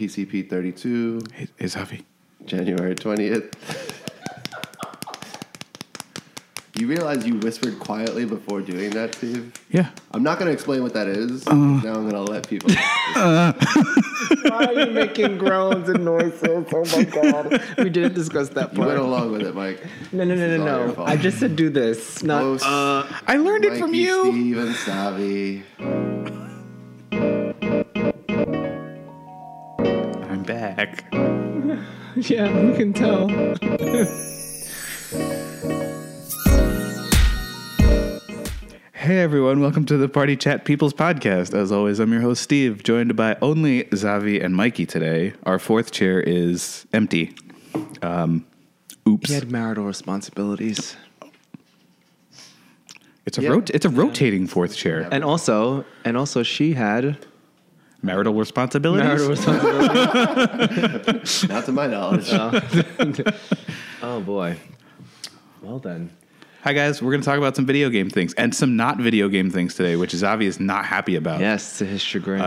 PCP 32. Hey, Zavi. January 20th. You realize you whispered quietly before doing that, Steve? Yeah. I'm not going to explain what that is. Now I'm going to let people. Why are you making groans and noises? Oh, my God. We didn't discuss that part. You went along with it, Mike. No. I just said do this. Not. Host, I learned Mikey, it from you. Steve and Zavi. I'm back. Yeah, you can tell. Hey everyone, welcome to the Party Chat People's Podcast. As always, I'm your host Steve, joined by only Zavi and Mikey today. Our fourth chair is empty. Oops. He had marital responsibilities. It's a rotating fourth chair. And also she had marital responsibilities? Not to my knowledge. Oh boy. Well then. Hi, guys. We're going to talk about some video game things and some not video game things today, which Xavi is not happy about. Yes, to his chagrin.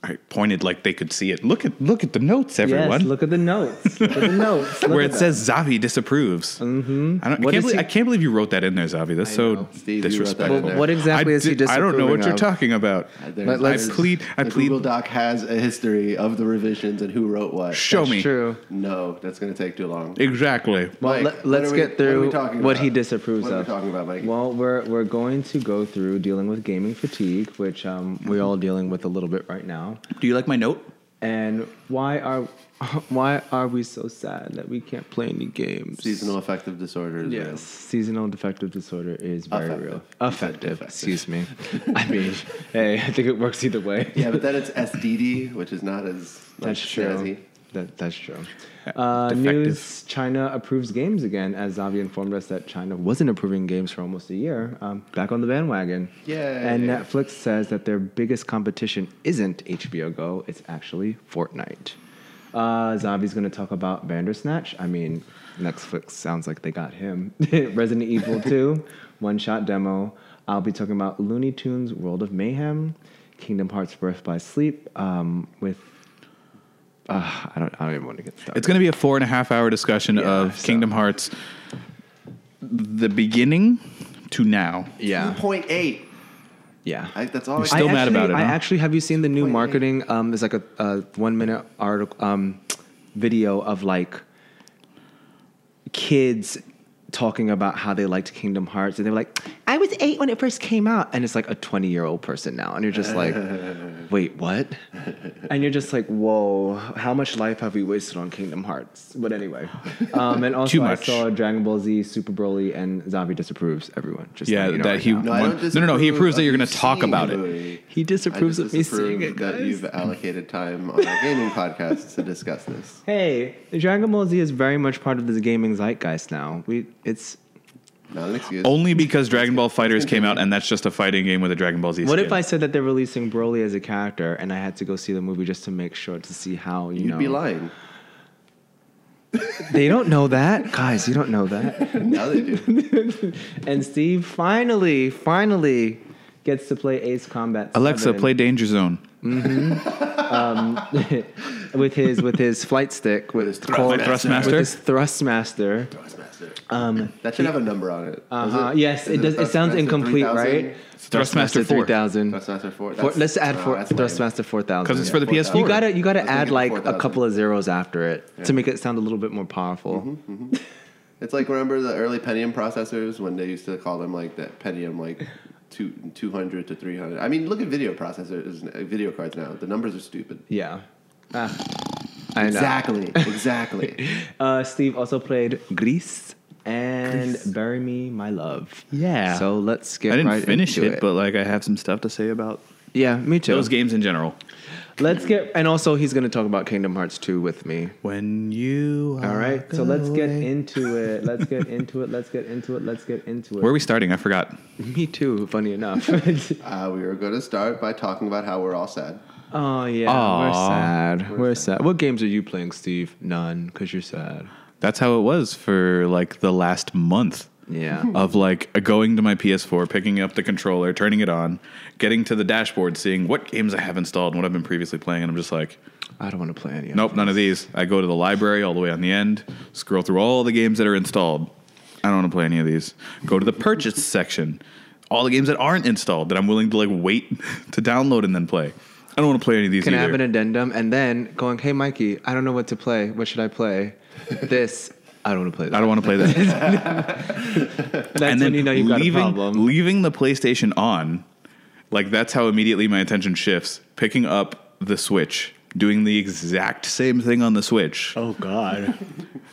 I pointed like they could see it. Look at the notes, everyone. Yes, look at the notes. Where it says Xavi disapproves. Mm-hmm. I can't believe you wrote that in there, Xavi. That's so Steve, disrespectful. Well, what exactly is he disapproving of? I don't know what you're talking about. I plead. Google Doc has a history of the revisions and who wrote what. Show me. True. No, that's going to take too long. Exactly. Well, Mike, let's get through what he disapproves of. What are we talking about, Mike? Well, we're going to go through dealing with gaming fatigue, which we're all dealing with a little bit right now. Do you like my note? And why are we so sad that we can't play any games? Seasonal affective disorder. Is real. Seasonal affective disorder is very real. Affective. Excuse me. I mean, hey, I think it works either way. Yeah, but then it's SDD, which is not as jazzy. That's true. News: China approves games again, as Zavi informed us that China wasn't approving games for almost a year. Back on the bandwagon. Yeah. And Netflix says that their biggest competition isn't HBO Go; it's actually Fortnite. Zavi's going to talk about Bandersnatch. I mean, Netflix sounds like they got him. Resident Evil 2, one-shot demo. I'll be talking about Looney Tunes World of Mayhem, Kingdom Hearts Birth by Sleep, with. I don't even want to get started. It's going to be a 4.5-hour discussion of Kingdom Hearts, the beginning to now. Yeah. 2.8. Yeah. That's all. I'm still mad about it. Have you seen the new marketing? There's like a 1-minute article, video of like kids talking about how they liked Kingdom Hearts, and they were like, "I was 8 when it first came out," and it's like a 20-year-old person now, and you're just like, "Wait, what?" And you're just like, "Whoa, how much life have we wasted on Kingdom Hearts?" But anyway, and also I saw Dragon Ball Z Super Broly, and Zavi disapproves. Everyone, just yeah, you know, that right he no. He approves that you're going to talk about it. He disapproves of me seeing it. Guys. That you've allocated time on our gaming podcast to discuss this. Hey, Dragon Ball Z is very much part of this gaming zeitgeist now. It's not an excuse. Only because Dragon Ball FighterZ came out, and that's just a fighting game with a Dragon Ball Z skin. What if I said that they're releasing Broly as a character, and I had to go see the movie just to make sure to see how you know? You'd be lying. They don't know that, guys. You don't know that. Now they do. And Steve finally gets to play Ace Combat 7. Alexa, play Danger Zone. Mm-hmm. with his flight stick, with his Thrustmaster. That should have a number on it. Uh-huh. Yes, it does. It sounds incomplete, 3, right? Thrustmaster 4000. Thrustmaster 4000. Let's add Thrustmaster 4000 because it's for the PS4. You gotta add like a couple of zeros after it to make it sound a little bit more powerful. Mm-hmm, mm-hmm. It's like, remember the early Pentium processors when they used to call them like that Pentium like. 200 to 300. I mean, look at video processors, video cards now. The numbers are stupid. Yeah. Exactly. Steve also played Greece and Bury Me, My Love. Yeah. So let's get right into it. I didn't finish it, but like I have some stuff to say about me too. Those games in general. And also he's going to talk about Kingdom Hearts 2 with me. When you are all right. So let's get into it. Where are we starting? I forgot. Me too, funny enough. We are going to start by talking about how we're all sad. Oh, yeah. Aww. We're sad. What games are you playing, Steve? None, because you're sad. That's how it was for like the last month. Yeah. Of like going to my PS4, picking up the controller, turning it on, getting to the dashboard, seeing what games I have installed and what I've been previously playing, and I'm just like, I don't want to play any of these. Nope, none of these. I go to the library all the way on the end, scroll through all the games that are installed. I don't want to play any of these. Go to the purchase section. All the games that aren't installed that I'm willing to like wait to download and then play. I don't want to play any of these either. Can I have an addendum? And then going, hey, Mikey, I don't know what to play. What should I play? This... I don't want to play that. I don't want to play that. That's and then when you know you've got a problem. Leaving the PlayStation on, like that's how immediately my attention shifts. Picking up the Switch, doing the exact same thing on the Switch. Oh, God.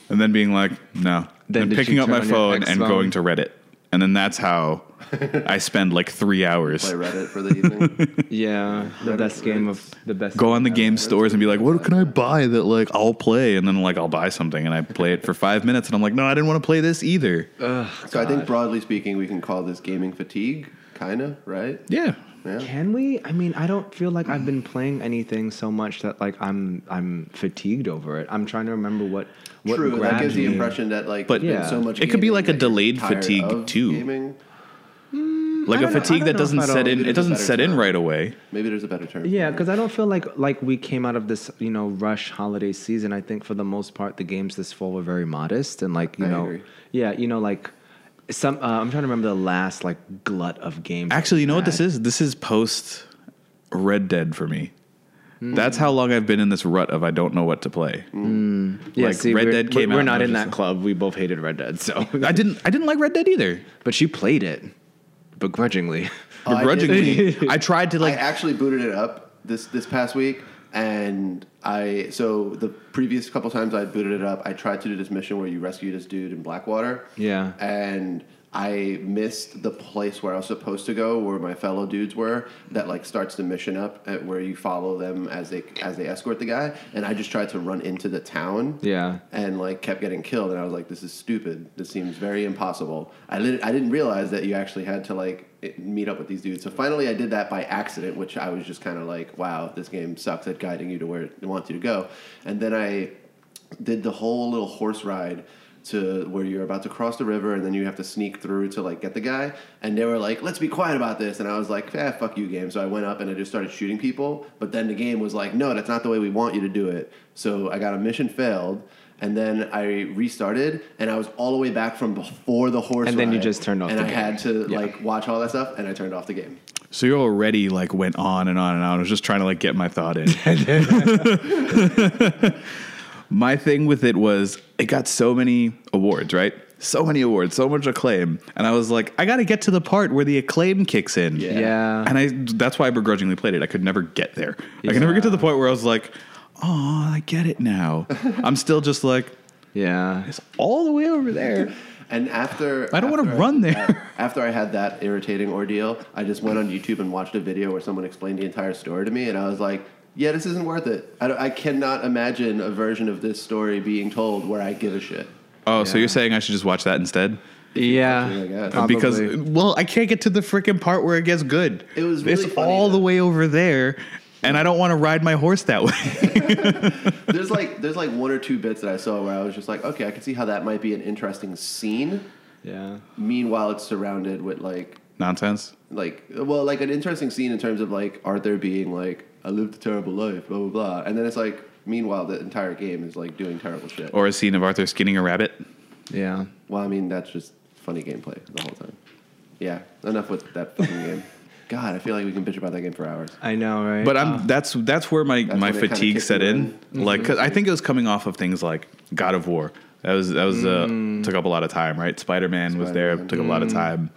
And then being like, no. Then picking up my phone and going to Reddit. And then that's how I spend like 3 hours. Play Reddit for the evening. Yeah, the best game of the best. Go on the game stores and be like, what can I buy that like I'll play? And then like I'll buy something and I play it for 5 minutes and I'm like, no, I didn't want to play this either. So I think broadly speaking, we can call this gaming fatigue, kind of, right? Yeah. Yeah. Can we? I mean, I don't feel like I've been playing anything so much that like I'm fatigued over it. I'm trying to remember what true. That gives the impression that like but yeah. so much. It could be like a delayed fatigue too. Gaming. Like a fatigue that doesn't set in. It doesn't set in right away. Maybe there's a better term. Yeah, because I don't feel like we came out of this rush holiday season. I think for the most part the games this fall were very modest and like agree. Yeah, like. Some I'm trying to remember the last like glut of games. Actually, you know what this is? This is post Red Dead for me. Mm. That's how long I've been in this rut of I don't know what to play. Mm. Yeah, like see, Red Dead came out. We're not in that club. We both hated Red Dead, so I didn't like Red Dead either. But she played it begrudgingly. Oh, begrudgingly. I tried to I actually booted it up this past week. And so the previous couple times I booted it up, I tried to do this mission where you rescue this dude in Blackwater. Yeah. And I missed the place where I was supposed to go, where my fellow dudes were, that like starts the mission up at where you follow them as they escort the guy. And I just tried to run into the town. Yeah. And like kept getting killed. And I was like, this is stupid. This seems very impossible. I didn't realize that you actually had to like... meet up with these dudes. So finally I did that by accident, which I was just kind of like, wow, this game sucks at guiding you to where it wants you to go. And then I did the whole little horse ride to where you're about to cross the river and then you have to sneak through to like get the guy. And they were like, let's be quiet about this. And I was like, fuck you, game. So I went up and I just started shooting people. But then the game was like, no, that's not the way we want you to do it. So I got a mission failed. And then I restarted, and I was all the way back from before the horse ride. And then you just turned off the game. And I had to, watch all that stuff, and I turned off the game. So you already, went on and on and on. I was just trying to, get my thought in. My thing with it was it got so many awards, right? So many awards, so much acclaim. And I was like, I got to get to the part where the acclaim kicks in. Yeah. And that's why I begrudgingly played it. I could never get there. Yeah. I could never get to the point where I was like... oh, I get it now. I'm still just like, yeah, it's all the way over there. And I don't want to run there. After I had that irritating ordeal, I just went on YouTube and watched a video where someone explained the entire story to me. And I was like, yeah, this isn't worth it. I cannot imagine a version of this story being told where I give a shit. Oh, yeah. So you're saying I should just watch that instead? Yeah, I guess. Probably. Because I can't get to the freaking part where it gets good. It was really funny, all the way over there. And I don't want to ride my horse that way. There's one or two bits that I saw where I was just like, okay, I can see how that might be an interesting scene. Yeah. Meanwhile, it's surrounded with nonsense. An interesting scene in terms of Arthur being like, I lived a terrible life, blah blah blah, and then it's like, meanwhile, the entire game is doing terrible shit. Or a scene of Arthur skinning a rabbit. Yeah. Well, I mean, that's just funny gameplay the whole time. Yeah. Enough with that fucking game. God, I feel like we can bitch about that game for hours. I know, right? But that's where my fatigue set in. Cause I think it was coming off of things like God of War. That took up a lot of time, right? Spider-Man was there, took a lot of time.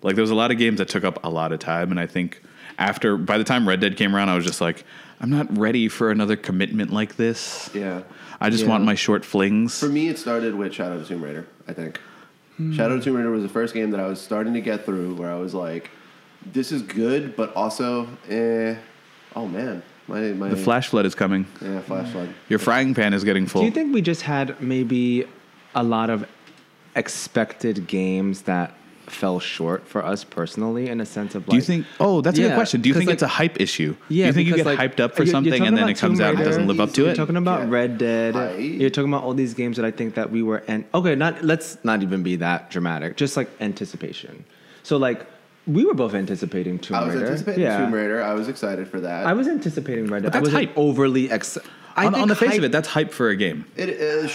There was a lot of games that took up a lot of time, and I think by the time Red Dead came around, I was just like, I'm not ready for another commitment like this. Yeah, I just want my short flings. For me, it started with Shadow of the Tomb Raider. I think Shadow of the Tomb Raider was the first game that I was starting to get through, where I was like, this is good, but also, oh man, my the flash flood is coming. Yeah, flash flood. Your frying pan is getting full. Do you think we just had maybe a lot of expected games that fell short for us personally, in a sense of? Do you think? Oh, that's a good question. Do you think it's a hype issue? Yeah. Do you think you get hyped up for something and then it comes out and doesn't live up to it? You're talking about Red Dead. You're talking about all these games that I think that we were let's not even be that dramatic. Just anticipation. So we were both anticipating Tomb Raider. I was anticipating Tomb Raider. I was excited for that. I was anticipating Red Dead. But that's hype. Overly excited. On the face of it, that's hype for a game. It is,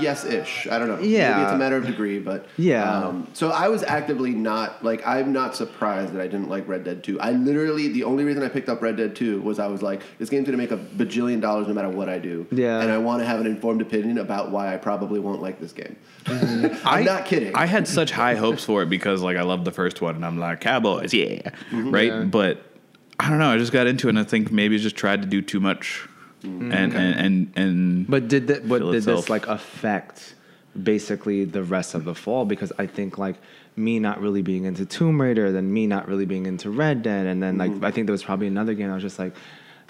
yes-ish. I don't know. Yeah. Maybe it's a matter of degree, but... Yeah. So I was actively not... Like, I'm not surprised that I didn't like Red Dead 2. I literally... The only reason I picked up Red Dead 2 was I was like, this game's going to make a bajillion dollars no matter what I do. Yeah. And I want to have an informed opinion about why I probably won't like this game. I'm not kidding. I had such high hopes for it because, like, I loved the first one, and I'm like, Cowboys, yeah. Mm-hmm. Right? Yeah. But... I don't know. I just got into it, and I think maybe just tried to do too much, and but did that? But did this like affect basically the rest of the fall? Because I think like me not really being into Tomb Raider, then me not really being into Red Dead, and then like I think there was probably another game. I was just like,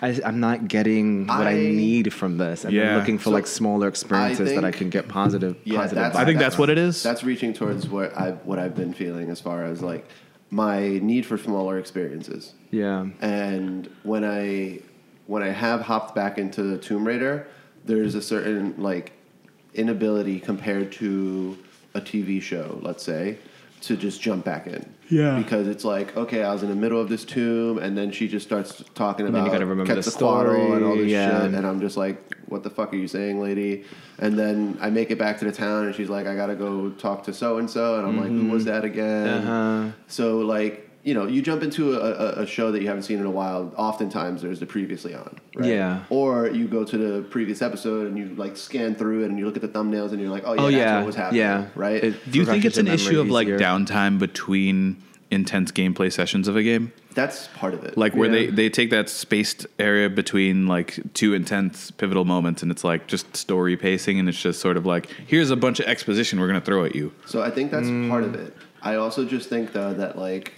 I'm not getting what I need from this. I'm looking for like smaller experiences that I can get positive. Yeah, I think that's what it is. That's reaching towards what I've been feeling as far as like. My need for smaller experiences. Yeah. And when I have hopped back into Tomb Raider, there's a certain like inability compared to a TV show, let's say, to just jump back in. Yeah. Because it's like, okay, I was in the middle of this tomb, and then she just starts talking about Quetzalcoatl and all this shit, and I'm just like, what the fuck are you saying, lady? And then I make it back to the town, and she's like, I gotta go talk to so-and-so, and I'm like, who was that again? Uh-huh. So, like, you know, you jump into a show that you haven't seen in a while, oftentimes there's the previously on, right? Yeah. Or you go to the previous episode, and you, like, scan through it, and you look at the thumbnails, and you're like, oh yeah, what was happening, right? Do you think it's an issue of, like, downtime between intense gameplay sessions of a game? That's part of it. Like where they take that spaced area between like two intense pivotal moments, and it's like just story pacing, and it's just sort of like, here's a bunch of exposition we're going to throw at you. So I think that's part of it. I also just think though that like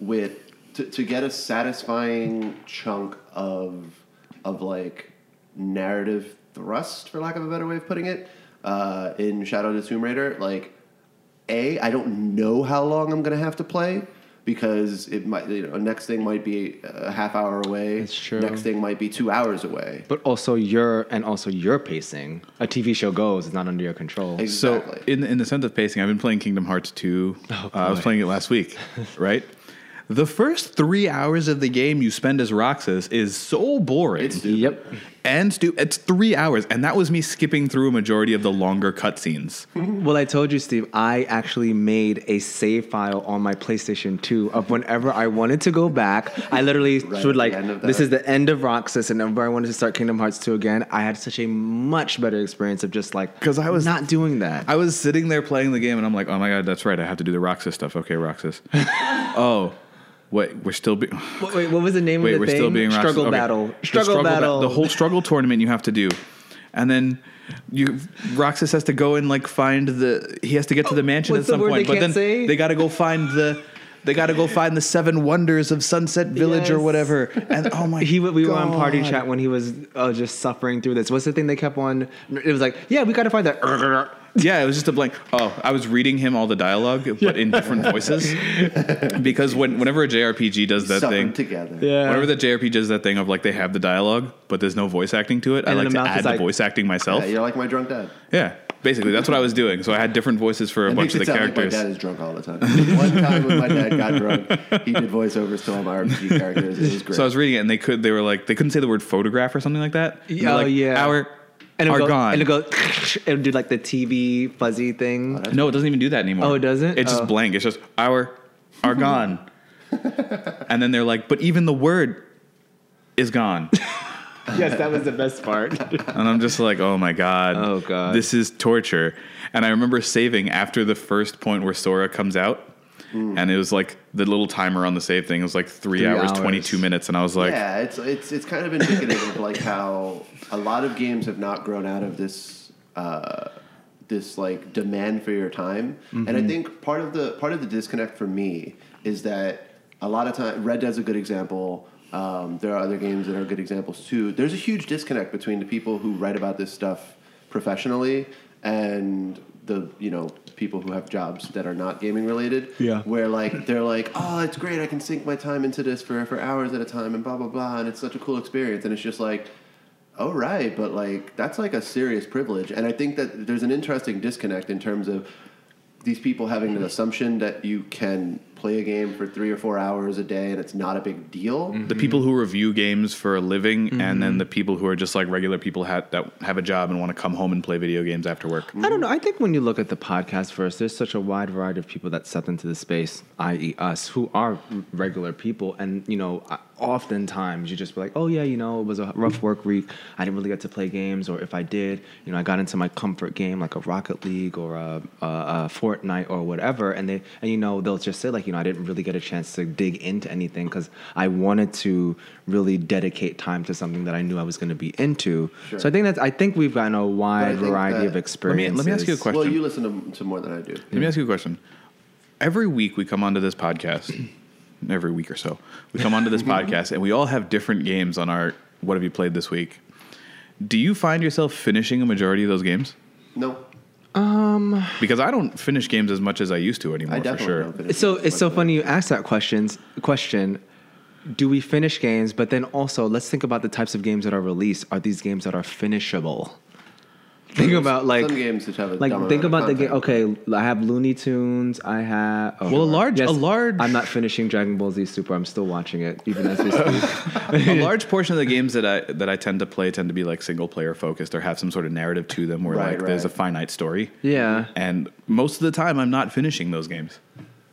with to get a satisfying chunk of like narrative thrust, for lack of a better way of putting it, in Shadow of the Tomb Raider, like I don't know how long I'm going to have to play, because it might, you know, next thing might be a half hour away. That's true. Next thing might be 2 hours away. But also your pacing. A TV show goes, it's not under your control. Exactly. So in the sense of pacing, I've been playing Kingdom Hearts 2. I was playing it last week, right? The first 3 hours of the game you spend as Roxas is so boring. It's stupid. Yep. And it's 3 hours, and that was me skipping through a majority of the longer cutscenes. Well, I told you, Steve, I actually made a save file on my PlayStation 2 of whenever I wanted to go back. I literally would like, this is the end of Roxas, and whenever I wanted to start Kingdom Hearts 2 again, I had such a much better experience of just like, because I was not doing that. I was sitting there playing the game, and I'm like, oh my God, that's right, I have to do the Roxas stuff. Okay, Roxas. Oh. Wait, what was the name of the thing? Still being struggle battle. Struggle battle. The whole struggle tournament you have to do. And then Roxas has to go and like find he has to get to the mansion at some point. But then they got to go find the 7 wonders of Sunset Village or whatever. And oh my God. We were on party chat when he was just suffering through this. What's the thing they kept on? It was like, yeah, we got to find that. Yeah, it was just a blank. Oh, I was reading him all the dialogue, but in different voices. Because whenever a JRPG does that thing, together. Yeah. Whenever the JRPG does that thing of like they have the dialogue, but there's no voice acting to it, and I like to add the voice acting myself. Yeah, you're like my drunk dad. Yeah, basically that's what I was doing. So I had different voices for a bunch of the characters. Like my dad is drunk all the time. One time when my dad got drunk, he did voiceovers to all my RPG characters. It was great. So I was reading it, and they couldn't say the word photograph or something like that. Oh like, yeah. It'll do like the TV fuzzy thing. Oh, no, it doesn't even do that anymore. Oh, it doesn't? It's just blank. It's just are gone. And then they're like, but even the word is gone. Yes, that was the best part. And I'm just like, oh my God. Oh God. This is torture. And I remember saving after the first point where Sora comes out. Mm. And it was like the little timer on the save thing. It was like 3 hours, 22 minutes. And I was like... Yeah, it's kind of indicative of like how a lot of games have not grown out of this, this like demand for your time. Mm-hmm. And I think part of the disconnect for me is that a lot of time... Red Dead's a good example. There are other games that are good examples too. There's a huge disconnect between the people who write about this stuff professionally and the, you know... people who have jobs that are not gaming related, where like they're like, oh, it's great, I can sink my time into this for hours at a time and blah blah blah, and it's such a cool experience, and it's just like, oh right, but like that's like a serious privilege. And I think that there's an interesting disconnect in terms of these people having the assumption that you can play a game for 3 or 4 hours a day and it's not a big deal. Mm-hmm. The people who review games for a living, mm-hmm. and then the people who are just like regular people that have a job and want to come home and play video games after work. Mm-hmm. I don't know. I think when you look at the podcast first, there's such a wide variety of people that step into the space, i.e. us, who are regular people. And, you know, oftentimes you just be like, oh yeah, you know, it was a rough work week. I didn't really get to play games, or if I did, you know, I got into my comfort game like a Rocket League or a Fortnite or whatever. And you know, they'll just say like, you know, I didn't really get a chance to dig into anything because I wanted to really dedicate time to something that I knew I was going to be into. Sure. So I think we've gotten a wide variety of experiences. Let me ask you a question. Well, you listen to more than I do. Yeah. Let me ask you a question. Every week we come onto this podcast. Every week or so we come onto this podcast and we all have different games on our what have you played this week. Do you find yourself finishing a majority of those games? No. Because I don't finish games as much as I used to anymore, for sure. So it's so funny you ask that question. Do we finish games? But then also let's think about the types of games that are released. Are these games that are finishable? Think about like some games which have a like. Think about the game. Okay, I have Looney Tunes. I have a large. I'm not finishing Dragon Ball Z Super. I'm still watching it even as we speak. A large portion of the games that I tend to play tend to be like single player focused or have some sort of narrative to them, where there's a finite story. Yeah, and most of the time I'm not finishing those games.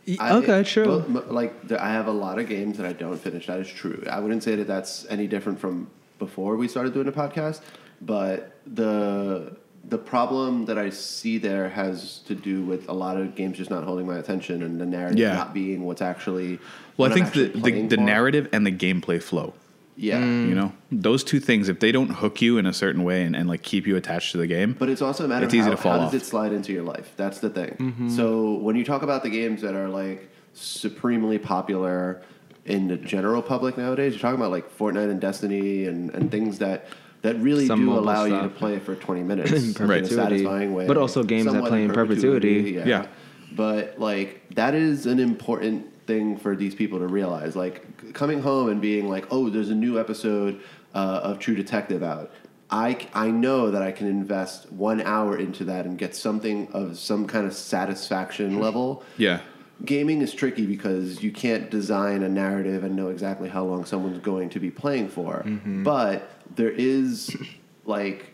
Okay, true. But, like I have a lot of games that I don't finish. That is true. I wouldn't say that that's any different from before we started doing the podcast, but the problem that I see there has to do with a lot of games just not holding my attention and the narrative not being what's actually. Well, I think the narrative and the gameplay flow. Yeah. You know, those two things, if they don't hook you in a certain way and like keep you attached to the game. But it's also a matter of how does it slide into your life? That's the thing. Mm-hmm. So when you talk about the games that are like supremely popular in the general public nowadays, you're talking about like Fortnite and Destiny and things that really do allow you to play for 20 minutes in a satisfying way. But also games that play in perpetuity. Yeah. But, like, that is an important thing for these people to realize. Like, coming home and being like, oh, there's a new episode of True Detective out. I know that I can invest 1 hour into that and get something of some kind of satisfaction level. Yeah. Gaming is tricky because you can't design a narrative and know exactly how long someone's going to be playing for. Mm-hmm. But there is, like,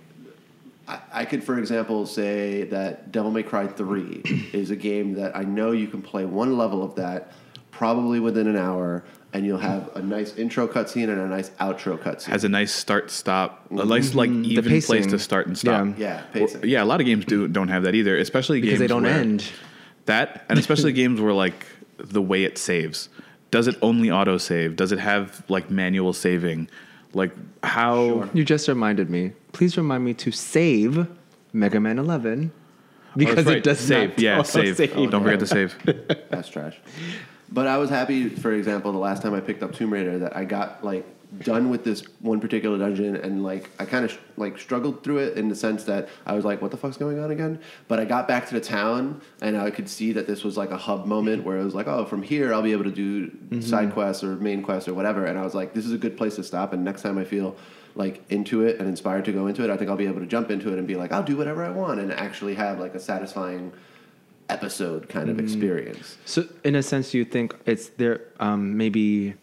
I could, for example, say that Devil May Cry 3 is a game that I know you can play one level of that probably within an hour, and you'll have a nice intro cutscene and a nice outro cutscene. Has a nice start-stop, a nice, like, even place to start and stop. Yeah, pacing. Well, yeah, a lot of games don't have that either, especially because games where... end. That, and especially games where, like, the way it saves. Does it only auto-save? Does it have, like, manual saving? Like, how... Sure. You just reminded me. Please remind me to save Mega Man 11. Because it does save. Yeah, save. Oh, don't forget to save. That's trash. But I was happy, for example, the last time I picked up Tomb Raider, that I got, like, done with this one particular dungeon, and like I kind of struggled through it in the sense that I was like, what the fuck's going on again? But I got back to the town and I could see that this was like a hub moment where it was like, oh, from here I'll be able to do side quests or main quests or whatever. And I was like, this is a good place to stop, and next time I feel like into it and inspired to go into it, I think I'll be able to jump into it and be like, I'll do whatever I want and actually have like a satisfying episode kind of experience. So in a sense, you think it's there, maybe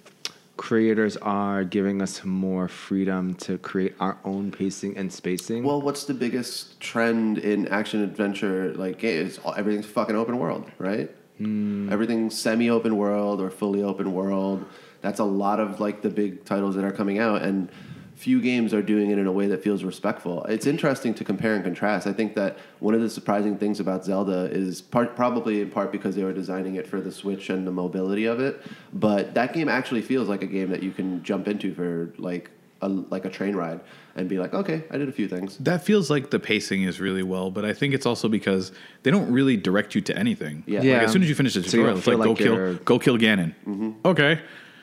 creators are giving us more freedom to create our own pacing and spacing. Well, what's the biggest trend in action adventure like games? Everything's fucking open world, right? Everything's semi-open world or fully open world. That's a lot of like the big titles that are coming out, and few games are doing it in a way that feels respectful. It's interesting to compare and contrast. I think that one of the surprising things about Zelda is probably in part because they were designing it for the Switch and the mobility of it, but that game actually feels like a game that you can jump into for like a train ride and be like, okay, I did a few things. That feels like the pacing is really well, but I think it's also because they don't really direct you to anything. Yeah. Like, as soon as you finish the tutorial, it's like go kill Ganon. Mm-hmm. Okay.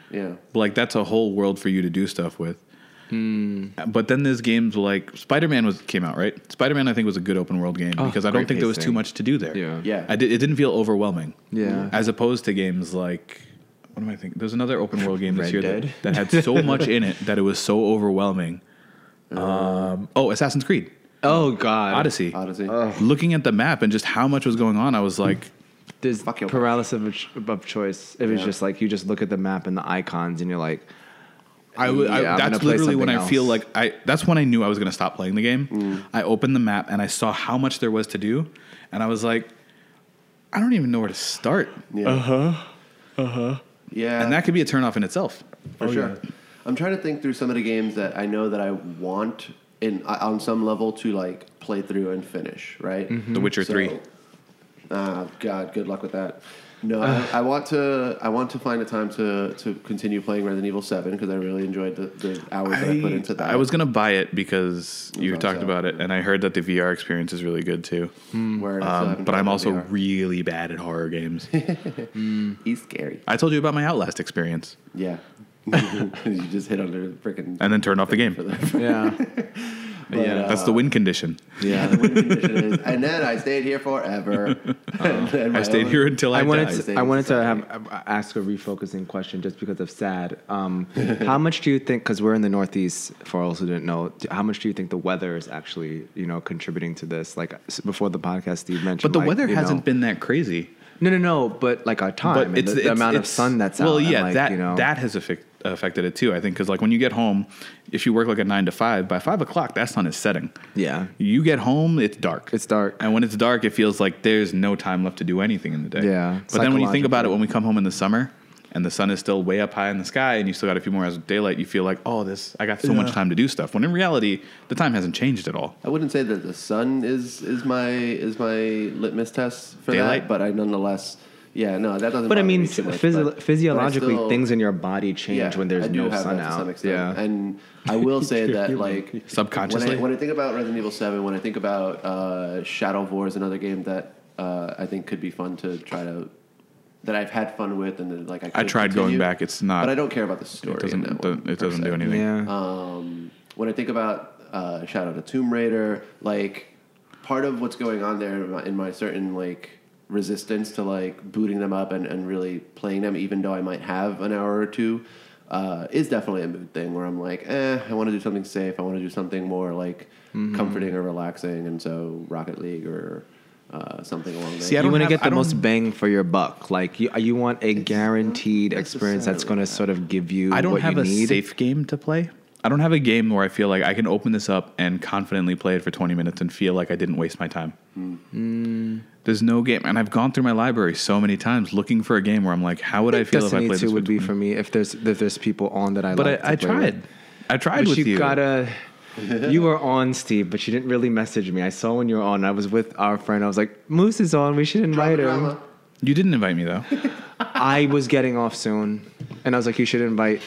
Yeah. Like, that's a whole world for you to do stuff with. But then there's games like Spider-Man came out, right? Spider-Man, I think, was a good open world game because I don't think there was too much to do there. Yeah. It didn't feel overwhelming. Yeah. As opposed to games like, what am I thinking? There's another open world game this year that had so much in it that it was so overwhelming. Assassin's Creed. Oh God. Odyssey. Looking at the map and just how much was going on, I was like, There's paralysis of choice. If it's just like you just look at the map and the icons and you're like, that's literally when else. I feel like that's when I knew I was going to stop playing the game. I opened the map and I saw how much there was to do. And I was like, I don't even know where to start. Yeah. Yeah. And that could be a turnoff in itself. For sure. Yeah. I'm trying to think through some of the games that I know that I want on some level to like play through and finish. Right. Mm-hmm. The Witcher 3. God, good luck with that. No, I want to find a time to continue playing Resident Evil 7 because I really enjoyed the hours that I put into that. I was going to buy it because you talked about it, and I heard that the VR experience is really good too. But I'm also really bad at horror games. He's scary. I told you about my Outlast experience. Yeah. You just hit under the frickin'... And then turned off the game. Yeah. But, that's the win condition. Yeah, the win condition is, and then I stayed here forever. I stayed here until I died. I wanted to ask a refocusing question just because of sad. How much do you think? Because we're in the Northeast, for all who didn't know, how much do you think the weather is actually, contributing to this? Like before the podcast, Steve mentioned, but the weather hasn't been that crazy. No. But like our time, but it's the amount of sun that's out. Well, yeah, like, that has affected it too, I think, because like when you get home, if you work like a 9 to 5, by 5 o'clock that sun is setting. Yeah, you get home, it's dark, and when it's dark it feels like there's no time left to do anything in the day. Yeah, but then when you think about it, when we come home in the summer and the sun is still way up high in the sky and you still got a few more hours of daylight, you feel like, I got so much time to do stuff, when in reality the time hasn't changed at all. I wouldn't say that the sun is my litmus test for daylight, but I nonetheless... Yeah, no, that doesn't. But I mean, physiologically, things in your body change when there's no sun out. To some extent. Yeah, and I will say that, like, subconsciously, when I think about Resident Evil 7, when I think about Shadow of War is another game that I think could be fun to try to, that I've had fun with, and that, like I tried going back. It's not, but I don't care about the story. It doesn't do anything. Yeah. When I think about Shadow of the Tomb Raider, like part of what's going on there in my certain like resistance to like booting them up and really playing them, even though I might have an hour or two, is definitely a mood thing where I'm like, I want to do something safe. I want to do something more like comforting or relaxing. And so Rocket League or something along those lines. You want to get the most bang for your buck. Like you want a guaranteed experience that's going to sort of give you what you need. I don't have a safe game to play. I don't have a game where I feel like I can open this up and confidently play it for 20 minutes and feel like I didn't waste my time. There's no game. And I've gone through my library so many times looking for a game where I'm like, how would I feel if I played this? Destiny 2 would be for me if there's people on that I like to play. But I tried but with you. You were on, Steve, but you didn't really message me. I saw when you were on. I was with our friend. I was like, Moose is on. We should invite him. You didn't invite me, though. I was getting off soon. And I was like, you should invite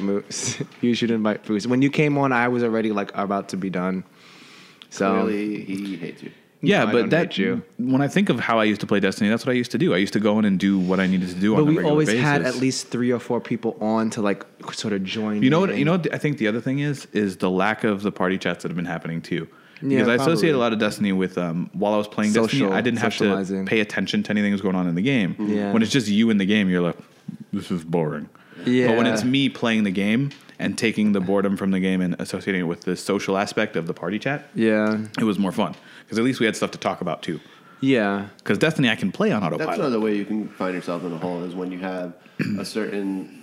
Moose. You should invite Moose. When you came on, I was already like about to be done. So clearly, he hates you. Yeah, no, but when I think of how I used to play Destiny, that's what I used to do. I used to go in and do what I needed to do on a regular basis. But we always had at least 3 or 4 people on to like sort of join. I think the other thing is the lack of the party chats that have been happening too. Because I associate a lot of Destiny with, while I was playing Destiny, I didn't have to pay attention to anything that was going on in the game. Yeah. When it's just you in the game, you're like, this is boring. Yeah. But when it's me playing the game and taking the boredom from the game and associating it with the social aspect of the party chat, it was more fun. Because at least we had stuff to talk about, too. Yeah. Because Destiny, I can play on autopilot. That's another way you can find yourself in a hole is when you have a certain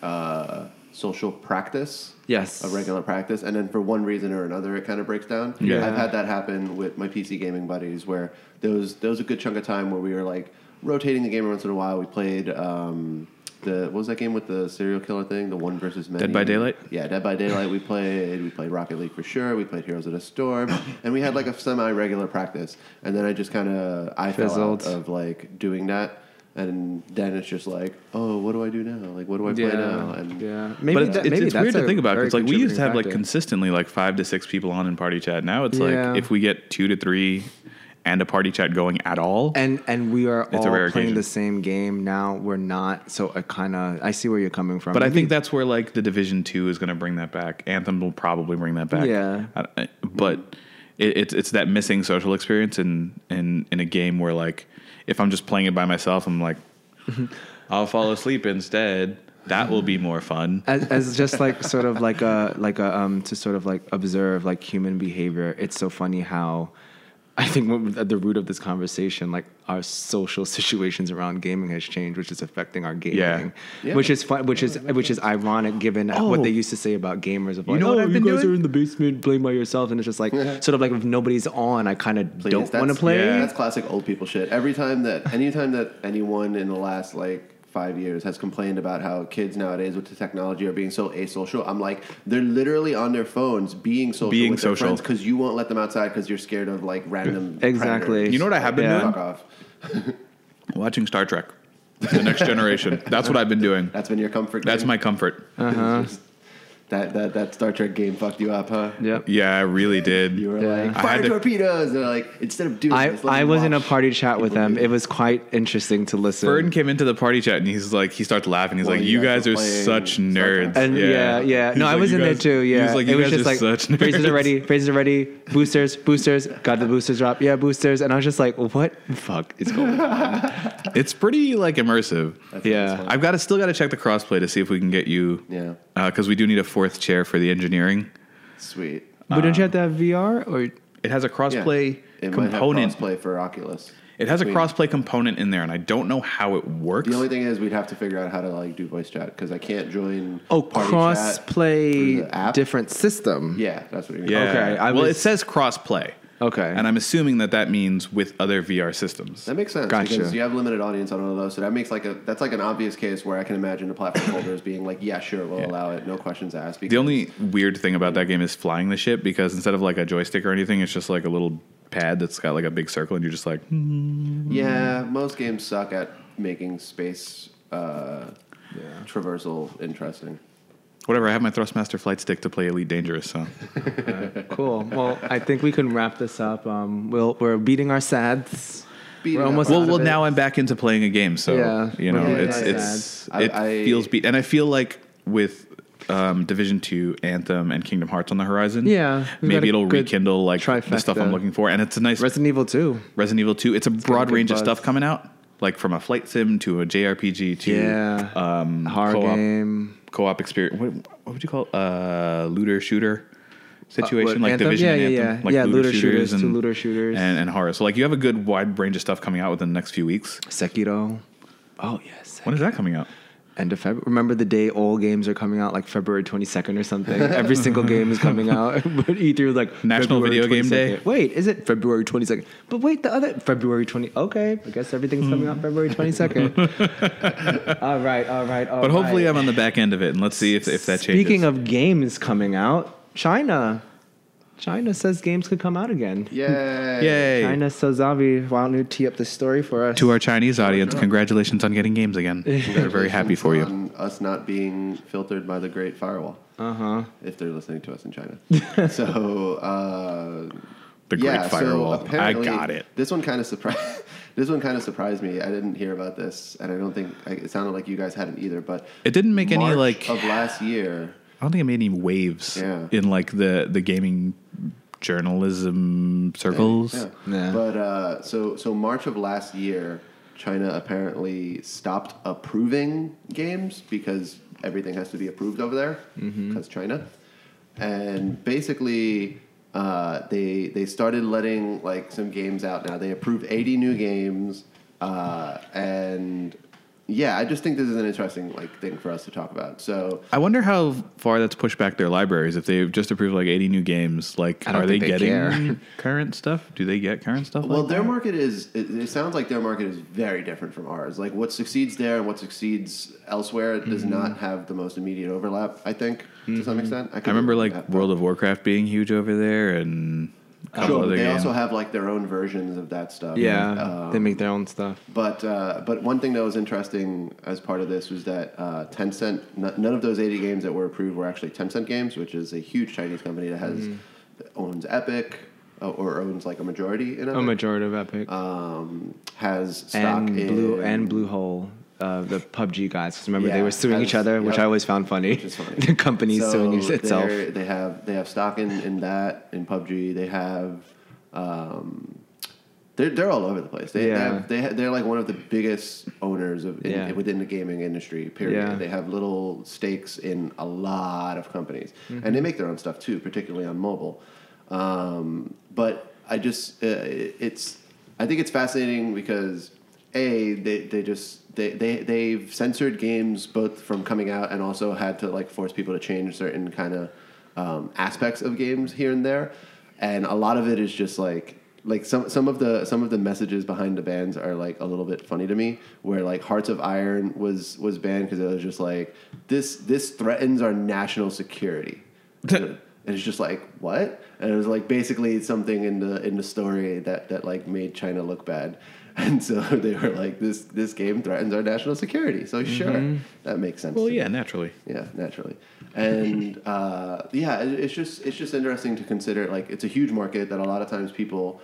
social practice. Yes. A regular practice. And then for one reason or another, it kind of breaks down. Yeah. I've had that happen with my PC gaming buddies where there was a good chunk of time where we were, like, rotating the game once in a while. We played... what was that game with the serial killer thing? The one versus many. Dead by Daylight? Yeah, Dead by Daylight. We played Rocket League for sure. We played Heroes of the Storm. And we had like a semi-regular practice. And then I just kind of... I fell out of like doing that. And then it's just like, what do I do now? Like, what do I play now? And Maybe it's weird to think about. It's like we used to have like consistently like 5 to 6 people on in party chat. Now it's like if we get 2 to 3... and a party chat going at all. And we are all playing the same game now. We're not. So I kind of... I see where you're coming from. But I think that's where, like, the Division 2 is going to bring that back. Anthem will probably bring that back. Yeah. But it's that missing social experience in a game where, like, if I'm just playing it by myself, I'm like, I'll fall asleep instead. That will be more fun. As just like sort of like a to sort of like observe like human behavior. It's so funny how... I think at the root of this conversation, like our social situations around gaming has changed, which is affecting our gaming, which is fun, which is ironic given what they used to say about gamers. Of like, you know, what I've been doing? You guys are in the basement playing by yourself, and it's just like sort of like if nobody's on, I kind of don't want to play. Yeah, that's classic old people shit. Anytime that anyone in the last like 5 years has complained about how kids nowadays with the technology are being so asocial. I'm like, they're literally on their phones being social with their friends because you won't let them outside because you're scared of like random predators. You know what I have been doing? Fuck off. Watching Star Trek, The Next Generation. That's what I've been doing. That's been your comfort game? That's my comfort. Uh-huh. That Star Trek game fucked you up, huh? Yep. Yeah, I really did. You were like, fire torpedoes! And like, instead of doing this, I was in a party chat with them. It was quite interesting to listen. Burden came into the party chat and he's like, he starts laughing. He's like, you guys are such nerds. And no, I was in there too, yeah. He was like, you guys are such nerds. Phrases are ready. Boosters. Got the boosters drop. Yeah, boosters. And I was just like, what the fuck is going on? It's pretty like immersive. Yeah. I've still got to check the crossplay to see if we can get you. Yeah. Because we do need a fourth chair for the engineering. Sweet. But don't you have to have VR? Or it has a crossplay component. It might have crossplay for Oculus. It has a crossplay component in there, and I don't know how it works. The only thing is, we'd have to figure out how to like do voice chat because I can't join. Oh, crossplay, different system. Yeah, that's what you mean. Yeah. Okay. It says crossplay. Okay. And I'm assuming that means with other VR systems. That makes sense. Gotcha. Because you have limited audience on one of those. So that makes that's like an obvious case where I can imagine the platform holders being like, yeah, sure, we'll allow it. No questions asked. The only weird thing about that game is flying the ship because instead of like a joystick or anything, it's just like a little pad that's got like a big circle and you're just like... Yeah, most games suck at making space traversal interesting. Whatever, I have my Thrustmaster flight stick to play Elite Dangerous, so. Cool. Well, I think we can wrap this up. We're beating our sads. Now I'm back into playing a game, so it feels beat. And I feel like with Division 2, Anthem, and Kingdom Hearts on the horizon, maybe it'll rekindle like the stuff I'm looking for. And it's a nice Resident Evil 2. It's broad range of stuff coming out, like from a flight sim to a JRPG to horror game. Co-op experience. What would you call it? Looter shooter situation, like Anthem? Division Anthem. Looter shooters and horror. So like you have a good wide range of stuff coming out within the next few weeks. Sekiro. Oh yes. When is that coming out? End of February. Remember the day all games are coming out, like February 22nd or something. Every single game is coming out. But E3 was like National February Video 22nd. Game Day. Wait, is it February 22nd? But wait, the other February 20th. Okay, I guess everything's coming out February 22nd. All right. But hopefully I'm on the back end of it, and let's see if that changes. Speaking of games coming out, China says games could come out again. Yay. China, so Zavi, why don't you tee up this story for us? To our Chinese audience, congratulations on getting games again. We're very happy for you. On us not being filtered by the Great Firewall. Uh-huh. If they're listening to us in China. The Great Firewall. So I got it. This one kind of surprised me. I didn't hear about this, and I don't think... it sounded like you guys hadn't either, but... It didn't make March any, like... of last year... I don't think I made any waves in like the gaming journalism circles. Yeah. But so March of last year, China apparently stopped approving games because everything has to be approved over there because China. And basically, they started letting like some games out now. They approved 80 new games and. Yeah, I just think this is an interesting like thing for us to talk about. So I wonder how far that's pushed back their libraries. If they've just approved like 80 new games, like are they getting current stuff? Do they get current stuff? Well, their market is. It sounds like their market is very different from ours. Like what succeeds there and what succeeds elsewhere does not have the most immediate overlap. I think to some extent. I remember like World of Warcraft being huge over there and. Sure, they also have like their own versions of that stuff. Yeah, they make their own stuff. But one thing that was interesting as part of this was that Tencent. None of those 80 games that were approved were actually Tencent games, which is a huge Chinese company that owns Epic or owns like a majority in Epic. A majority of Epic has stock in Bluehole. The PUBG guys, because remember they were suing each other, which I always found funny. The company suing itself. They have stock in PUBG. They have they're all over the place. They're like one of the biggest owners within the gaming industry. Period. Yeah. They have little stakes in a lot of companies, and they make their own stuff too, particularly on mobile. But I I just I think it's fascinating because they've censored games both from coming out and also had to like force people to change certain kind of aspects of games here and there, and a lot of it is just like some of the messages behind the bans are like a little bit funny to me, where like Hearts of Iron was banned because it was just like this threatens our national security. And it's just like, what? And it was like basically something in the story that like made China look bad, and so they were like, this game threatens our national security. So sure, that makes sense. Well, naturally, and it's just interesting to consider. Like, it's a huge market that a lot of times people,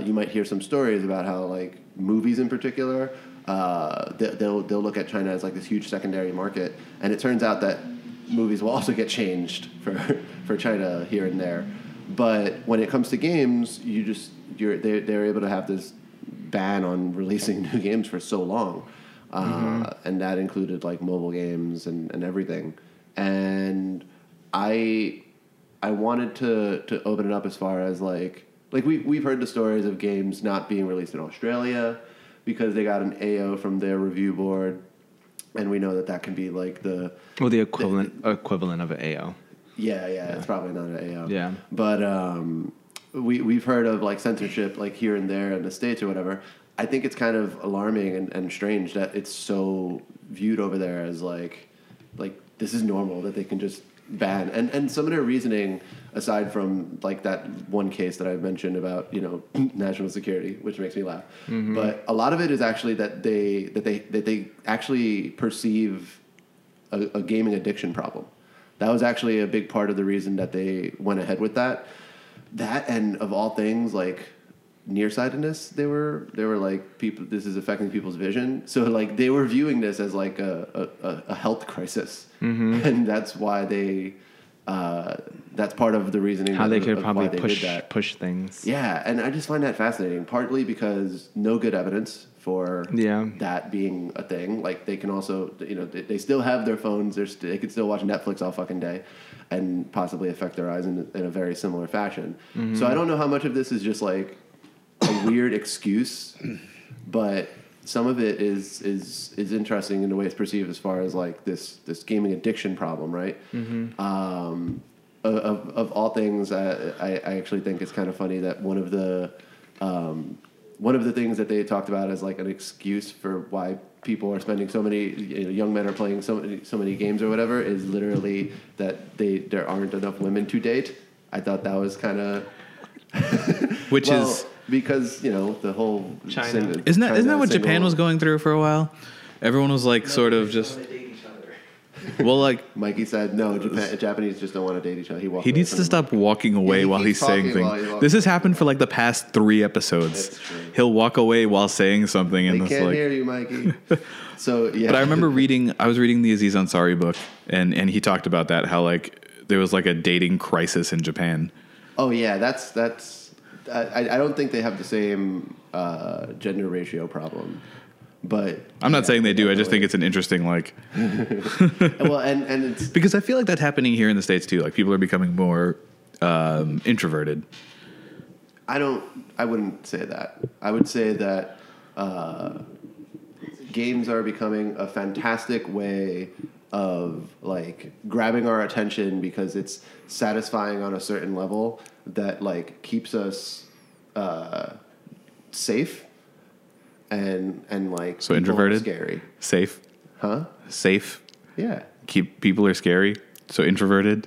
you might hear some stories about how like movies in particular, they'll look at China as like this huge secondary market, and it turns out that movies will also get changed for China here and there. But when it comes to games, they're able to have this ban on releasing new games for so long, and that included like mobile games and everything. And I wanted to open it up as far as like we've heard the stories of games not being released in Australia because they got an AO from their review board. And we know that can be like the equivalent of an AO. Yeah, it's probably not an AO. Yeah, but we've heard of like censorship like here and there in the States or whatever. I think it's kind of alarming and strange that it's so viewed over there as like this is normal that they can just ban. And some of their reasoning, aside from like that one case that I mentioned about, you know, national security, which makes me laugh, but a lot of it is actually that they actually perceive a gaming addiction problem. That was actually a big part of the reason that they went ahead with that. That, and of all things, like nearsightedness, they were like, people, this is affecting people's vision. So like they were viewing this as like a health crisis, and that's why they. That's part of the reasoning. How they could probably push things. Yeah, and I just find that fascinating. Partly because no good evidence for that being a thing. Like they can also, you know, they still have their phones. They could still watch Netflix all fucking day, and possibly affect their eyes in a very similar fashion. Mm-hmm. So I don't know how much of this is just like a weird excuse, but some of it is interesting in the way it's perceived as far as like this gaming addiction problem, right? Of all things, I actually think it's kind of funny that one of the things that they talked about as like an excuse for why people are spending so many, you know, young men are playing so many games or whatever is literally that there aren't enough women to date. I thought that was kind of which is. Because, you know, the whole China. Isn't that what Japan was going through for a while? Everyone was like, sort of just. Well, like Mikey said, no, Japanese just don't want to date each other. He needs to stop walking away while he's saying things. This has happened for like the past 3 episodes. He'll walk away while saying something, and they can't hear you, Mikey. So yeah. But I remember I was reading the Aziz Ansari book, and he talked about that, how like there was like a dating crisis in Japan. Oh yeah, that's. I don't think they have the same gender ratio problem, but I'm not saying they do. I just think it's an interesting like. Well, and it's because I feel like that's happening here in the States too. Like people are becoming more introverted. I wouldn't say that. I would say that games are becoming a fantastic way of like grabbing our attention because it's satisfying on a certain level that like keeps us safe and like so introverted scary safe safe yeah keep people are scary so introverted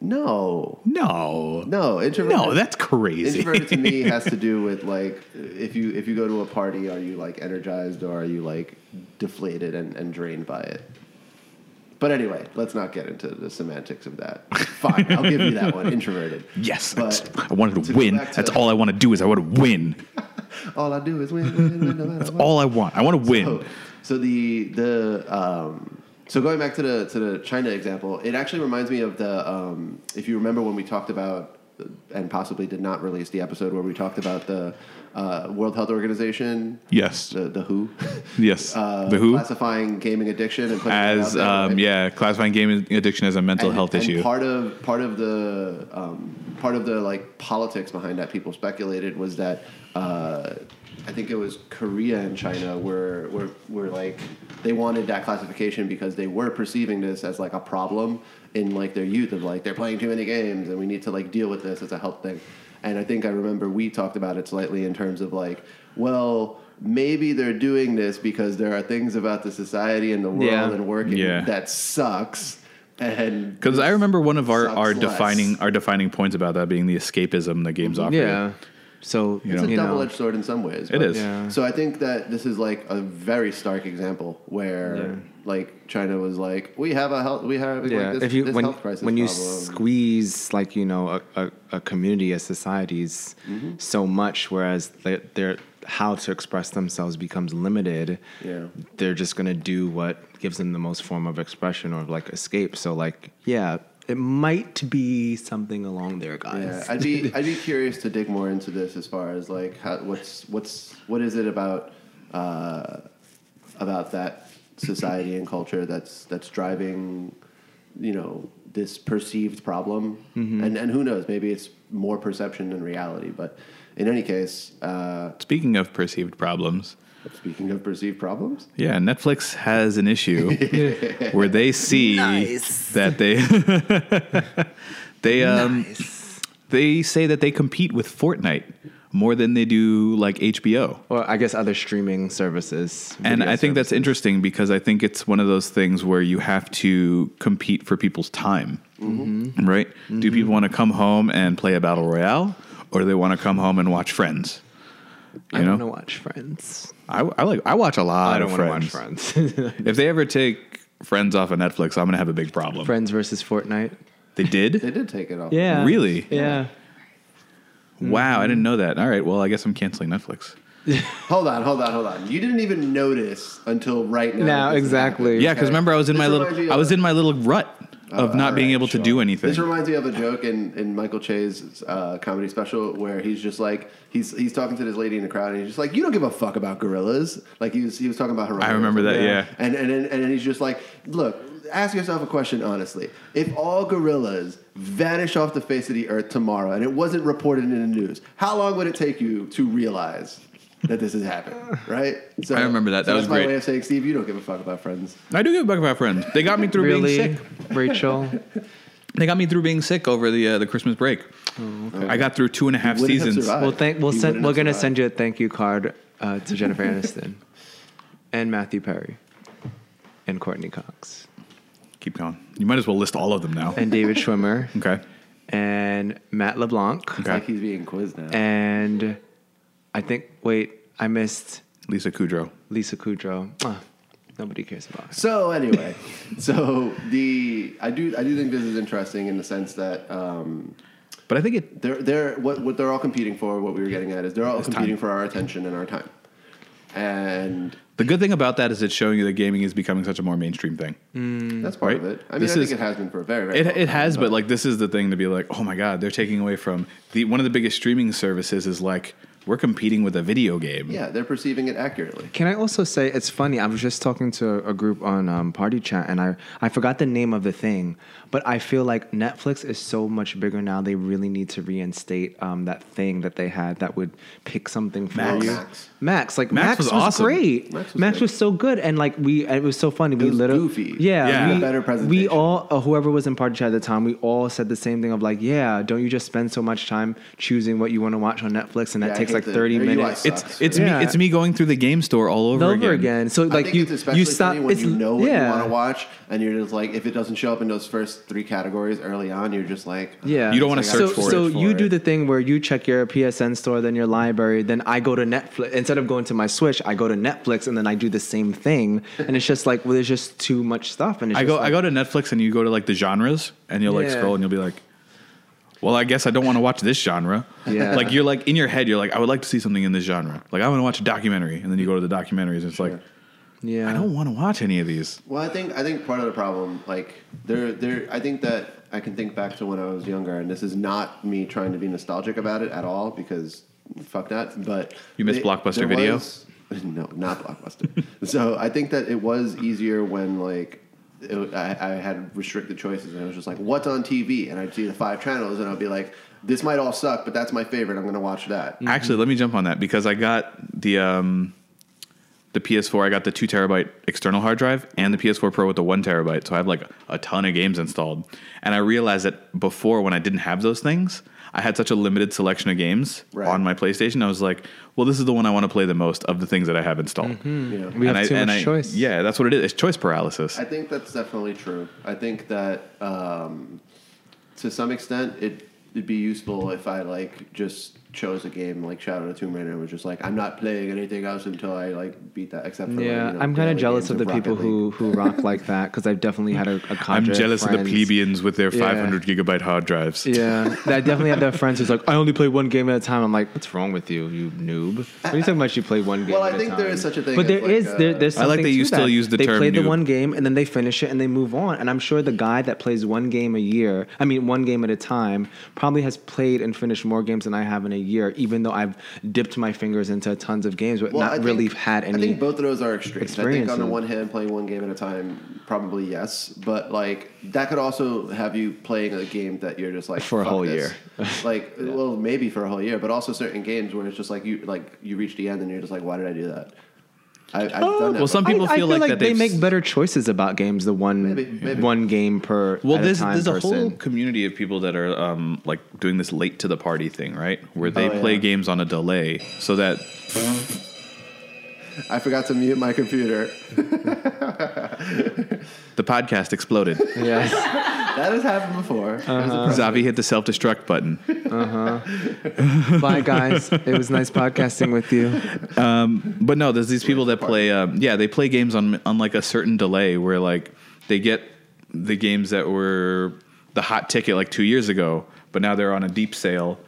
no introverted no that's crazy introverted to me has to do with like if you go to a party, are you like energized or are you like deflated and drained by it? But anyway, let's not get into the semantics of that. Fine, I'll give you that one, introverted. Yes, but I wanted to win. That's all I want to do is I want to win. All I do is win. No, that's all I want. I want to win. So so going back to the China example, it actually reminds me of the if you remember when we talked about and possibly did not release the episode where we talked about the World Health Organization. Yes. The WHO. Yes. The WHO. Classifying gaming addiction and putting as it out there, right? Classifying gaming addiction as a mental health issue. Part of the part of the like politics behind that, people speculated, was that I think it was Korea and China were like they wanted that classification because they were perceiving this as like a problem in like their youth of like they're playing too many games and we need to like deal with this as a health thing. And I think I remember we talked about it slightly in terms of like, well, maybe they're doing this because there are things about the society and the world and working that sucks. And because I remember one of our defining points about that being the escapism that games offer. Yeah. So it's a double-edged sword in some ways. It is. Yeah. So I think that this is like a very stark example where like China was like, we have this health crisis problem. Squeeze like a community, a society's so much, whereas they're how to express themselves becomes limited. Yeah. They're just going to do what gives them the most form of expression or like escape. So like, yeah, it might be something along there, guys. Yeah. I'd be curious to dig more into this as far as like how, what is it about that society and culture that's driving, this perceived problem. Mm-hmm. And who knows, maybe it's more perception than reality, but in any case, Speaking of perceived problems? Yeah, Netflix has an issue where they see that they say that they compete with Fortnite more than they do like HBO. Or I guess other streaming services. And I think that's interesting because I think it's one of those things where you have to compete for people's time, right? Mm-hmm. Do people want to come home and play a battle royale? Or they want to come home and watch Friends. I want to watch Friends. I watch a lot of Friends. I don't want to watch Friends. If they ever take Friends off of Netflix, I'm going to have a big problem. Friends versus Fortnite. They did? They did take it off. Yeah. Really? Yeah. Wow, I didn't know that. All right, well, I guess I'm canceling Netflix. Hold on. You didn't even notice until right now. Now, exactly. Yeah, because remember, I was in my little rut. Of not being able to do anything. This reminds me of a joke in Michael Che's comedy special where he's just like he's talking to this lady in the crowd and he's just like, you don't give a fuck about gorillas. Like he was talking about her. I remember that, yeah. And then he's just like, look, ask yourself a question honestly. If all gorillas vanish off the face of the earth tomorrow and it wasn't reported in the news, how long would it take you to realize that this has happened, right? So I remember that. So that was great. That's my way of saying, Steve, you don't give a fuck about Friends. I do give a fuck about Friends. They got me through being sick. Rachel? They got me through being sick over the Christmas break. Oh, okay. I got through 2.5 seasons. We're going to send you a thank you card to Jennifer Aniston and Matthew Perry and Courtney Cox. Keep going. You might as well list all of them now. And David Schwimmer. Okay. And Matt LeBlanc. Okay. It's like he's being quizzed now. And... I missed Lisa Kudrow. Nobody cares about her. So anyway, I do think this is interesting in the sense that, but I think what they're all competing for, what we were getting at is they're all competing for our attention and our time. And the good thing about that is it's showing you that gaming is becoming such a more mainstream thing. That's part of it. I mean, I think it has been for a very, very long time. It has, but like this is the thing to be like, oh my God, they're taking away from one of the biggest streaming services is like, we're competing with a video game. Yeah, they're perceiving it accurately. Can I also say, it's funny, I was just talking to a group on Party Chat, and I forgot the name of the thing, but I feel like Netflix is so much bigger now, they really need to reinstate that thing that they had that would pick something for you. Max was awesome. Great. Max was so good, and like it was so funny. It was goofy. Yeah. We had a better presentation. We all, whoever was in Party Chat at the time, we all said the same thing of like, yeah, don't you just spend so much time choosing what you want to watch on Netflix, and that takes like 30 minutes. It's me going through the game store all over again. So like you stop. It's what you want to watch, and you're just like, if it doesn't show up in those first 3 categories early on, you're just like, you don't want to search for it. So you do the thing where you check your PSN store, then your library, then I go to Netflix instead of going to my Switch. I go to Netflix and then I do the same thing, and it's just like, well, there's just too much stuff. And I go to Netflix and you go to like the genres, and you'll like scroll and you'll be like, well, I guess I don't want to watch this genre. Yeah. Like you're like in your head, you're like, I would like to see something in this genre. Like I want to watch a documentary, and then you go to the documentaries, and it's like, I don't want to watch any of these. Well, I think part of the problem, like I think that I can think back to when I was younger, and this is not me trying to be nostalgic about it at all because fuck that. But you missed Blockbuster Video? No, not Blockbuster. So I think that it was easier when like. I had restricted choices, and I was just like, what's on TV? And I'd see the 5 channels, and I'd be like, this might all suck, but that's my favorite. I'm going to watch that. Mm-hmm. Actually, let me jump on that because I got the PS4. I got the 2 terabyte external hard drive and the PS4 Pro with the 1 terabyte. So I have like a ton of games installed. And I realized that before when I didn't have those things, I had such a limited selection of games on my PlayStation. I was like, well, this is the one I want to play the most of the things that I have installed. Mm-hmm. Yeah. We have too much choice. Yeah, that's what it is. It's choice paralysis. I think that's definitely true. I think that to some extent it'd be useful if I like just chose a game like Shadow of the Tomb Raider and was just like, I'm not playing anything else until I like beat that, except for yeah, like, you know, I'm kind of jealous of the people who rock like that because I've definitely had a I'm jealous of the plebeians with their 500 gigabyte hard drives. Yeah, I definitely have that friends who's like, I only play one game at a time. I'm like, what's wrong with you, you noob? What are you talking about? You play one game at a time. Well, I think there is such a thing. But there is. There's something I like that you still use the term noob. They play the one game and then they finish it and they move on. And I'm sure the guy that plays one game at a time, probably has played and finished more games than I have in a year, even though I've dipped my fingers into tons of games, but had any. I think both of those are extremes. I think on the one hand, playing one game at a time, probably yes, but like that could also have you playing a game that you're just like for a whole year, like well maybe for a whole year, but also certain games where it's just like you reach the end and you're just like, why did I do that? Well, some people feel like that they make better choices about games. The one game per well, at there's, a time there's a person. Whole community of people that are like doing this late to the party thing, right? Where they play games on a delay so that I forgot to mute my computer. The podcast exploded. Yes, that has happened before. Uh-huh. Zavi hit the self-destruct button. Uh-huh. Bye, guys. It was nice podcasting with you. But no, there's these people that play. They play games on like a certain delay where like they get the games that were the hot ticket like 2 years ago, but now they're on a deep sale.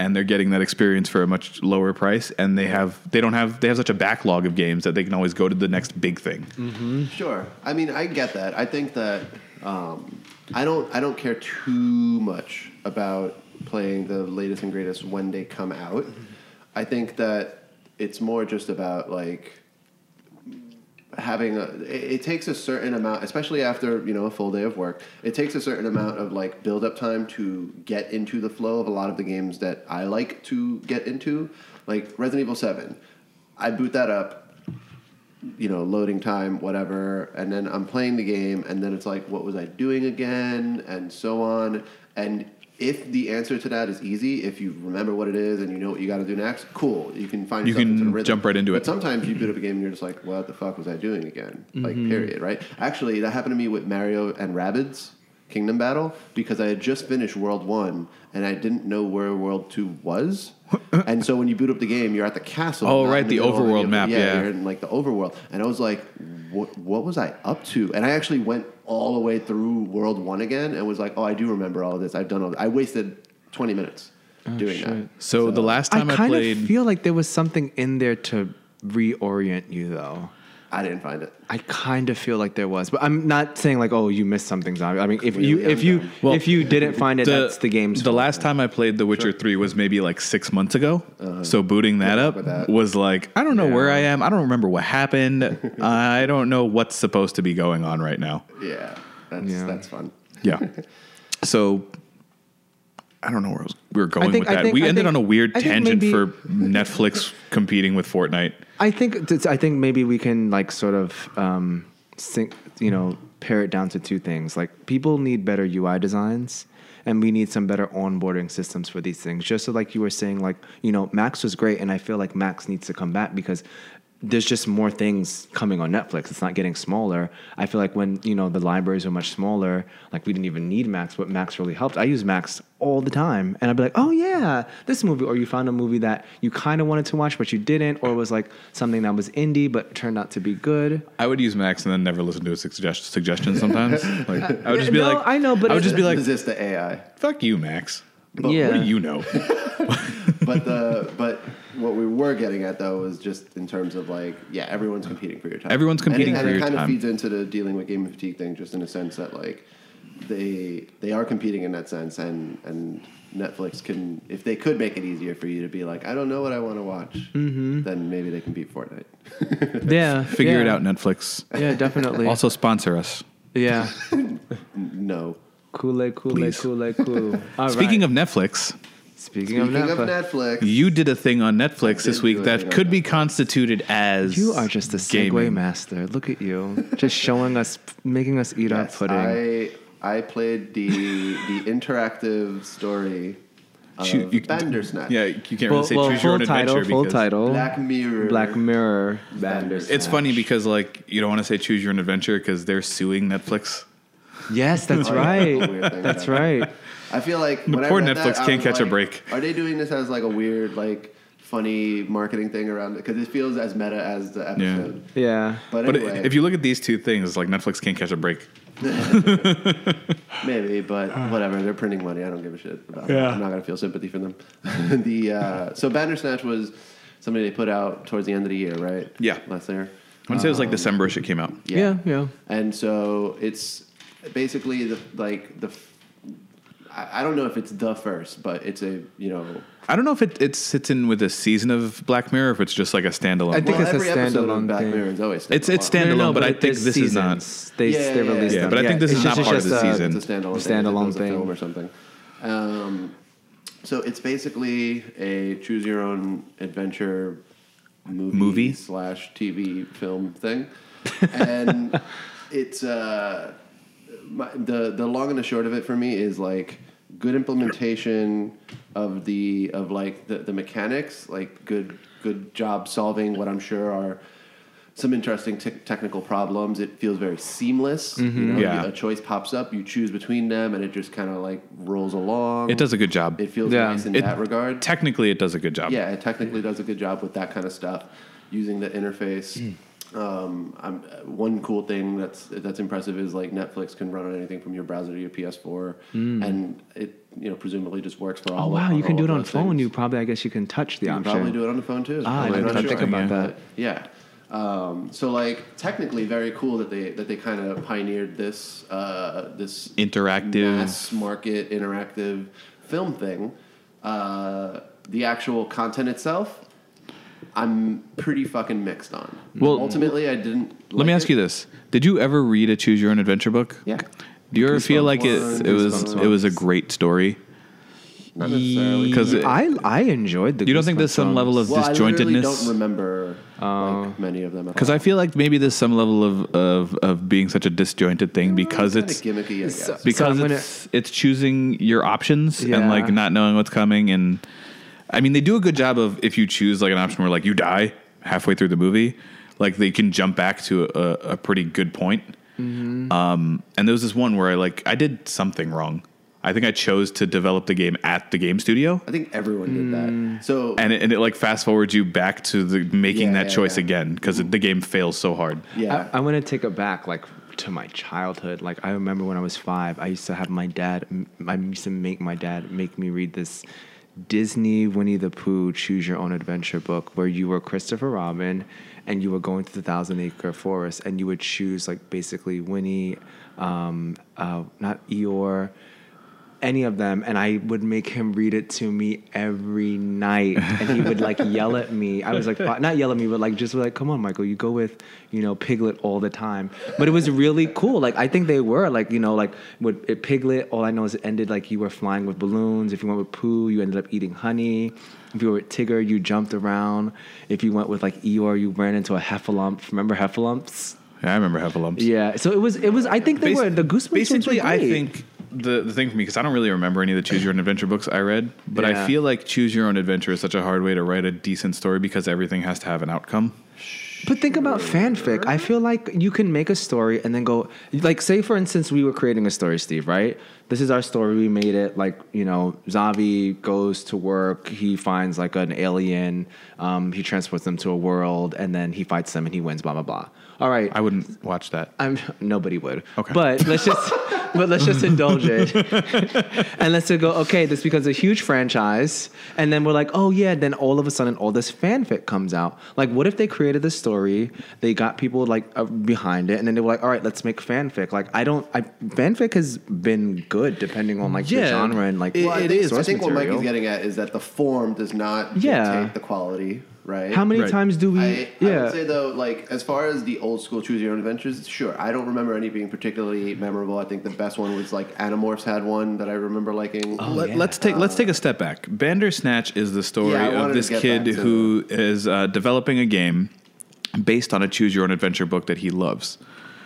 And they're getting that experience for a much lower price, and they have such a backlog of games that they can always go to the next big thing. Mm-hmm. Sure, I mean I get that. I think that I don't care too much about playing the latest and greatest when they come out. I think that it's more just about like having it takes a certain amount, especially after a full day of work, it takes a certain amount of like build up time to get into the flow of a lot of the games that I like to get into, like Resident Evil 7. I boot that up, loading time, whatever, and then I'm playing the game and then it's like, what was I doing again, and so on. And if the answer to that is easy, if you remember what it is and you know what you got to do next, cool. You can find yourself into the rhythm. Jump right into it. But sometimes you boot up a game and you're just like, what the fuck was I doing again? Mm-hmm. Like, period, right? Actually, that happened to me with Mario and Rabbids Kingdom Battle because I had just finished World 1 and I didn't know where World 2 was. And so when you boot up the game, you're at the castle. Oh, right, the overworld map, you're in, like, the overworld. And I was like, what was I up to? And I actually went all the way through World 1 again and was like, oh, I do remember all of this. I've done all this. I wasted 20 minutes doing that. So the last time I played... I kind of feel like there was something in there to reorient you, though. I didn't find it. I kind of feel like there was, but I'm not saying like, oh, you missed something, Zombie. I mean, if you didn't find it, that's the game's fault. The last time I played The Witcher 3 was maybe like 6 months ago. So booting that up was like, I don't know where I am. I don't remember what happened. I don't know what's supposed to be going on right now. Yeah, that's fun. Yeah. So I don't know where we were going with that. We ended on a weird tangent for Netflix competing with Fortnite. I think maybe we can like sort of pare it down to two things. Like people need better UI designs, and we need some better onboarding systems for these things. Just so like you were saying, like Max was great, and I feel like Max needs to come back because there's just more things coming on Netflix. It's not getting smaller. I feel like when, the libraries are much smaller, like we didn't even need Max, but Max really helped. I use Max all the time. And I'd be like, oh yeah, this movie. Or you found a movie that you kind of wanted to watch, but you didn't. Or it was like something that was indie, but turned out to be good. I would use Max and then never listen to a suggestion sometimes. Like, I would just be like, I know, but I would just be like, is this the AI? Fuck you, Max. But what do you know? But what we were getting at though was just in terms of like, everyone's competing for your time. Everyone's competing for your time. And it kind of feeds into the dealing with game fatigue thing, just in a sense that like they are competing in that sense, and Netflix can, if they could make it easier for you to be like, I don't know what I want to watch, then maybe they can beat Fortnite. Figure it out, Netflix. Yeah, definitely. Also sponsor us. Yeah. No. Kool-Aid, Kool-Aid, Kool-Aid, Kool. Speaking of Netflix. Speaking of Netflix, you did a thing on Netflix this week that could be constituted as you are just a segue master. Look at you, just showing us, making us eat our pudding. I played the interactive story of Bandersnatch. Yeah, you can't really say choose your own adventure. Full title. Black Mirror. Bandersnatch. It's funny because like you don't want to say choose your own adventure because they're suing Netflix. Yes, that's right. That's right. I feel like the poor Netflix can't catch a break. Are they doing this as like a weird, like funny marketing thing around it? Because it feels as meta as the episode. Yeah. But anyway, if you look at these two things, like Netflix can't catch a break. Maybe, but whatever. They're printing money. I don't give a shit about it. I'm not gonna feel sympathy for them. So Bandersnatch was something they put out towards the end of the year, right? Yeah. Last year. I want to say it was like December-ish it came out. Yeah. And so it's basically I don't know if it's the first, but it's a, you know... I don't know if it sits in with a season of Black Mirror, if it's just like a standalone. I think it's a standalone Black Mirror is always standalone. It's standalone, but I think this is not. They released it. Yeah, but I think this is not part of the season. It's a standalone thing. Film or something. So it's basically a choose-your-own-adventure movie / TV film thing. And it's... The long and the short of it for me is like good implementation of the mechanics, like good job solving what I'm sure are some interesting technical problems. It feels very seamless. Mm-hmm. A choice pops up, you choose between them, and it just kind of like rolls along. It does a good job. It feels nice in that regard. Technically, it does a good job. Yeah, it technically does a good job with that kind of stuff, using the interface. Mm. One cool thing that's impressive is like Netflix can run on anything from your browser to your PS4, and it presumably just works for all. Oh wow, you can do it on phone. Things. You probably, I guess, you can touch the option. You can probably do it on the phone too. I didn't think about that. Yeah. So like technically, very cool that they kind of pioneered this interactive mass market interactive film thing. The actual content itself, I'm pretty fucking mixed on. Well, ultimately, I didn't. Let me ask you this: did you ever read a choose-your-own-adventure book? Yeah. Do you ever feel like it was a great story? Not necessarily. Because I enjoyed the. You don't think there's some level of disjointedness? I don't remember many of them. Because I feel like maybe there's some level of being such a disjointed thing because it's kind of gimmicky, I guess. Because it's choosing your options and like not knowing what's coming and. I mean, they do a good job of if you choose like an option where like you die halfway through the movie, like they can jump back to a pretty good point. Mm-hmm. And there was this one where I did something wrong. I think I chose to develop the game at the game studio. I think everyone did that. So and it like fast forwards you back to the making that choice again because the game fails so hard. Yeah, I want to take it back like to my childhood. Like I remember when I was 5, I used to have my dad make me read this Disney Winnie the Pooh choose your own adventure book where you were Christopher Robin and you were going to the Thousand Acre Forest and you would choose like basically Winnie, not Eeyore, any of them, and I would make him read it to me every night and he would like yell at me. I was like, not yell at me, but like just like, come on Michael, you go with Piglet all the time. But it was really cool. Like I think they were like Piglet, all I know is it ended like you were flying with balloons. If you went with Pooh, you ended up eating honey. If you were with Tigger, you jumped around. If you went with like Eeyore, you ran into a Heffalump. Remember Heffalumps? Yeah, I remember Heffalumps. Yeah, so it was I think they were the Goosebumps. Basically, I think the thing for me, because I don't really remember any of the choose your own adventure books I read, but I feel like choose your own adventure is such a hard way to write a decent story because everything has to have an outcome. But think about fanfic. I feel like you can make a story and then go, like, say for instance, we were creating a story, Steve, right? This is our story. We made it. Like, Zavi goes to work. He finds like an alien. He transports them to a world, and then he fights them and he wins. Blah blah blah. All right. I wouldn't watch that. Nobody would. Okay. But let's just indulge it. And let's go, okay, this becomes a huge franchise. And then we're like, oh yeah, then all of a sudden all this fanfic comes out. Like, what if they created this story, they got people like behind it, and then they were like, all right, let's make fanfic. Like, fanfic has been good good depending on like the genre and like I think what Mikey's getting at is that the form does not dictate the quality. Right. How many times do we? I would say though, like as far as the old school choose your own adventures, sure. I don't remember any being particularly memorable. I think the best one was like Animorphs had one that I remember liking. Let's take a step back. Bandersnatch is the story of this kid who is developing a game based on a choose your own adventure book that he loves.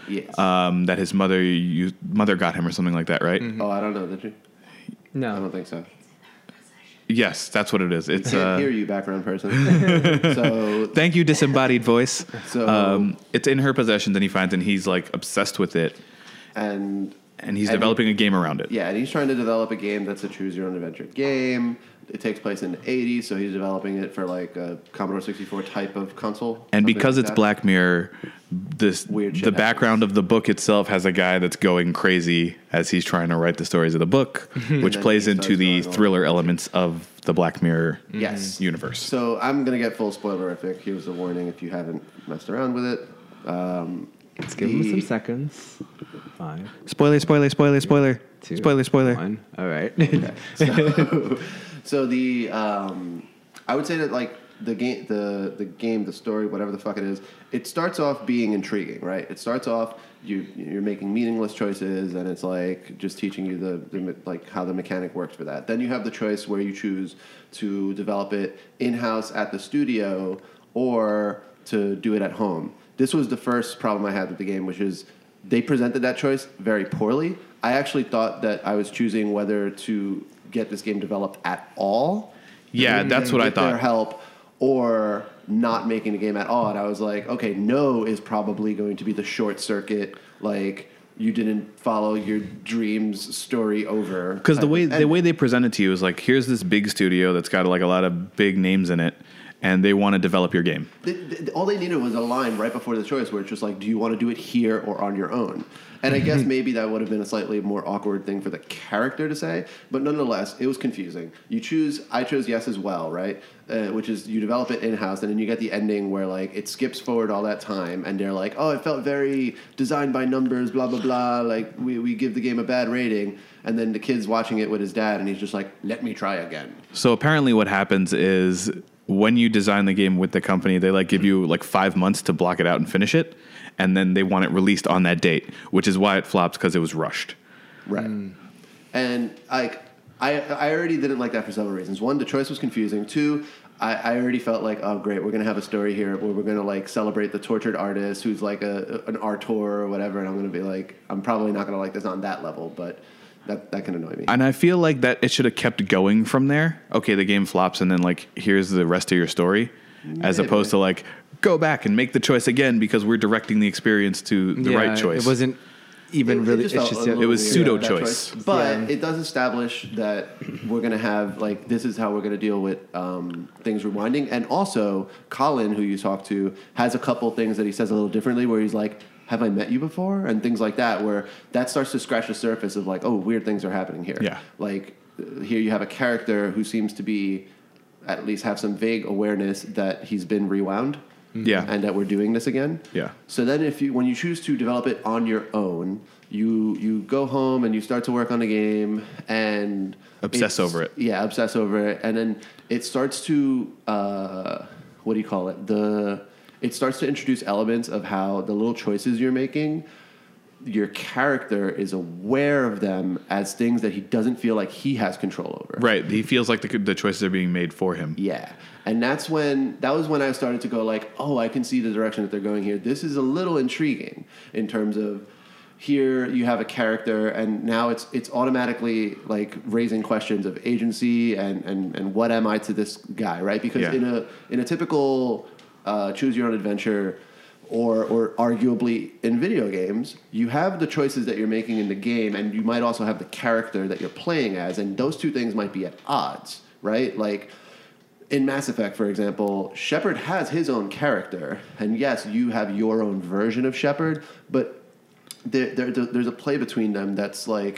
Yes. That his mother got him or something like that, right? Mm-hmm. Oh, I don't know. Did she? No, I don't think so. Yes, that's what it is. It's I can't hear you, background person. So thank you, disembodied voice. So it's in her possession, and he finds, and he's like obsessed with it, and he's developing a game around it. Yeah, and he's trying to develop a game that's a choose your own adventure game. It takes place in the 80s, so he's developing it for like a Commodore 64 type of console. And because it's Black Mirror, this weird shit the background of the book itself has a guy that's going crazy as he's trying to write the stories of the book, which plays into the thriller elements of the Black Mirror universe. So I'm going to get full spoiler, I think. Here's a warning if you haven't messed around with it. Let's give him some seconds. 5. Spoiler. 2. Spoiler. 1. All right. Okay. So the I would say that like the game, the story, whatever the fuck it is, it starts off being intriguing, right? It starts off you're making meaningless choices, and it's like just teaching you the like how the mechanic works for that. Then you have the choice where you choose to develop it in-house at the studio or to do it at home. This was the first problem I had with the game, which is they presented that choice very poorly. I actually thought that I was choosing whether to get this game developed at all. Yeah, that's what I thought. Their help or not making the game at all. And I was like, okay, no is probably going to be the short circuit. Like you didn't follow your dreams story over. Because the way they present it to you is like, here's this big studio that's got like a lot of big names in it. And they want to develop your game. All they needed was a line right before the choice where it's just like, do you want to do it here or on your own? And I guess maybe that would have been a slightly more awkward thing for the character to say. But nonetheless, it was confusing. I chose yes as well, right? Which is you develop it in-house, and then you get the ending where like it skips forward all that time. And they're like, oh, it felt very designed by numbers, blah, blah, blah. Like we give the game a bad rating. And then the kid's watching it with his dad, and he's just like, let me try again. So apparently what happens is, when you design the game with the company, they like give you like 5 months to block it out and finish it, and then they want it released on that date, which is why it flops, because it was rushed. Right. And like I already didn't like that for several reasons. One, the choice was confusing. Two, I already felt like, oh great, we're gonna have a story here where we're gonna like celebrate the tortured artist who's like an artor or whatever, and I'm gonna be like, I'm probably not gonna like this on that level, but That can annoy me. And I feel like that it should have kept going from there. Okay, the game flops, and then, like, here's the rest of your story. Maybe. As opposed to, like, go back and make the choice again because we're directing the experience to the right choice. It wasn't even really... It was pseudo-choice. But it does establish that we're going to have, like, this is how we're going to deal with things rewinding. And also, Colin, who you talked to, has a couple things that he says a little differently where he's like, have I met you before? And things like that, where that starts to scratch the surface of like, oh, weird things are happening here. Yeah. Like here you have a character who seems to be, at least have some vague awareness that he's been rewound. Yeah. And that we're doing this again. Yeah. So then when you choose to develop it on your own, you go home and you start to work on the game and obsess over it. And then it starts to, what do you call it? It starts to introduce elements of how the little choices you're making, your character is aware of them as things that he doesn't feel like he has control over. Right. He feels like the choices are being made for him. Yeah. And that was when I started to go like, oh, I can see the direction that they're going here. This is a little intriguing in terms of here you have a character and now it's automatically like raising questions of agency and what am I to this guy, right? Because in a typical... choose your own adventure or arguably in video games, you have the choices that you're making in the game and you might also have the character that you're playing as, and those two things might be at odds, right? Like in Mass Effect, for example, Shepard has his own character, and yes, you have your own version of Shepard, but there's a play between them that's like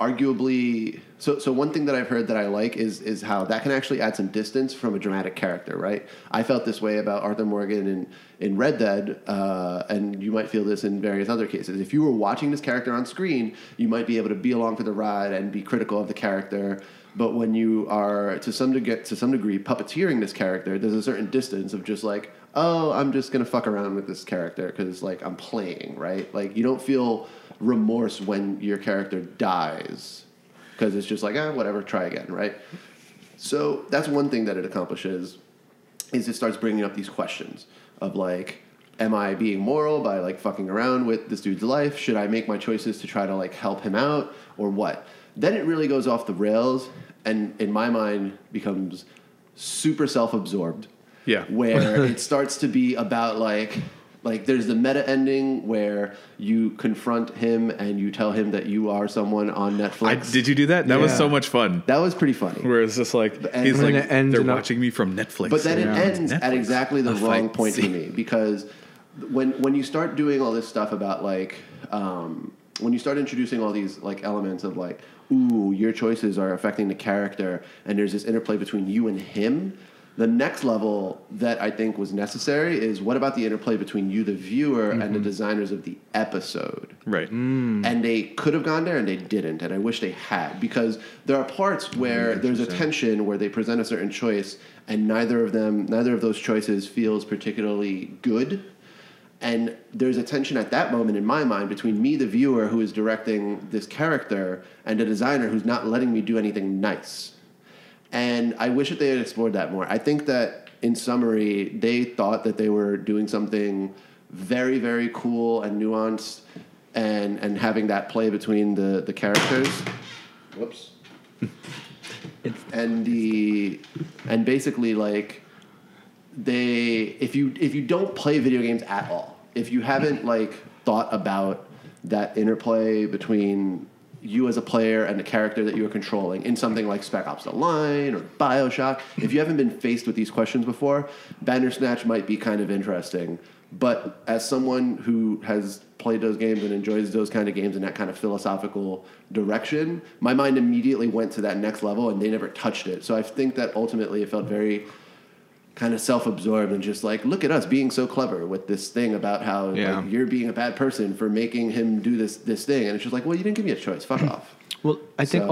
Arguably, so one thing that I've heard that I like is how that can actually add some distance from a dramatic character, right? I felt this way about Arthur Morgan in Red Dead, and you might feel this in various other cases. If you were watching this character on screen, you might be able to be along for the ride and be critical of the character. But when you are, to some degree, puppeteering this character, there's a certain distance of just like, oh, I'm just going to fuck around with this character because, like, I'm playing, right? Like, you don't feel remorse when your character dies because it's just like, ah, whatever, try again, right? So that's one thing that it accomplishes is it starts bringing up these questions of, like, am I being moral by, like, fucking around with this dude's life? Should I make my choices to try to, like, help him out or what? Then it really goes off the rails and, in my mind, becomes super self-absorbed. Yeah. Where it starts to be about, like there's the meta ending where you confront him and you tell him that you are someone on Netflix. Did you do that? That was so much fun. That was pretty funny. Where it's just like, he's like, they're watching me from Netflix. But then it ends Netflix. At exactly the wrong point for me. Because when you start doing all this stuff about, like, when you start introducing all these, like, elements of, like, ooh, your choices are affecting the character and there's this interplay between you and him. The next level that I think was necessary is what about the interplay between you, the viewer, mm-hmm. and the designers of the episode? Right. Mm. And they could have gone there, and they didn't, and I wish they had, because there are parts where there's a tension where they present a certain choice, and neither of those choices feels particularly good. And there's a tension at that moment in my mind between me, the viewer, who is directing this character, and the designer who's not letting me do anything nice. And I wish that they had explored that more. I think that, in summary, they thought that they were doing something very, very cool and nuanced and having that play between the characters. Whoops. And basically, like, if you don't play video games at all, if you haven't, like, thought about that interplay between you as a player and the character that you are controlling in something like Spec Ops The Line or Bioshock, if you haven't been faced with these questions before, Bandersnatch might be kind of interesting. But as someone who has played those games and enjoys those kind of games in that kind of philosophical direction, my mind immediately went to that next level, and they never touched it. So I think that ultimately it felt very kind of self-absorbed and just like, look at us being so clever with this thing about how like, you're being a bad person for making him do this thing. And it's just like, well, you didn't give me a choice. Fuck off. Well, I think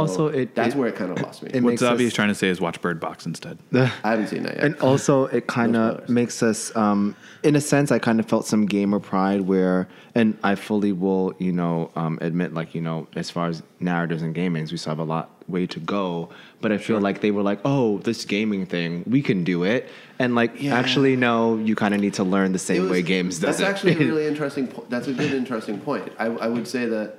that's where it kind of lost me. What Zavi is trying to say is watch Bird Box instead. I haven't seen that yet. And also it kind of makes us, in a sense, I kind of felt some gamer pride where, and I fully will, admit, like, as far as narratives and gamings, we still have a lot way to go. But I feel like they were like, oh, this gaming thing, we can do it. And actually, no, you kind of need to learn the same way games does it. That's actually a really interesting point. That's a good, interesting point. I would say that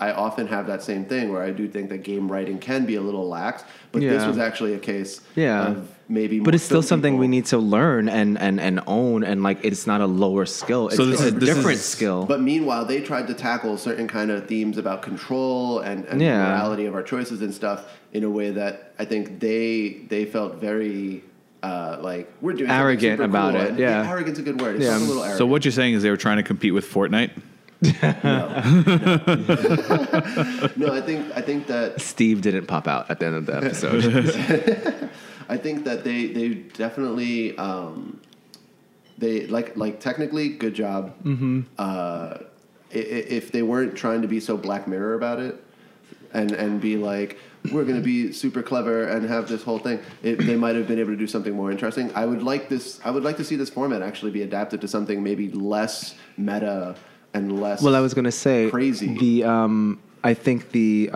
I often have that same thing where I do think that game writing can be a little lax, but this was actually a case of maybe more. But it's still something we need to learn and own, and it's not a lower skill. It's a different skill. But meanwhile, they tried to tackle certain kind of themes about control and the morality of our choices and stuff in a way that I think they felt very... we're doing arrogant about it. Yeah, arrogant's a good word. It's just a little arrogant. So what you're saying is they were trying to compete with Fortnite? No. No, I think that Steve didn't pop out at the end of the episode. I think that they definitely they like technically good job. Mm-hmm. If they weren't trying to be so Black Mirror about it and be like, we're going to be super clever and have this whole thing. They might have been able to do something more interesting. I would like to see this format actually be adapted to something maybe less meta and less crazy. Well, I was going to say, I think the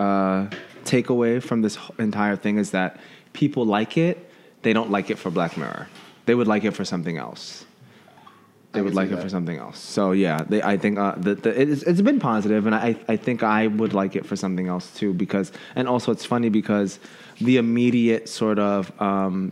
takeaway from this entire thing is that people like it. They don't like it for Black Mirror. They would like it for something else. They would like it for something else. So, yeah, I think it's been positive, and I think I would like it for something else, too, because... And also, it's funny because the immediate sort of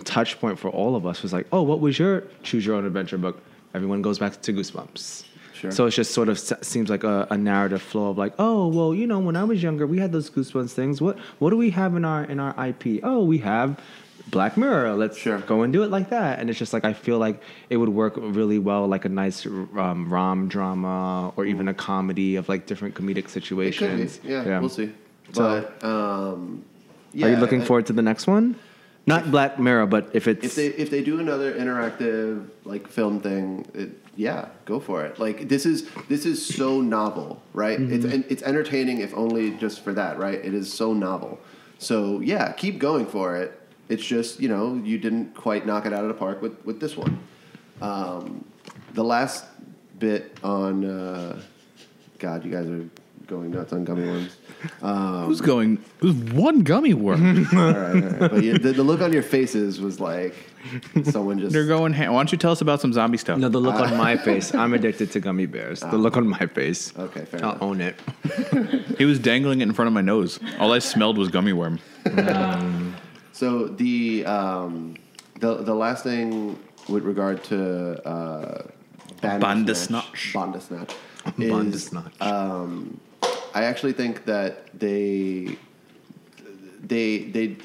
touch point for all of us was like, oh, what was your choose-your-own-adventure book? Everyone goes back to Goosebumps. Sure. So it just sort of seems like a narrative flow of like, oh, well, when I was younger, we had those Goosebumps things. What do we have in our IP? Oh, we have... Black Mirror, let's go and do it like that. And it's just like, I feel like it would work really well, like a nice rom drama or even a comedy of like different comedic situations. It could be. Yeah, we'll see. But yeah, are you looking forward to the next one? Not Black Mirror, but if it's if they do another interactive like film thing, yeah, go for it. Like this is so novel, right? Mm-hmm. It's entertaining if only just for that, right? It is so novel. So yeah, keep going for it. It's just, you know, you didn't quite knock it out of the park with this one. The last bit on God, you guys are going nuts on gummy worms. Who's one gummy worm? all right. But yeah, the look on your faces was like someone just... They're going, why don't you tell us about some zombie stuff? No, the look on my face. I'm addicted to gummy bears. The look on my face. Okay, fair enough. I'll own it. He was dangling it in front of my nose. All I smelled was gummy worm. So the last thing with regard to Bandersnatch is... I actually think that they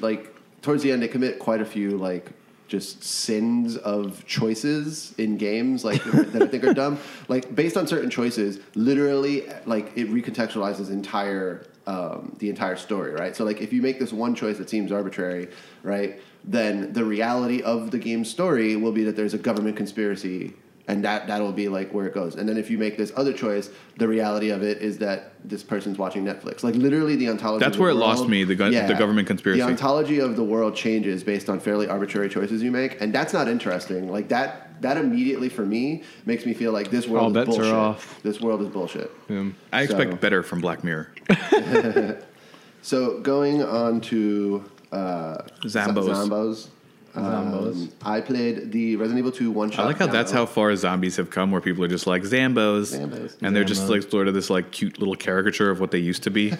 like towards the end they commit quite a few like just sins of choices in games like that I think are dumb. Like based on certain choices, literally like it recontextualizes the entire story, right? So like if you make this one choice that seems arbitrary, right, then the reality of the game's story will be that there's a government conspiracy. And that'll be, like, where it goes. And then if you make this other choice, the reality of it is that this person's watching Netflix. Like, literally, the ontology That's of the where world, it lost me, the government conspiracy. The ontology of the world changes based on fairly arbitrary choices you make. And that's not interesting. Like, that immediately, for me, makes me feel like this world is bullshit. All bets are off. This world is bullshit. Yeah. I expect better from Black Mirror. So, going on to... Zambos. I played the Resident Evil 2 one-shot. I like how that's how far zombies have come, where people are just like, Zambos. And they're just like sort of this like cute little caricature of what they used to be.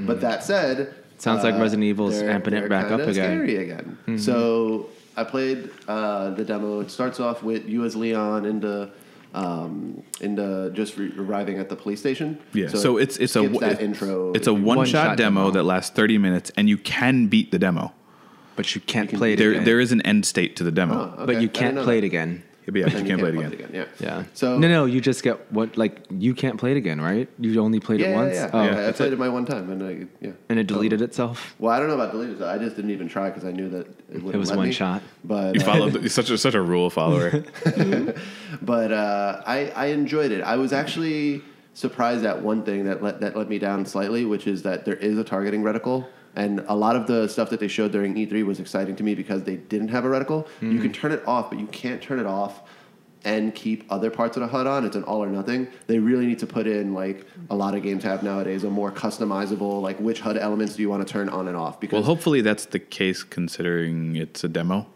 But that said... Sounds like Resident Evil's amping it back up again. Scary again. Mm-hmm. So I played the demo. It starts off with you as Leon into just arriving at the police station. Yeah. So it's a one-shot demo that lasts 30 minutes, and you can beat the demo. But you can't play it again. There is an end state to the demo. Oh, okay. But you can't play it again. Yeah, but you can't play it again. Yeah. So no, you just get what, like, you can't play it again, right? You only played it once? Yeah. Oh, yeah, I played it my one time. And it deleted itself? Well, I don't know about deleted itself. I just didn't even try because I knew that it wouldn't was let one me. Shot. But, you followed such a rule follower. But I enjoyed it. I was actually surprised at one thing that let me down slightly, which is that there is a targeting reticle. And a lot of the stuff that they showed during E3 was exciting to me because they didn't have a reticle. Mm. You can turn it off, but you can't turn it off and keep other parts of the HUD on. It's an all or nothing. They really need to put in, like a lot of games have nowadays, a more customizable, like which HUD elements do you want to turn on and off? Because hopefully that's the case considering it's a demo.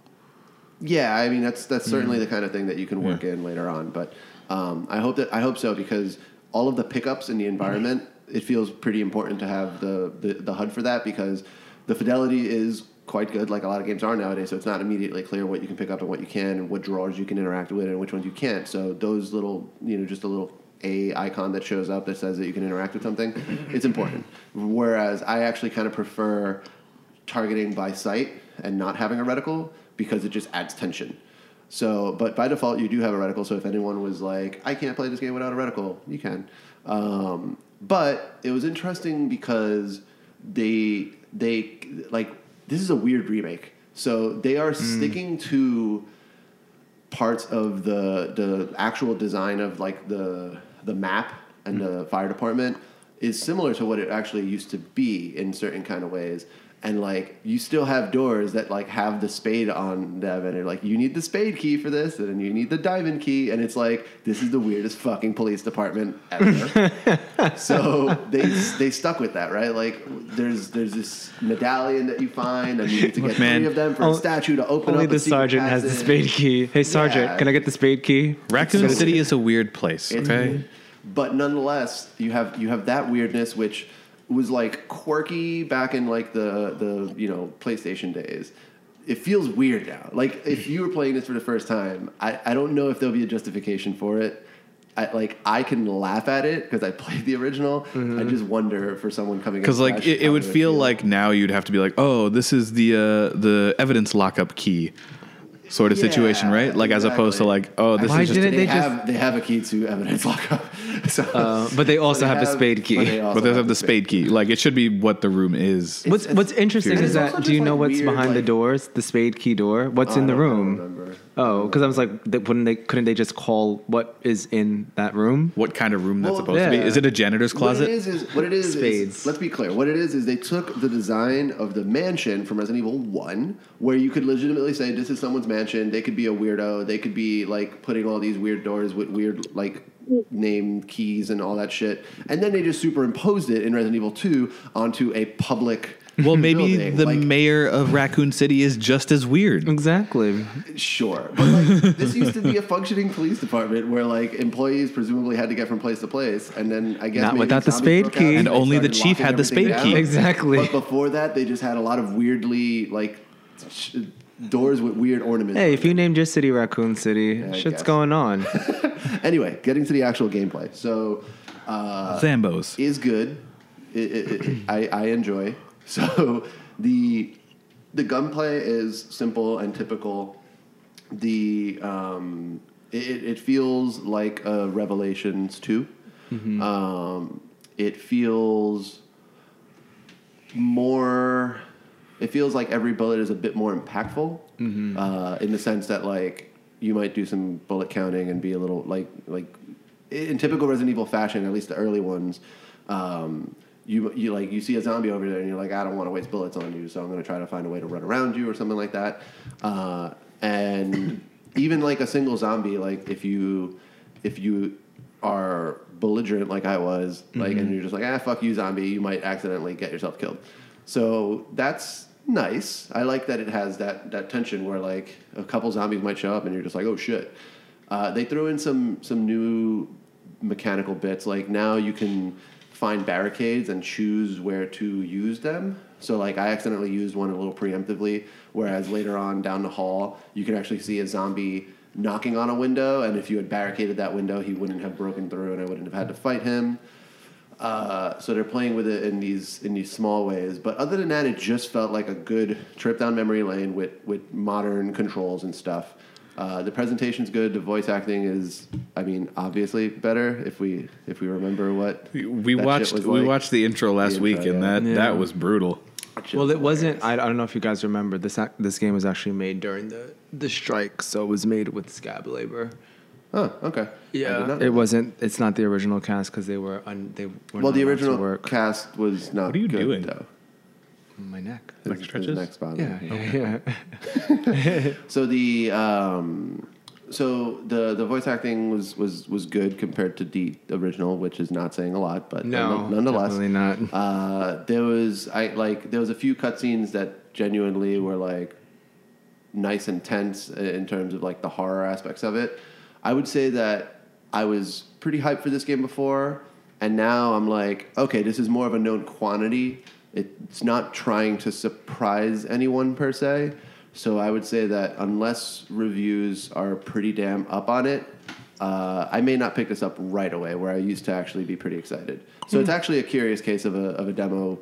Yeah, I mean, that's certainly the kind of thing that you can work in later on. But I hope so because all of the pickups in the environment... It feels pretty important to have the HUD for that because the fidelity is quite good, like a lot of games are nowadays, so it's not immediately clear what you can pick up and what you can and what drawers you can interact with and which ones you can't. So those little, you know, just a little A icon that shows up that says that you can interact with something, it's important. Whereas I actually kind of prefer targeting by sight and not having a reticle because it just adds tension. So, but by default, you do have a reticle, so if anyone was like, I can't play this game without a reticle, you can. But it was interesting because they like, this is a weird remake. So they are sticking to parts of the actual design of like the map and the fire department is similar to what it actually used to be in certain kind of ways. And like you still have doors that like have the spade on them, and they're like, you need the spade key for this, and then you need the diamond key, and it's like, this is the weirdest fucking police department ever. So they stuck with that, right? Like there's this medallion that you find, and you need to get three of them for a statue to open only up. Only the sergeant has the spade key. Hey sergeant, can I get the spade key? Raccoon City is a weird place, okay? But nonetheless, you have that weirdness which was like quirky back in like the you know PlayStation days. It feels weird now. Like if you were playing this for the first time, I don't know if there'll be a justification for it. I can laugh at it because I played the original. Mm-hmm. I just wonder for someone coming because like it would feel like now you'd have to be like, oh, this is the evidence lockup key. sort of situation, right? Like, exactly. As opposed to like, oh, this is just... They have a key to evidence lockup. So, but they also have the spade key. But they also have the spade key. Like, it should be what the room is. What's interesting is that, do you know what's behind the doors? The spade key door? What's in the room? Oh, because I was like, couldn't they just call what is in that room? What kind of room that's supposed to be? Is it a janitor's closet? What it is spades. Let's be clear. What it is they took the design of the mansion from Resident Evil 1, where you could legitimately say this is someone's mansion. They could be a weirdo. They could be like putting all these weird doors with weird like name keys and all that shit. And then they just superimposed it in Resident Evil 2 onto a public... Well, maybe the mayor of Raccoon City is just as weird. Exactly. Sure. But like, this used to be a functioning police department where like employees presumably had to get from place to place. And then I guess... Not without the spade key. And only the chief had the spade key. Exactly. But before that, they just had a lot of weirdly like... doors with weird ornaments. Hey, if you named your city Raccoon City, shit's going on. Anyway, getting to the actual gameplay. So... Zambos. Is good. I enjoy... So the gunplay is simple and typical. The it feels like a Revelations 2. Mm-hmm. It feels more. It feels like every bullet is a bit more impactful, mm-hmm. In the sense that like you might do some bullet counting and be a little like in typical Resident Evil fashion, at least the early ones. You like you see a zombie over there and you're like, I don't want to waste bullets on you, so I'm going to try to find a way to run around you or something like that. And even like a single zombie, like if you are belligerent like I was, like mm-hmm. and you're just like, fuck you, zombie, you might accidentally get yourself killed. So that's nice. I like that it has that tension where like a couple zombies might show up and you're just like, oh shit. They threw in some new mechanical bits. Like now you can find barricades and choose where to use them. So like I accidentally used one a little preemptively, whereas later on down the hall you could actually see a zombie knocking on a window, and if you had barricaded that window he wouldn't have broken through and I wouldn't have had to fight him. So they're playing with it in these small ways. But other than that, it just felt like a good trip down memory lane with modern controls and stuff. The presentation's good. The voice acting is, I mean, obviously better if we remember what we watched the intro last week, and that was brutal. Well, it wasn't. I don't know if you guys remember this game was actually made during the strike, so it was made with scab labor. Oh, okay. Yeah, it wasn't. It's not the original cast because they were not the original cast was not. What are you doing though? My neck. Like stretches? Neck spot. Yeah. So the voice acting was good compared to the original, which is not saying a lot, but no, nonetheless. Definitely not. There was a few cutscenes that genuinely were like nice and tense in terms of like the horror aspects of it. I would say that I was pretty hyped for this game before, and now I'm like, okay, this is more of a known quantity. It's not trying to surprise anyone per se, so I would say that unless reviews are pretty damn up on it, I may not pick this up right away, where I used to actually be pretty excited. So it's actually a curious case of a demo.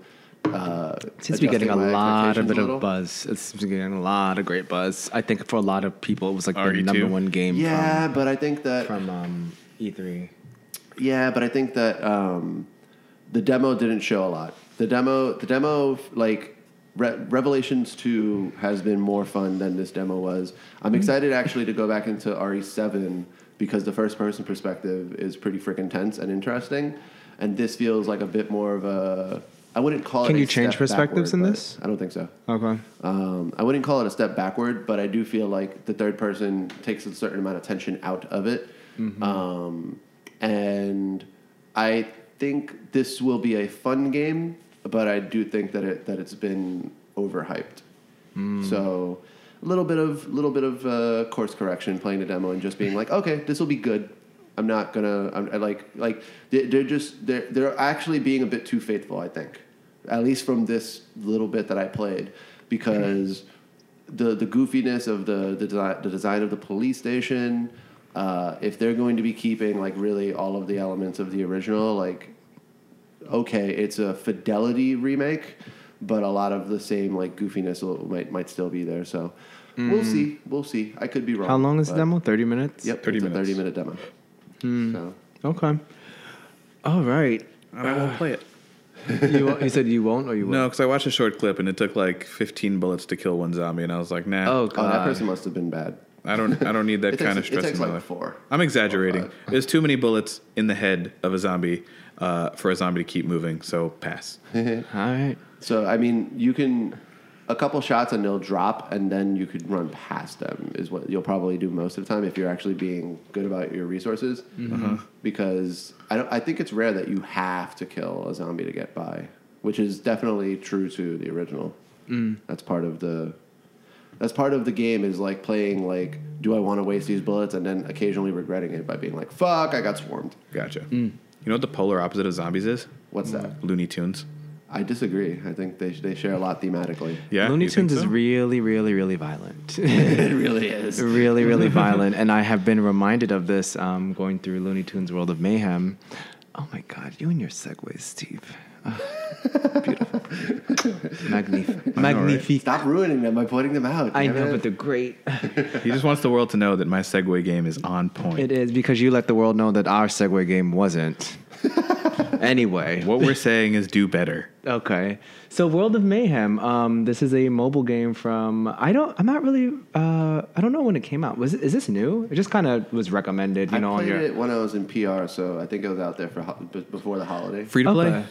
Seems to be getting a lot of buzz. It seems to be getting a lot of great buzz. I think for a lot of people, it was like the number one game. Yeah, but I think that from E3. Yeah, but I think that the demo didn't show a lot. The demo, like Revelations 2 has been more fun than this demo was. I'm excited actually to go back into RE7 because the first-person perspective is pretty freaking tense and interesting, and this feels like a bit more of a. I wouldn't call it. Can you change perspectives in this? I don't think so. Okay. I wouldn't call it a step backward, but I do feel like the third person takes a certain amount of tension out of it, mm-hmm. And I think this will be a fun game. But I do think that it's been overhyped. So a little bit of course correction, playing the demo and just being like, okay, this will be good. I'm not gonna. They're actually being a bit too faithful, I think, at least from this little bit that I played, because the goofiness of the design of the police station. If they're going to be keeping like really all of the elements of the original, like. Okay, it's a fidelity remake, but a lot of the same like goofiness might still be there. So We'll see. We'll see. I could be wrong. How long is the demo? 30 minutes? Yep, 30 minutes. A 30-minute demo. So. Okay. All right. I won't play it. You said you won't or you will? No, because I watched a short clip and it took like 15 bullets to kill one zombie, and I was like, nah. Oh, God. Oh, that person must have been bad. I don't need that kind of stress in my life. Four. I'm exaggerating. There's too many bullets in the head of a zombie for a zombie to keep moving, so pass. All right. So, I mean, you can... A couple shots and they'll drop, and then you could run past them is what you'll probably do most of the time if you're actually being good about your resources. Mm-hmm. Because I think it's rare that you have to kill a zombie to get by, which is definitely true to the original. That's part of the game is like playing like, do I want to waste these bullets, and then occasionally regretting it by being like, fuck, I got swarmed. Gotcha. Mm. You know what the polar opposite of zombies is? What's that? Looney Tunes. I disagree. I think they share a lot thematically. Yeah, Looney Tunes is really, really, really violent. It really is. Really, really violent. And I have been reminded of this going through Looney Tunes World of Mayhem. Oh, my God. You and your segues, Steve. Beautiful. Magnifique. Stop ruining them by pointing them out. I know, but they're great. He just wants the world to know that my segue game is on point. It is, because you let the world know that our segue game wasn't. Anyway, what we're saying is do better. Okay. So World of Mayhem, this is a mobile game from I don't know when it came out. Is this new? It just kind of was recommended, I played it when I was in PR, so I think it was out there before the holiday. Free to play?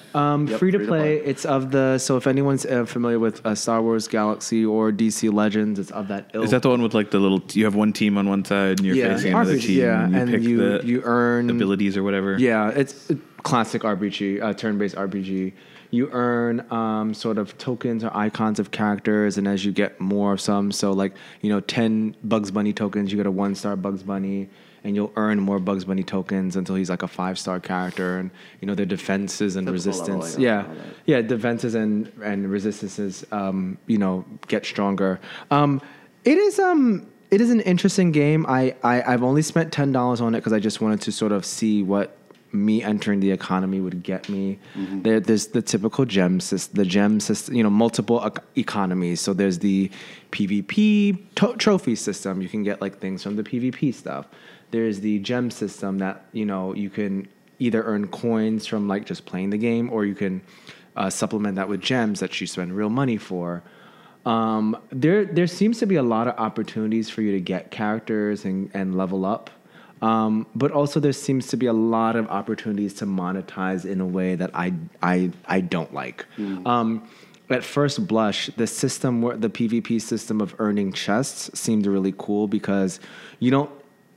Free to play. It's of the so if anyone's familiar with Star Wars Galaxy or DC Legends, it's of that ilk. Is that the one with like the little you have one team on one side and you're facing another team and you earn abilities or whatever? Yeah, it's classic RPG, turn-based RPG. You earn sort of tokens or icons of characters, and as you get more of some, so like, 10 Bugs Bunny tokens, you get a 1-star Bugs Bunny, and you'll earn more Bugs Bunny tokens until he's like a 5-star character, and their defenses and resistance. Defenses and resistances, get stronger. It is an interesting game. I've only spent $10 on it because I just wanted to sort of see what me entering the economy would get me. Mm-hmm. There's the typical gem system, multiple economies. So there's the PvP trophy system. You can get like things from the PvP stuff. There's the gem system that, you can either earn coins from like just playing the game, or you can supplement that with gems that you spend real money for. There seems to be a lot of opportunities for you to get characters and level up. But also there seems to be a lot of opportunities to monetize in a way that I don't like. At first blush, the PvP system of earning chests seemed really cool, because you don't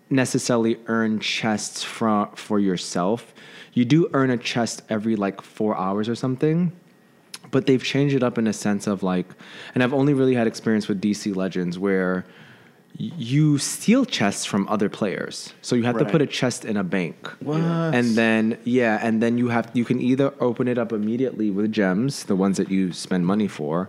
necessarily earn chests for yourself. You do earn a chest every like 4 hours or something. But they've changed it up in a sense of like, and I've only really had experience with DC Legends where you steal chests from other players. So you have to put a chest in a bank. What? And then you can either open it up immediately with gems, the ones that you spend money for,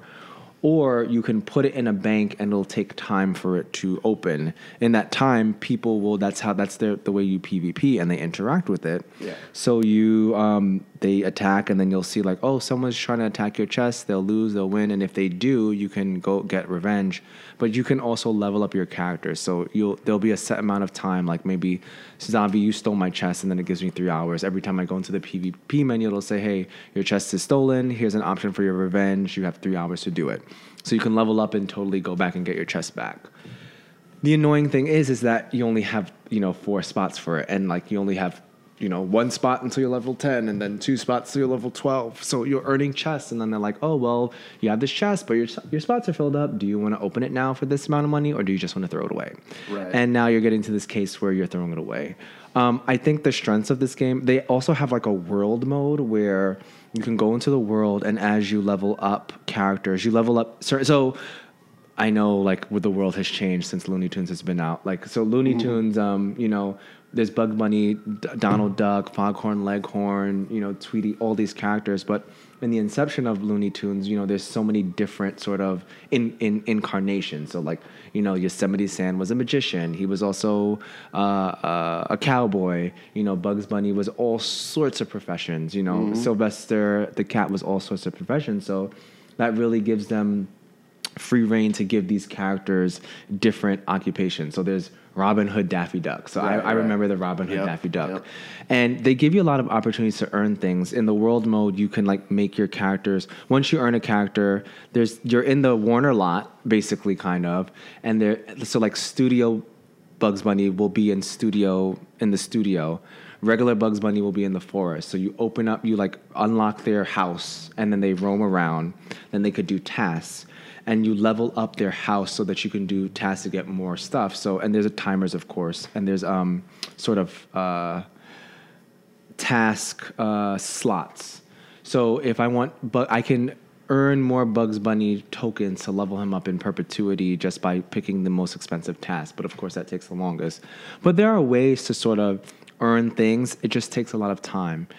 or you can put it in a bank and it'll take time for it to open. In that time, people will, that's the way you PvP and they interact with it. Yeah. So you, they attack, and then you'll see like, oh, someone's trying to attack your chest. They'll lose, they'll win. And if they do, you can go get revenge, but you can also level up your character. So there'll be a set amount of time. Like maybe Zavi, you stole my chest, and then it gives me 3 hours. Every time I go into the PvP menu, it'll say, hey, your chest is stolen. Here's an option for your revenge. You have 3 hours to do it. So you can level up and totally go back and get your chest back. The annoying thing is that you only have, 4 spots for it. And like you only have, 1 spot until you're level 10, and then 2 spots till you're level 12. So you're earning chests, and then they're like, oh, well, you have this chest, but your spots are filled up. Do you want to open it now for this amount of money, or do you just want to throw it away? Right. And now you're getting to this case where you're throwing it away. I think the strengths of this game, they also have like a world mode where you can go into the world, and as you level up characters, you level up certain... So I know like the world has changed since Looney Tunes has been out. Like, so Looney Tunes, there's Bug Bunny, Donald Duck, Foghorn Leghorn, Tweety, all these characters. But in the inception of Looney Tunes, there's so many different sort of incarnations. So like, Yosemite Sam was a magician. He was also a cowboy. Bugs Bunny was all sorts of professions. Sylvester the cat was all sorts of professions. So that really gives them free reign to give these characters different occupations. So there's Robin Hood, Daffy Duck. So right, I remember the Robin Hood, Daffy Duck. And they give you a lot of opportunities to earn things. In the world mode, you can like make your characters. Once you earn a character, there's you're in the Warner lot, basically, kind of. And there, so like Studio Bugs Bunny will be in the studio. Regular Bugs Bunny will be in the forest. So you open up, you like unlock their house, and then they roam around. Then they could do tasks. And you level up their house so that you can do tasks to get more stuff. So, and there's timers, of course, and there's sort of task slots. So if I want, but I can earn more Bugs Bunny tokens to level him up in perpetuity just by picking the most expensive task. But of course, that takes the longest. But there are ways to sort of earn things. It just takes a lot of time.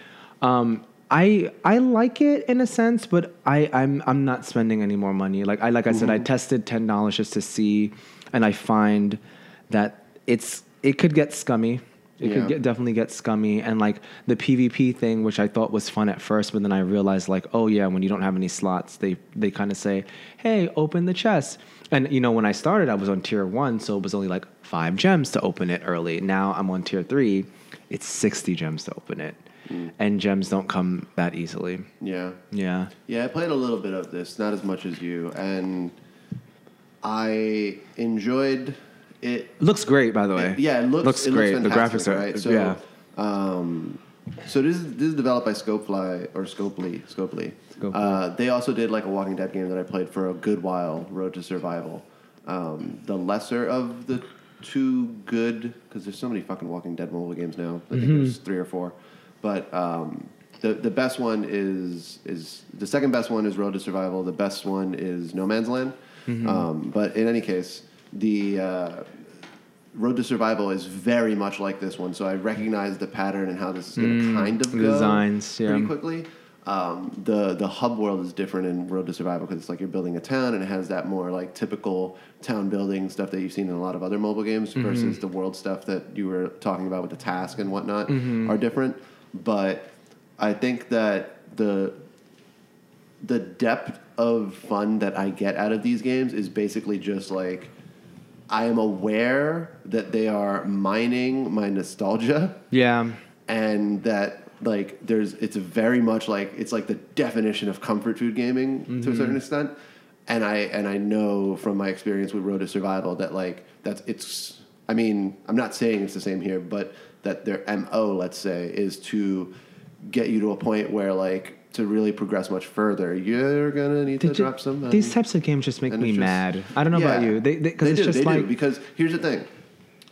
I like it in a sense, but I'm not spending any more money. Like I said, I tested $10 just to see, and I find that it could get scummy. It could definitely get scummy. And like the PvP thing, which I thought was fun at first, but then I realized like, oh yeah, when you don't have any slots, they kind of say, hey, open the chest. And you know, when I started, I was on tier 1, so it was only like 5 gems to open it early. Now I'm on tier 3, it's 60 gems to open it. And gems don't come that easily. Yeah, I played a little bit of this, not as much as you, and I enjoyed it. Looks great, by the way. It looks great. The graphics are right. So, yeah. So this is developed by Scopely. They also did like a Walking Dead game that I played for a good while, Road to Survival. The lesser of the two good, because there's so many fucking Walking Dead mobile games now. I think there's 3 or 4. But the best one is the second best one is Road to Survival. The best one is No Man's Land. But in any case, the Road to Survival is very much like this one. So I recognize the pattern and how this is going to kind of go pretty quickly. The hub world is different in Road to Survival because it's like you're building a town, and it has that more like typical town building stuff that you've seen in a lot of other mobile games versus the world stuff that you were talking about with the task and whatnot are different. But I think that the depth of fun that I get out of these games is basically just like I am aware that they are mining my nostalgia. Yeah. And that like it's very much like it's like the definition of comfort food gaming to a certain extent. And I know from my experience with Road to Survival that like I mean, I'm not saying it's the same here, but that their MO, let's say, is to get you to a point where, like, to really progress much further, you're going to need to drop some... These types of games just make me mad. I don't know about you. They do, because here's the thing.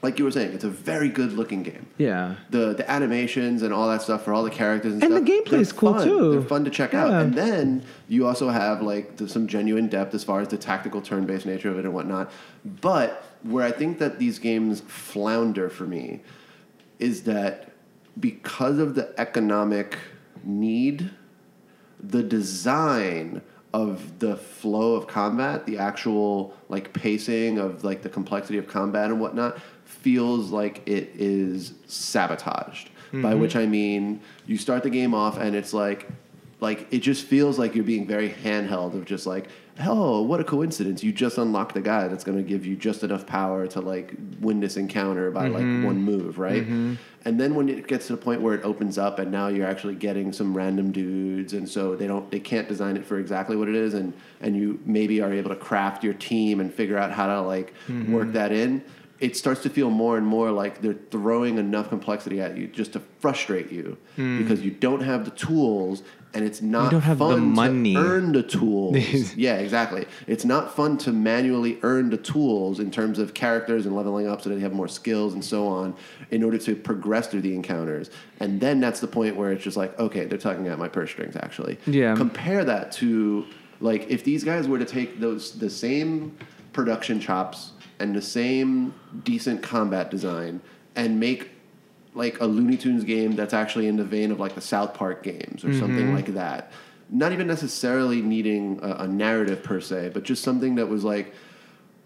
Like you were saying, it's a very good-looking game. Yeah. The animations and all that stuff for all the characters and stuff. And the gameplay is cool, too. They're fun to check out. And then you also have, like, some genuine depth as far as the tactical turn-based nature of it and whatnot. But where I think that these games flounder for me is that because of the economic need, the design of the flow of combat, the actual like pacing of like the complexity of combat and whatnot, feels like it is sabotaged. By which I mean you start the game off and it's like it just feels like you're being very handheld of just like, oh, what a coincidence. You just unlocked a guy that's going to give you just enough power to, like, win this encounter by, like, one move, right? And then when it gets to the point where it opens up and now you're actually getting some random dudes, and so they can't design it for exactly what it is, and you maybe are able to craft your team and figure out how to, like, work that in, it starts to feel more and more like they're throwing enough complexity at you just to frustrate you because you don't have the tools and it's not fun to earn the tools. Yeah, exactly. It's not fun to manually earn the tools in terms of characters and leveling up so that you have more skills and so on in order to progress through the encounters. And then that's the point where it's just like, okay, they're tugging at my purse strings, actually. Yeah. Compare that to, like, if these guys were to take the same production chops and the same decent combat design and make like a Looney Tunes game that's actually in the vein of like the South Park games or something like that. Not even necessarily needing a narrative per se, but just something that was like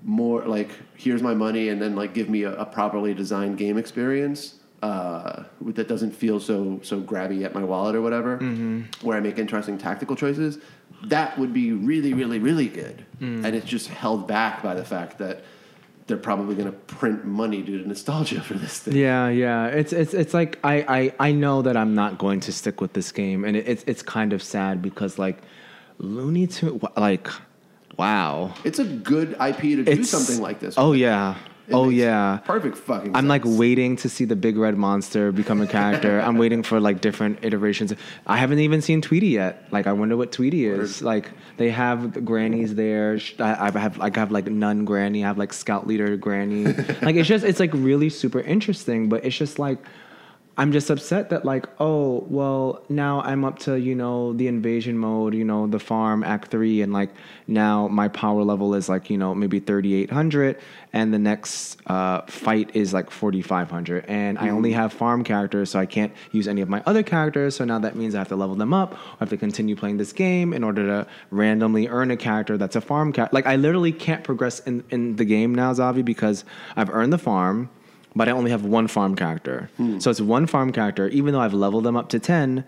more like, here's my money and then like give me a properly designed game experience that doesn't feel so grabby at my wallet or whatever, where I make interesting tactical choices. that would be really, really, really good. Mm. And it's just held back by the fact that they're probably going to print money due to nostalgia for this thing. Yeah, yeah. It's like I know that I'm not going to stick with this game, and it's kind of sad because like Looney Tunes, like wow, it's a good IP to do something like this. Oh yeah. Oh yeah. Perfect fucking sense. I'm like waiting to see the big red monster become a character. I'm waiting for like different iterations. I haven't even seen Tweety yet. Like I wonder what Tweety is. Like they have grannies there. I have like nun granny. I have like scout leader granny. Like it's like really super interesting, but it's just like I'm just upset that like, oh, well, now I'm up to, you know, the invasion mode, you know, the farm Act 3. And like now my power level is like, you know, maybe 3,800. And the next fight is like 4,500. And I only have farm characters, so I can't use any of my other characters. So now that means I have to level them up. I have to continue playing this game in order to randomly earn a character that's a farm character. Like I literally can't progress in the game now, Zavi, because I've earned the farm, but I only have one farm character. Hmm. So it's one farm character. Even though I've leveled them up to 10,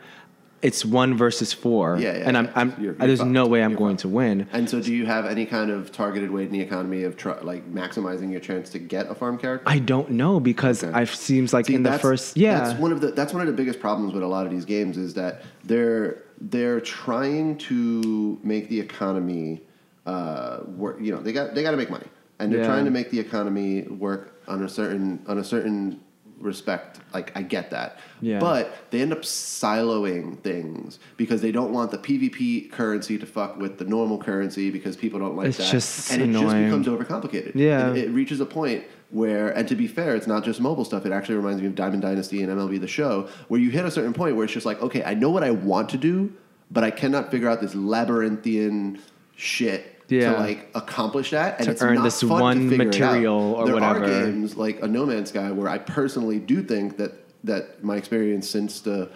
it's 1 versus 4. Yeah, yeah, and there's no way I'm going to win. And so do you have any kind of targeted way in the economy of maximizing your chance to get a farm character? I don't know because it seems like in the first... Yeah. That's one of the biggest problems with a lot of these games is that they're trying to make the economy work. You know, they got to make money. And they're trying to make the economy work on a certain respect. Like I get that, but they end up siloing things because they don't want the PvP currency to fuck with the normal currency because people don't like that. Just and annoying. It just becomes overcomplicated. Yeah, it reaches a point where, and to be fair, it's not just mobile stuff. It actually reminds me of Diamond Dynasty and MLB The Show, where you hit a certain point where it's just like, okay, I know what I want to do, but I cannot figure out this labyrinthian shit. Yeah. To like accomplish that, and to it's earn not this fun one to material it out. Or there whatever. There are games like a No Man's Sky where I personally do think that my experience since the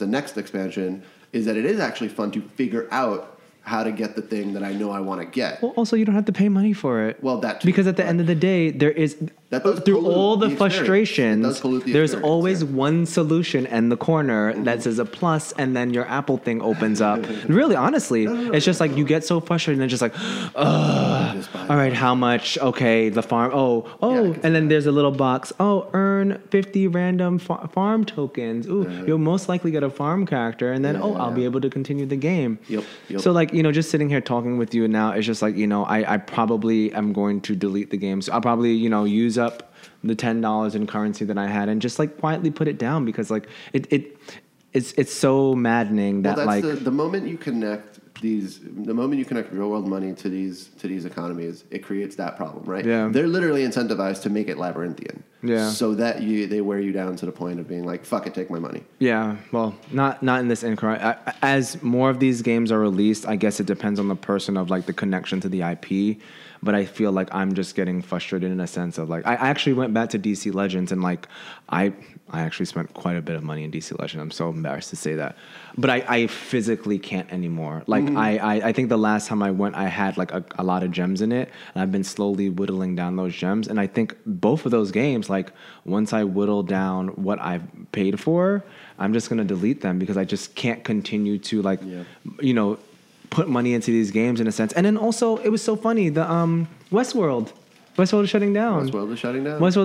next expansion is that it is actually fun to figure out how to get the thing that I know I want to get. Well, also you don't have to pay money for it. Well, that too, because at the end of the day, there is through all the frustrations, there's always one solution in the corner that says a plus, and then your Apple thing opens up. Really, honestly, it's just like you get so frustrated, and just like, all right, how much? Okay, the farm. Oh, and then there's a little box. Oh, earn 50 random farm tokens. Ooh, you'll most likely get a farm character, and then I'll be able to continue the game. Yep. So like. You know, just sitting here talking with you now, it's just like, you know, I probably am going to delete the game. So I'll probably, you know, use up the $10 in currency that I had and just like quietly put it down because like it's so maddening that that's like the moment you connect real world money to these economies, it creates that problem, right? Yeah. They're literally incentivized to make it labyrinthian. Yeah. So that they wear you down to the point of being like, fuck it, take my money. Yeah. Well, not in this incorrect. As more of these games are released, I guess it depends on the person of like the connection to the IP. But I feel like I'm just getting frustrated in a sense of like, I actually went back to DC Legends and like, I actually spent quite a bit of money in DC Legends. I'm so embarrassed to say that. But I physically can't anymore. Like I think the last time I went, I had like a lot of gems in it. And I've been slowly whittling down those gems. And I think both of those games, like once I whittle down what I've paid for, I'm just going to delete them because I just can't continue to like, you know, put money into these games in a sense. And then also, it was so funny, the Westworld is shutting down. A girl, we touched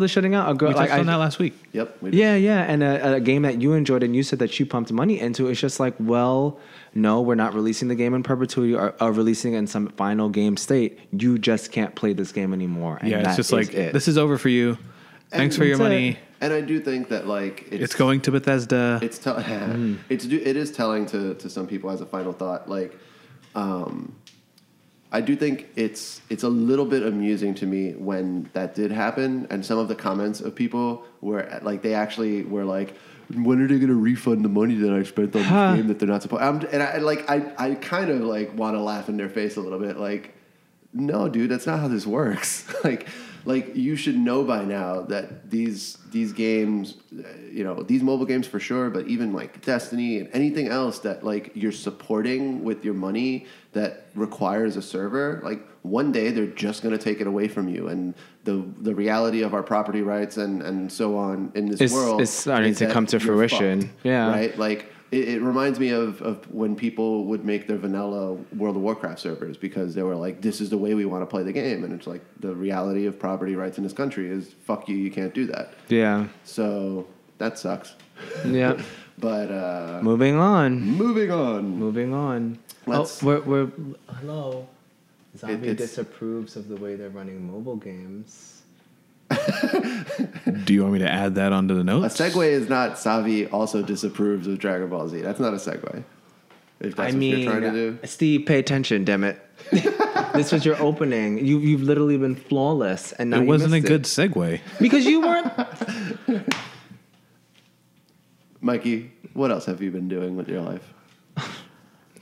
on that last week. Yep. Yeah. And a game that you enjoyed and you said that you pumped money into, it's just like, well, no, we're not releasing the game in perpetuity or releasing it in some final game state. You just can't play this game anymore. And it's just like, this is over for you. Thanks for your money. And I do think that like it's going to Bethesda. It is telling to some people as a final thought, like, I do think it's a little bit amusing to me when that did happen, and some of the comments of people were like, they actually were like, when are they going to refund the money that I spent on this game that they're not supposed? I kind of like want to laugh in their face a little bit, like, no, dude, that's not how this works. Like you should know by now that these games, you know, these mobile games for sure, but even like Destiny and anything else that like you're supporting with your money that requires a server, like one day they're just going to take it away from you. And the reality of our property rights and so on in this world is starting to come to fruition. Fucked, yeah. Right? Like It reminds me of when people would make their vanilla World of Warcraft servers because they were like, this is the way we want to play the game. And it's like the reality of property rights in this country is, fuck you, you can't do that. Yeah. So that sucks. Yeah. But Moving on. We're hello. Zavi disapproves of the way they're running mobile games. Do you want me to add that onto the notes? A segue is not Zavi also disapproves of Dragon Ball Z. That's not a segue. If that's what you're trying to do. Steve, pay attention, damn it. This was your opening. You've literally been flawless, and now it wasn't good segue because you weren't. Mikey, what else have you been doing with your life?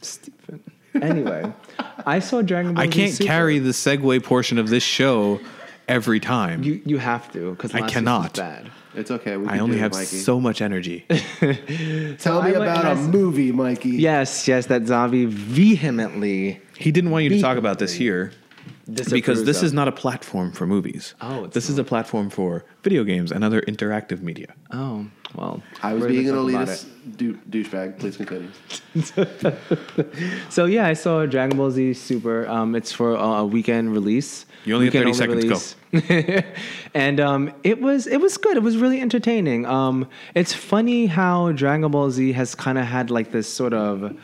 Stephen. Anyway, I saw Dragon Ball Z. I can't carry the segue portion of this show every time. You have to, because I cannot. Bad. It's okay. We can I only have Mikey. So much energy. Tell me about a movie, Mikey. Yes, that Zavi vehemently. He didn't want you to talk about this here. Because this is not a platform for movies. Oh, this is a platform for video games and other interactive media. Oh, well. I was being an elitist douchebag. Please continue. So, yeah, I saw Dragon Ball Z Super. It's for a weekend release. You only have 30 seconds to go. And it was good. It was really entertaining. It's funny how Dragon Ball Z has kind of had like this sort of,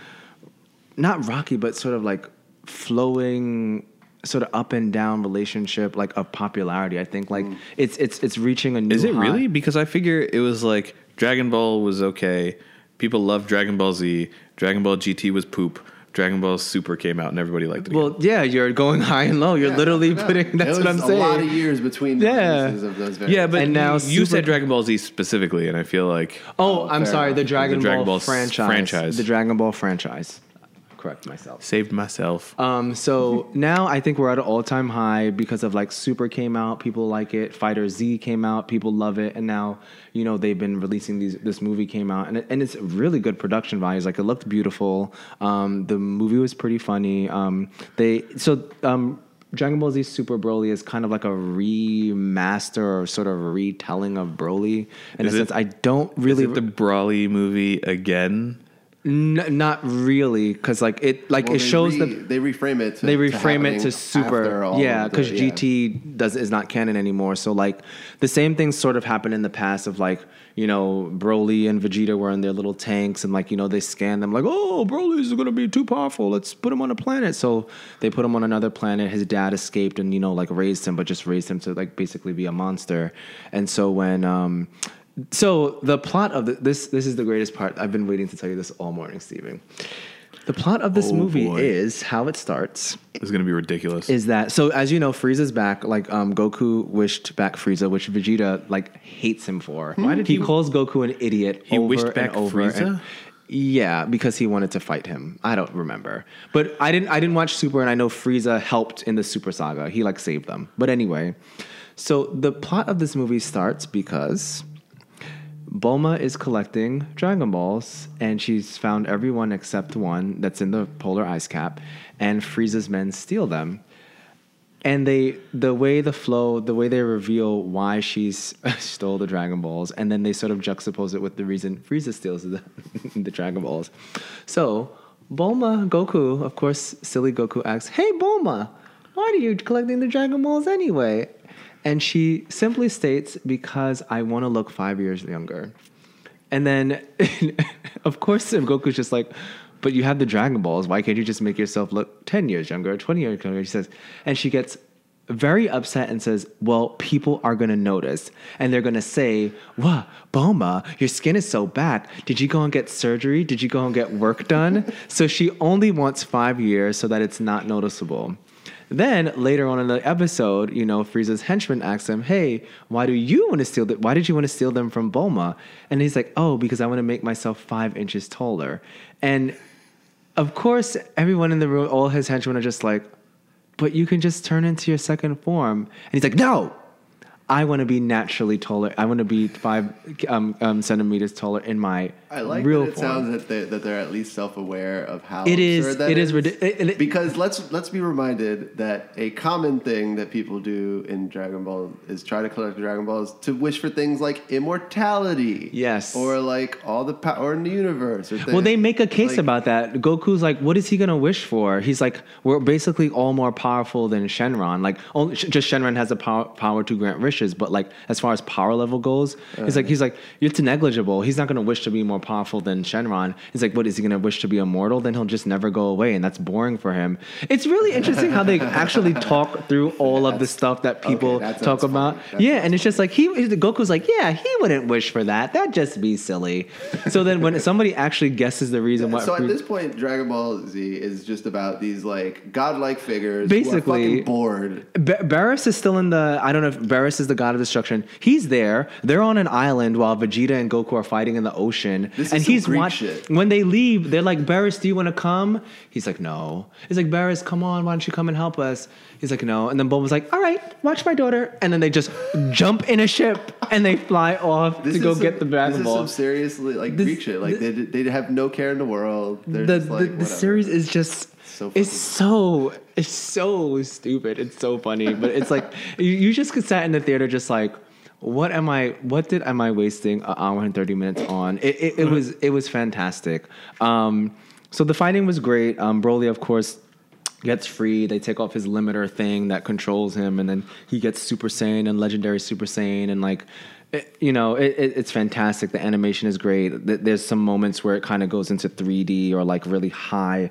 not rocky, but sort of like flowing, sort of up and down relationship, like of popularity. I think like it's reaching a new. Is it high. Really? Because I figure it was like Dragon Ball was okay. People loved Dragon Ball Z. Dragon Ball GT was poop. Dragon Ball Super came out and everybody liked it. Well, yeah, you're going high and low. You're literally putting. That's what I'm saying. It was a lot of years between the releases of those. Variants. Yeah, but and now you said Dragon Ball Z specifically, and I feel like I'm sorry, the Dragon Ball franchise. Correct myself. Saved myself. So now I think we're at an all-time high because of like Super came out, people like it. Fighter Z came out, people love it, and now you know they've been releasing these. This movie came out, and it's really good production values. Like it looked beautiful. The movie was pretty funny. Dragon Ball Z Super Broly is kind of like a remaster or sort of retelling of Broly. In a sense, I don't really. Is it the Broly movie again? Not really, because like it shows that they reframe it. They reframe it to Super, because GT is not canon anymore. So like the same things sort of happened in the past of like Broly and Vegeta were in their little tanks and like they scanned them like, oh, Broly's gonna be too powerful. Let's put him on a planet. So they put him on another planet. His dad escaped and raised him, but just raised him to like basically be a monster. And so when so the plot of this is the greatest part. I've been waiting to tell you this all morning, Steven. The plot of this movie is how it starts. It's going to be ridiculous. Is that so? As you know, Frieza's back. Like Goku wished back Frieza, which Vegeta like hates him for. Why did he calls Goku an idiot? He over wished back and over Frieza. Yeah, because he wanted to fight him. I don't remember, but I didn't watch Super, and I know Frieza helped in the Super Saga. He like saved them. But anyway, so the plot of this movie starts because Bulma is collecting Dragon Balls, and she's found every one except one that's in the polar ice cap, and Frieza's men steal them. And the way they reveal why she stole the Dragon Balls, and then they sort of juxtapose it with the reason Frieza steals the Dragon Balls. So Bulma, Goku, of course, silly Goku asks, hey, Bulma, why are you collecting the Dragon Balls anyway? And she simply states, because I want to look 5 years younger. And then, of course, Goku's just like, but you have the Dragon Balls. Why can't you just make yourself look 10 years younger, 20 years younger? She says, and she gets very upset and says, well, people are going to notice. And they're going to say, whoa, Bulma, your skin is so bad. Did you go and get surgery? Did you go and get work done? So she only wants 5 years so that it's not noticeable. Then later on in the episode, Frieza's henchman asks him, hey, why did you want to steal them from Bulma? And he's like, oh, because I want to make myself 5 inches taller. And of course, everyone in the room, all his henchmen are just like, but you can just turn into your second form. And he's like, no, I want to be naturally taller. I want to be 5 centimeters taller in my real form. I like that it sounds that they're at least self-aware of how absurd that is. It is ridiculous. Because let's be reminded that a common thing that people do in Dragon Ball is try to collect Dragon Balls to wish for things like immortality. Yes. Or like all the power in the universe. Well, they make a case about that. Goku's like, what is he going to wish for? He's like, we're basically all more powerful than Shenron. Like, only, just Shenron has the power to grant riches. But like, as far as power level goes, he's like, you're too negligible. He's not going to wish to be more powerful than Shenron. He's like, what is he going to wish to be immortal? Then he'll just never go away, and that's boring for him. It's really interesting how they actually talk through all of the stuff that people talk about. And it's just like Goku's like, yeah, he wouldn't wish for that. That'd just be silly. So then when somebody actually guesses the reason why, so at this point, Dragon Ball Z is just about these like godlike figures, basically, who are fucking bored. Barris is still in the. I don't know if Barris is the god of destruction. He's there. They're on an island while Vegeta and Goku are fighting in the ocean. This is some Greek shit. When they leave, they're like, Barris, do you want to come? He's like, no. He's like, Barris, come on. Why don't you come and help us? He's like, no. And then Bulma's like, all right, watch my daughter. And then they just jump in a ship and they fly off to go get the Dragon Ball. This is some seriously Greek shit. Like they have no care in the world. The series is just... It's so stupid. It's so funny, but it's like you just sat in the theater, just like, what am I wasting an hour and 30 minutes on? It was fantastic. So the fighting was great. Broly, of course, gets free. They take off his limiter thing that controls him, and then he gets Super Saiyan and Legendary Super Saiyan, and like. It's fantastic. The animation is great. There's some moments where it kind of goes into 3D or like really high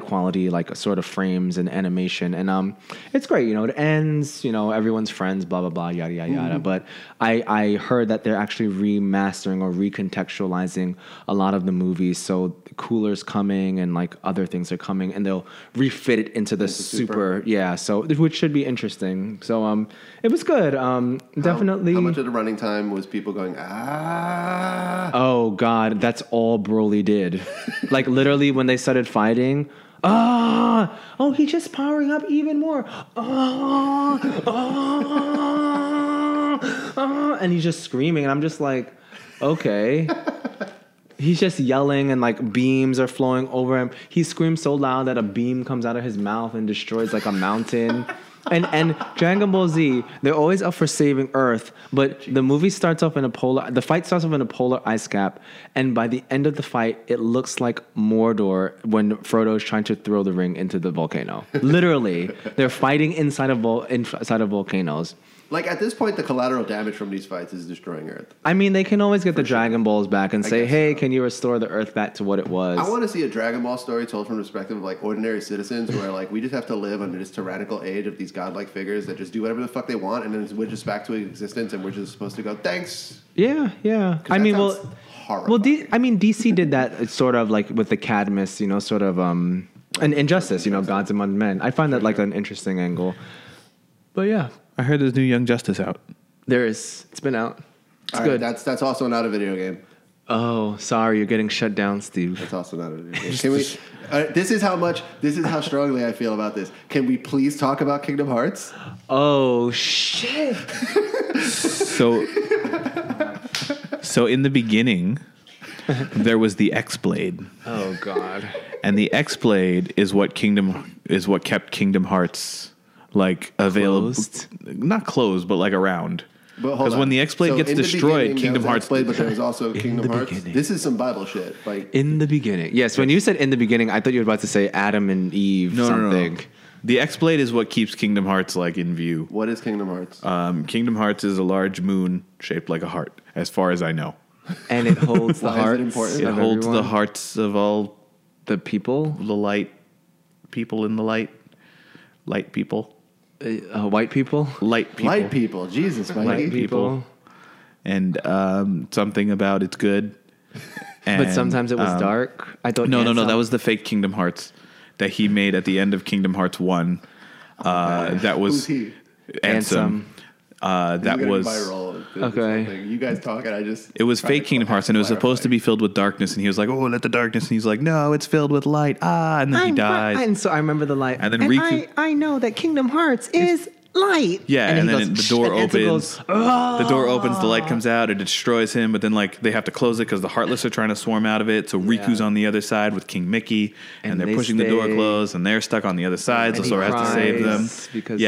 quality, like sort of frames and animation. And it's great. It ends. Everyone's friends. Blah blah blah. Yada yada yada. But I heard that they're actually remastering or recontextualizing a lot of the movies. So Cooler's coming and like other things are coming, and they'll refit it into the super. Yeah. So which should be interesting. So it was good. Definitely. How much of the run time was people going, ah. Oh, God, that's all Broly did. Like, literally, when they started fighting, ah, oh, he's just powering up even more. Ah, ah, ah, and he's just screaming, and I'm just like, okay. He's just yelling, and like beams are flowing over him. He screams so loud that a beam comes out of his mouth and destroys like a mountain. And Dragon Ball Z, they're always up for saving Earth, but the movie starts off in the fight starts off in a polar ice cap, and by the end of the fight, it looks like Mordor when Frodo's trying to throw the ring into the volcano. Literally, they're fighting inside of volcanoes. Like, at this point, the collateral damage from these fights is destroying Earth. I mean, they can always get the Dragon Balls back and say, hey, can you restore the Earth back to what it was? I want to see a Dragon Ball story told from the perspective of, like, ordinary citizens where, like, we just have to live under this tyrannical age of these godlike figures that just do whatever the fuck they want, and then we're just back to existence, and we're just supposed to go, thanks. Yeah, yeah. I mean, DC did that sort of, like, with the Cadmus, sort of an injustice, gods among men. I find that, like, an interesting angle. But, yeah. I heard there's new Young Justice out. There is. It's been out. It's good. Right, that's also not a video game. Oh, sorry. You're getting shut down, Steve. That's also not a video game. Can we? This is how strongly I feel about this. Can we please talk about Kingdom Hearts? Oh, shit. So in the beginning, there was the X-Blade. Oh, God. And the X-Blade is what kept Kingdom Hearts... like available, not closed, but like around. Because when the X-Blade gets destroyed, Kingdom Hearts. But there was also Kingdom Hearts. Beginning. This is some Bible shit. Like in the beginning, yes. When you said in the beginning, I thought you were about to say Adam and Eve. No. The X-Blade is what keeps Kingdom Hearts like in view. What is Kingdom Hearts? Kingdom Hearts is a large moon shaped like a heart, as far as I know. And it holds the hearts. It holds everyone? The hearts of all the people, the light people in the light people. White people? Light people. Light people. Jesus, Mikey. Light people. And something about it's good. And, but sometimes it was dark. I thought No. That was the fake Kingdom Hearts that he made at the end of Kingdom Hearts 1. That was... Who's he? Anthem. That was... Okay. You guys talk and I just... It was fake Kingdom Hearts and it was supposed to be filled with darkness and he was like, oh, let the darkness... And he's like, no, it's filled with light. Ah, and then he dies. And so I remember the light. And then Riku... I know that Kingdom Hearts is light. Yeah, and then the door opens. The door opens, the light comes out, it destroys him, but then like they have to close it because the Heartless are trying to swarm out of it. So Riku's on the other side with King Mickey, and they're pushing the door closed, and they're stuck on the other side. So Sora has to save them. Because,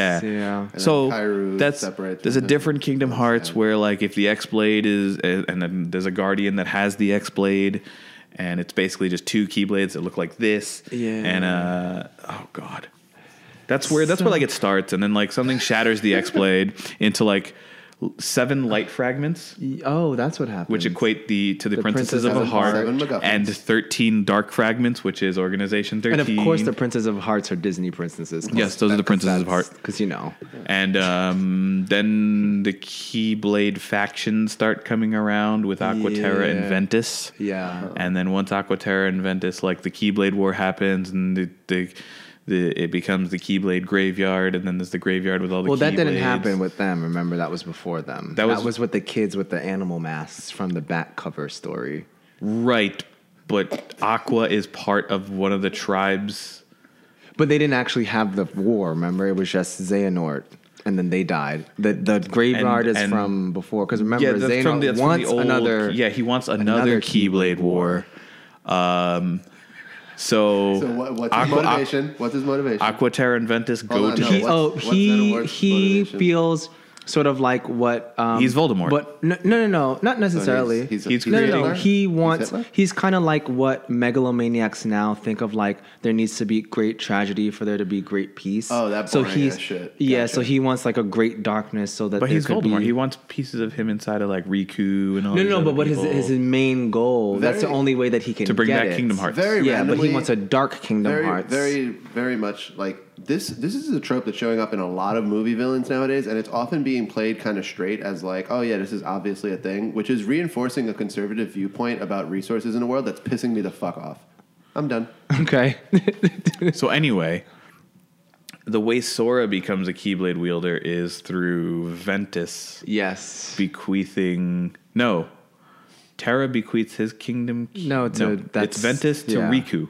so that's there's a different Kingdom Hearts where like if the X Blade is, and then there's a Guardian that has the X Blade. And it's basically just two Keyblades that look like this. Yeah. And, oh, God. That's where, like, it starts. And then, like, something shatters the X-Blade into, like, 7 light fragments. Oh, that's what happens. Which equate to the Princess of the Heart. And 13 dark fragments, which is Organization 13. And, of course, the Princess of Hearts are Disney princesses. Yes, those are the Princesses of Heart. Because, you know. And then the Keyblade factions start coming around with Aquaterra and Ventus. Yeah. And then once Aquaterra and Ventus, like, the Keyblade War happens, and it becomes the Keyblade graveyard, and then there's the graveyard with all the Keyblades. Well, that didn't happen with them. Remember, that was before them. That was with the kids with the animal masks from the back cover story. Right, but Aqua is part of one of the tribes. But they didn't actually have the war, remember? It was just Xehanort, and then they died. The graveyard is from before, because remember, Xehanort wants another... Yeah, he wants another Keyblade war. So what's his motivation? Aquaterra and Ventus go to... He feels sort of like what... he's Voldemort. But no, not necessarily. So he's he's kind of like what megalomaniacs now think of, like, there needs to be great tragedy for there to be great peace. Oh, that boring ass shit. Yeah, gotcha. So he wants, like, a great darkness so that... But he's Voldemort. He wants pieces of him inside of, like, Riku and all that. No, but what is his main goal? That's the only way that he can get it. To bring back Kingdom Hearts. But he wants a dark Kingdom Hearts. Very, very much, like... This is a trope that's showing up in a lot of movie villains nowadays, and it's often being played kind of straight as like, oh yeah, this is obviously a thing, which is reinforcing a conservative viewpoint about resources in a world that's pissing me the fuck off. I'm done. Okay. So anyway, the way Sora becomes a Keyblade wielder is through Ventus. Yes. Terra bequeaths his kingdom. It's Ventus to Riku.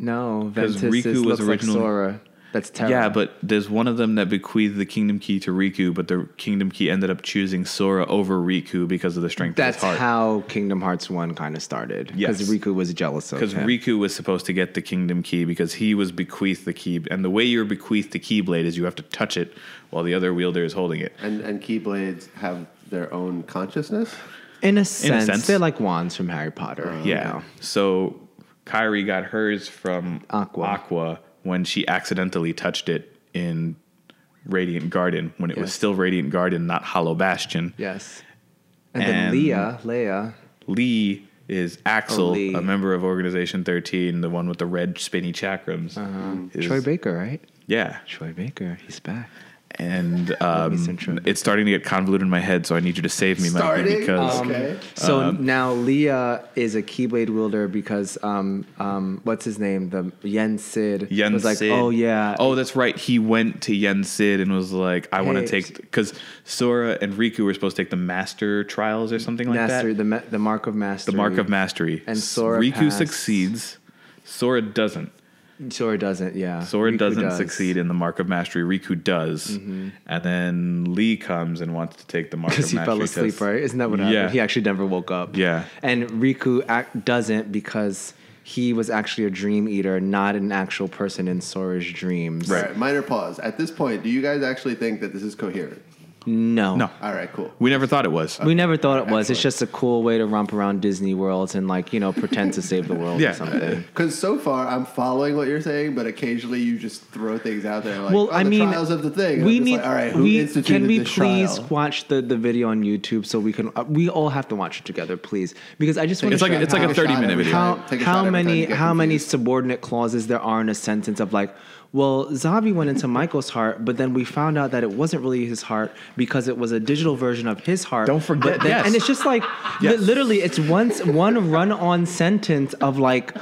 No, because Riku was originally like Sora. That's terrible. Yeah, but there's one of them that bequeathed the Kingdom Key to Riku, but the Kingdom Key ended up choosing Sora over Riku because of the strength of his heart. That's how Kingdom Hearts 1 kind of started. Yes. Because Riku was jealous of him. Because Riku was supposed to get the Kingdom Key because he was bequeathed the Key. And the way you're bequeathed the Keyblade is you have to touch it while the other wielder is holding it. And Keyblades have their own consciousness? In a sense. They're like wands from Harry Potter. Yeah. You know? So... Kairi got hers from Aqua when she accidentally touched it in Radiant Garden when it was still Radiant Garden, not Hollow Bastion. Yes. And then Leia. Lee is Axel, a member of Organization 13, the one with the red spinny chakrams. Troy Baker, right? Yeah. Troy Baker, he's back. And it's starting to get convoluted in my head, so I need you to save me, Mikey. Because so now Leia is a Keyblade wielder because what's his name? The Yen Sid was like, oh yeah, oh that's right. He went to Yen Sid and was like, I want to take, because Sora and Riku were supposed to take the Master Trials or something like that. The Mark of Mastery. The Mark of Mastery. And Sora succeeds. Sora doesn't, yeah. Riku doesn't succeed in the Mark of Mastery. Riku does. Mm-hmm. And then Lee comes and wants to take the Mark of Mastery. Because he fell asleep, right? Isn't that what happened? Yeah. He actually never woke up. Yeah. And Riku doesn't because he was actually a dream eater, not an actual person in Sora's dreams. Right. Minor pause. At this point, do you guys actually think that this is coherent? No. All right, cool. We never thought it was. Excellent. It's just a cool way to romp around Disney worlds and, like, you know, pretend to save the world or something. Because so far I'm following what you're saying, but occasionally you just throw things out there like, trials of the thing. We need, like, all right, who instituted this trial? Can we please watch the video on YouTube so we can, we all have to watch it together, please. Because I just want to show you. It's like a 30-minute video. How many subordinate clauses there are in a sentence of, like, well, Zavi went into Michael's heart, but then we found out that it wasn't really his heart because it was a digital version of his heart. Don't forget that. Yes. And it's just like, literally, it's one run-on sentence of, like...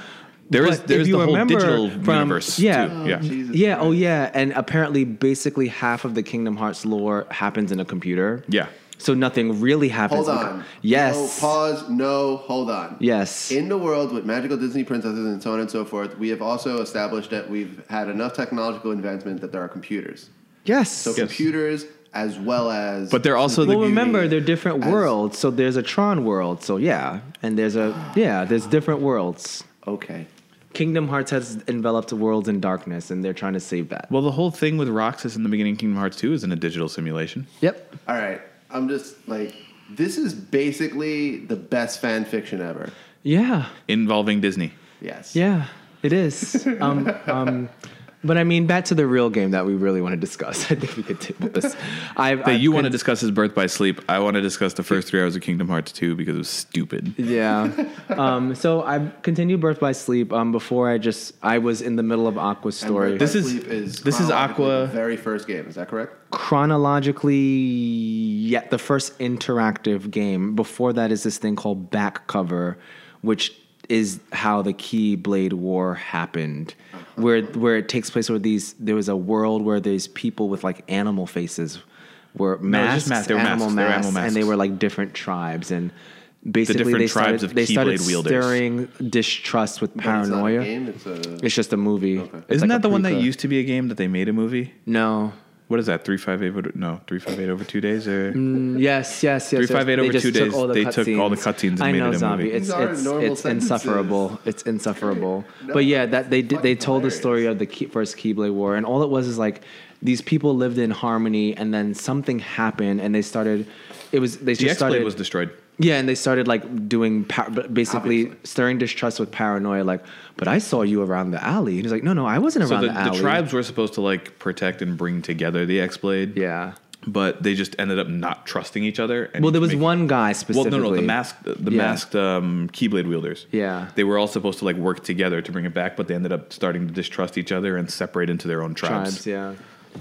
There is the whole digital universe, too. And apparently, basically, half of the Kingdom Hearts lore happens in a computer. Yeah. So nothing really happens. Hold on. Yes. No, pause. No, hold on. Yes. In the world with magical Disney princesses and so on and so forth, we have also established that we've had enough technological advancement that there are computers. Yes. So computers as well as... But they're also... Well, remember, they're different worlds. So there's a Tron world. So yeah. And there's a... Yeah, there's different worlds. Okay. Kingdom Hearts has enveloped worlds in darkness, and they're trying to save that. Well, the whole thing with Roxas in the beginning of Kingdom Hearts 2 is in a digital simulation. Yep. All right. I'm just like... This is basically the best fan fiction ever. Yeah. Involving Disney. Yes. Yeah, it is. But I mean, back to the real game that we really want to discuss. I think we could table this. You want to discuss is Birth by Sleep. I want to discuss the first 3 hours of Kingdom Hearts 2 because it was stupid. Yeah. So I continued Birth by Sleep before I was in the middle of Aqua's story. And Birth by Sleep is Aqua. The very first game. Is that correct? Chronologically, yeah, the first interactive game. Before that is this thing called Back Cover, which is how the Keyblade War happened, where it takes place. There was a world where these people with like animal faces were masks, animal masks, and they were like different tribes, and basically they started stirring distrust with paranoia. It's just a movie. Okay. Isn't that the one that used to be a game that they made a movie? No. What is that? 358 over 2 days? Or yes. 358 over 2 days. They took all the cutscenes and made it a movie. It's insufferable. It's insufferable. No, but yeah, that they told the story of the first Keyblade War, and all it was is like these people lived in harmony, and then something happened, and they started. It was they just started. The X-Blade was destroyed. Yeah, and they started like doing basically stirring distrust with paranoia. Like, but I saw you around the alley, and he's like, "No, I wasn't around the alley." The tribes were supposed to like protect and bring together the X-Blade. Yeah, but they just ended up not trusting each other. And well, there was one guy specifically. Well, no, the masked Keyblade wielders. Yeah, they were all supposed to like work together to bring it back, but they ended up starting to distrust each other and separate into their own tribes. Yeah,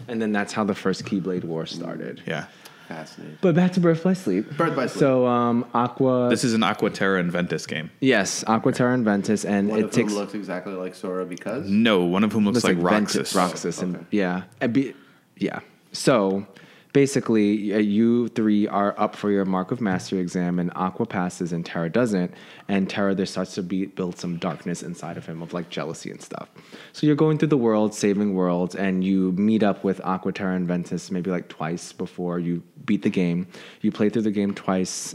and then that's how the first Keyblade War started. Yeah. Fascinating. But back to Birth by Sleep. So Aqua. This is an Aqua Terra Inventus game. Yes, Aqua Terra Inventus, and one of whom looks exactly like Sora because one of whom looks like Roxas. Roxas, okay. and yeah. So basically, you three are up for your Mark of Mastery exam, and Aqua passes, and Terra doesn't. And Terra there starts to build some darkness inside of him of like jealousy and stuff. So you're going through the world, saving worlds, and you meet up with Aqua Terra Inventus maybe like twice before you beat the game. You play through the game twice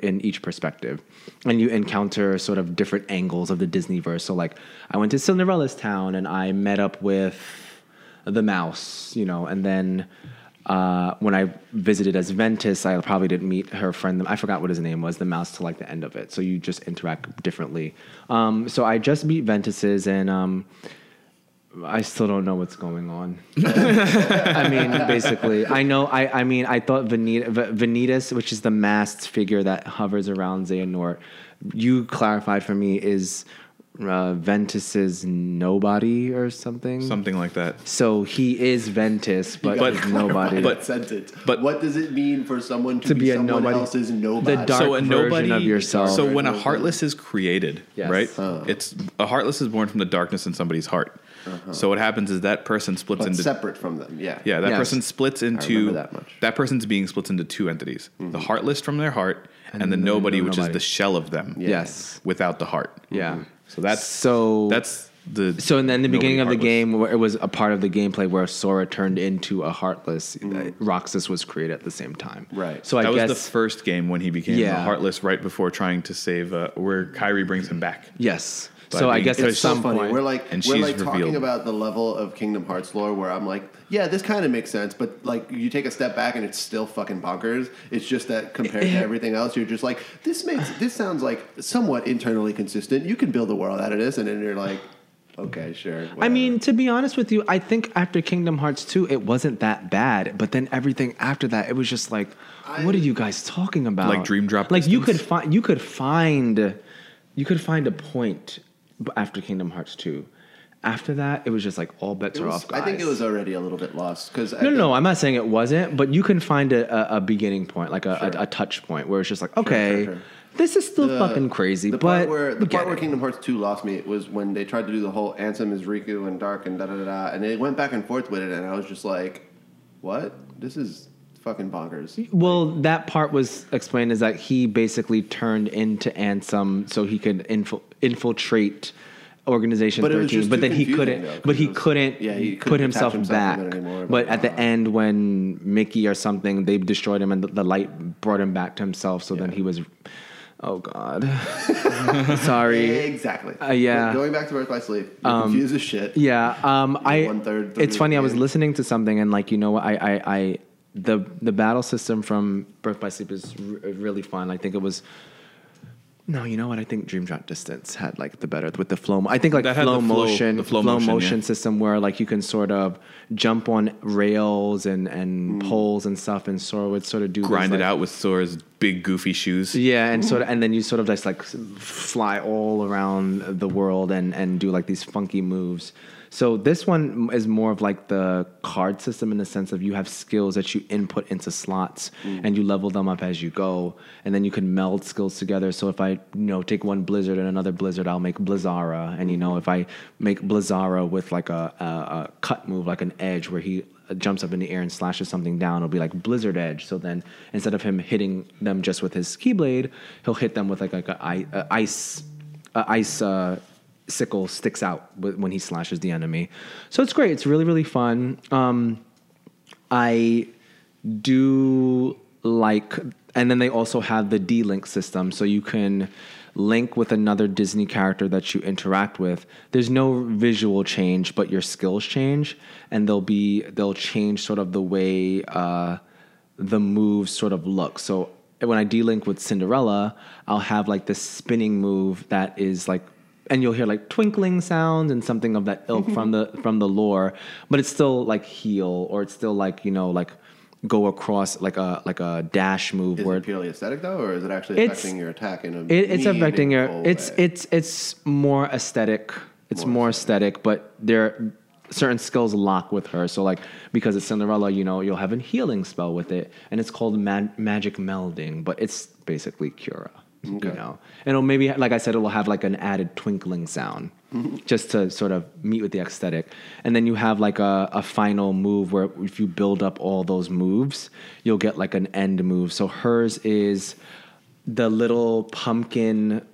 in each perspective, and you encounter sort of different angles of the Disneyverse. So like I went to Cinderella's town and I met up with the mouse, you know, and then when I visited as Ventus, I probably didn't meet her friend. I forgot what his name was, the mouse, to like the end of it. So you just interact differently. So I just beat Ventus's and I still don't know what's going on. I mean, basically, I thought Vanitas, which is the masked figure that hovers around Xehanort, you clarified for me is Ventus's nobody or something. Something like that. So he is Ventus, but nobody. But what does it mean for someone to be someone nobody, else's nobody? The dark version of yourself. So when a heartless is created, yes. Right? It's a heartless is born from the darkness in somebody's heart. Uh-huh. So what happens is that person splits into separate from them. Yeah. Yeah. That person splits into that person's being splits into two entities, mm-hmm. The heartless from their heart and the nobody, which is the shell of them. Yeah. Yes. Without the heart. Yeah. Mm-hmm. So and then the beginning of the game where it was a part of the gameplay where Sora turned into a heartless. Mm-hmm. Roxas was created at the same time. Right. So I guess was the first game when he became a heartless right before trying to save where Kairi brings him back. Yes. So I guess at some point we're like talking about the level of Kingdom Hearts lore where I'm like, yeah, this kind of makes sense, but like you take a step back and it's still fucking bonkers. It's just that compared to everything else, you're just like, this sounds like somewhat internally consistent. You can build a world out of this, and then you're like, okay, sure. Whatever. I mean, to be honest with you, I think after Kingdom Hearts 2, it wasn't that bad. But then everything after that, it was just like, what are you guys talking about? Like Dream Drop. Like you could find a point. After Kingdom Hearts 2, after that, it was just like all bets are off, guys. I think it was already a little bit lost. No, I'm not saying it wasn't, but you can find a beginning point, like a touch point where it's just like, okay, sure. This is still fucking crazy. The part where Kingdom Hearts 2 lost me was when they tried to do the whole Ansem is Riku and Dark and da-da-da-da, and they went back and forth with it, and I was just like, what? This is fucking bonkers. Well, that part was explained is that he basically turned into Ansem so he could infiltrate Organization 13, but then he couldn't. Though, but he couldn't put himself back. Anymore, but at the end, when Mickey or something, they destroyed him, and the light brought him back to himself. So then he was. Oh God, sorry. Exactly. Yeah. Going back to Birth by Sleep, you're confused as shit. Yeah. It's funny. I was listening to something and like, you know what? The battle system from Birth by Sleep is really fun. I think it was. No, you know what? I think Dream Drop Distance had like the better with the flow. I think like the flow motion system where like you can sort of jump on rails and poles and stuff, and Sora would sort of do grind it out with Sora's big goofy shoes. Yeah, and sort of, and then you sort of just like fly all around the world and do like these funky moves. So this one is more of like the card system in the sense of you have skills that you input into slots and you level them up as you go, and then you can meld skills together. So if I take one Blizzard and another Blizzard, I'll make Blizzara, and if I make Blizzara with like a cut move, like an edge where he jumps up in the air and slashes something down, it'll be like Blizzard Edge. So then instead of him hitting them just with his Keyblade, he'll hit them with like a ice sickle sticks out when he slashes the enemy. So it's great. It's really, really fun. I do like... And then they also have the D-Link system. So you can link with another Disney character that you interact with. There's no visual change, but your skills change. And they'll change sort of the way the moves sort of look. So when I D-Link with Cinderella, I'll have like this spinning move that is like... And you'll hear like twinkling sounds and something of that ilk from the lore, but it's still like heal, or it's still like like go across like a dash move. Is it purely aesthetic though, or is it actually affecting your attack in a meaningful it's affecting your way? It's more aesthetic. It's more aesthetic, but there. Certain skills lock with her. So like, because it's Cinderella, you'll have a healing spell with it, and it's called magic melding, but it's basically Cura. Okay. And it'll maybe, like I said, it will have like an added twinkling sound just to sort of meet with the aesthetic. And then you have like a final move where if you build up all those moves, you'll get like an end move. So hers is the little pumpkin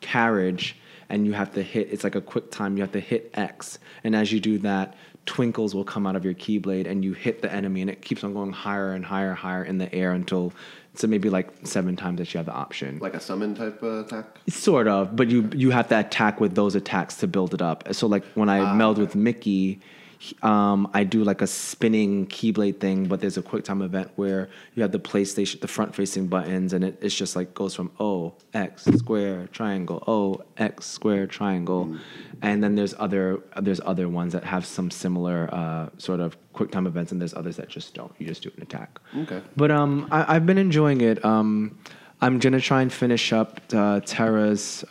carriage, and you have to hit, it's like a quick time, you have to hit X. And as you do that, twinkles will come out of your Keyblade, and you hit the enemy, and it keeps on going higher and higher and higher in the air until... So maybe like 7 times that you have the option. Like a summon type attack? Sort of, but you have to attack with those attacks to build it up. So like when I meld with Mickey, I do like a spinning Keyblade thing, but there's a quick time event where you have the PlayStation, the front-facing buttons, and it's just like goes from O, X, square, triangle, O, X, square, triangle. And then there's other ones that have some similar sort of quick time events, and there's others that just don't. You just do an attack. Okay. But I've been enjoying it. I'm going to try and finish up Terra's...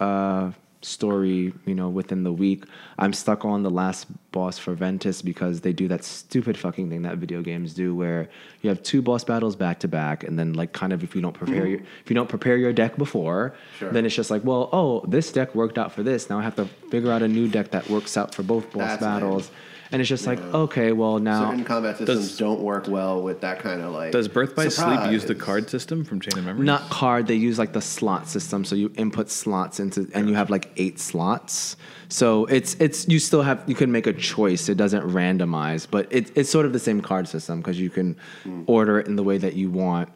story within the week. I'm stuck on the last boss for Ventus because they do that stupid fucking thing that video games do where you have 2 boss battles back to back, and then like kind of if you don't prepare your deck before, then it's just like, well, this deck worked out for this, now I have to figure out a new deck that works out for both boss battles. And it's just like, okay, well, now... Certain combat systems don't work well with that kind of, like... Does Birth by Sleep use the card system from Chain of Memories? Not card. They use, like, the slot system. So you input slots into... And you have, like, 8 slots. So it's you still have... You can make a choice. It doesn't randomize. But it's sort of the same card system because you can order it in the way that you want.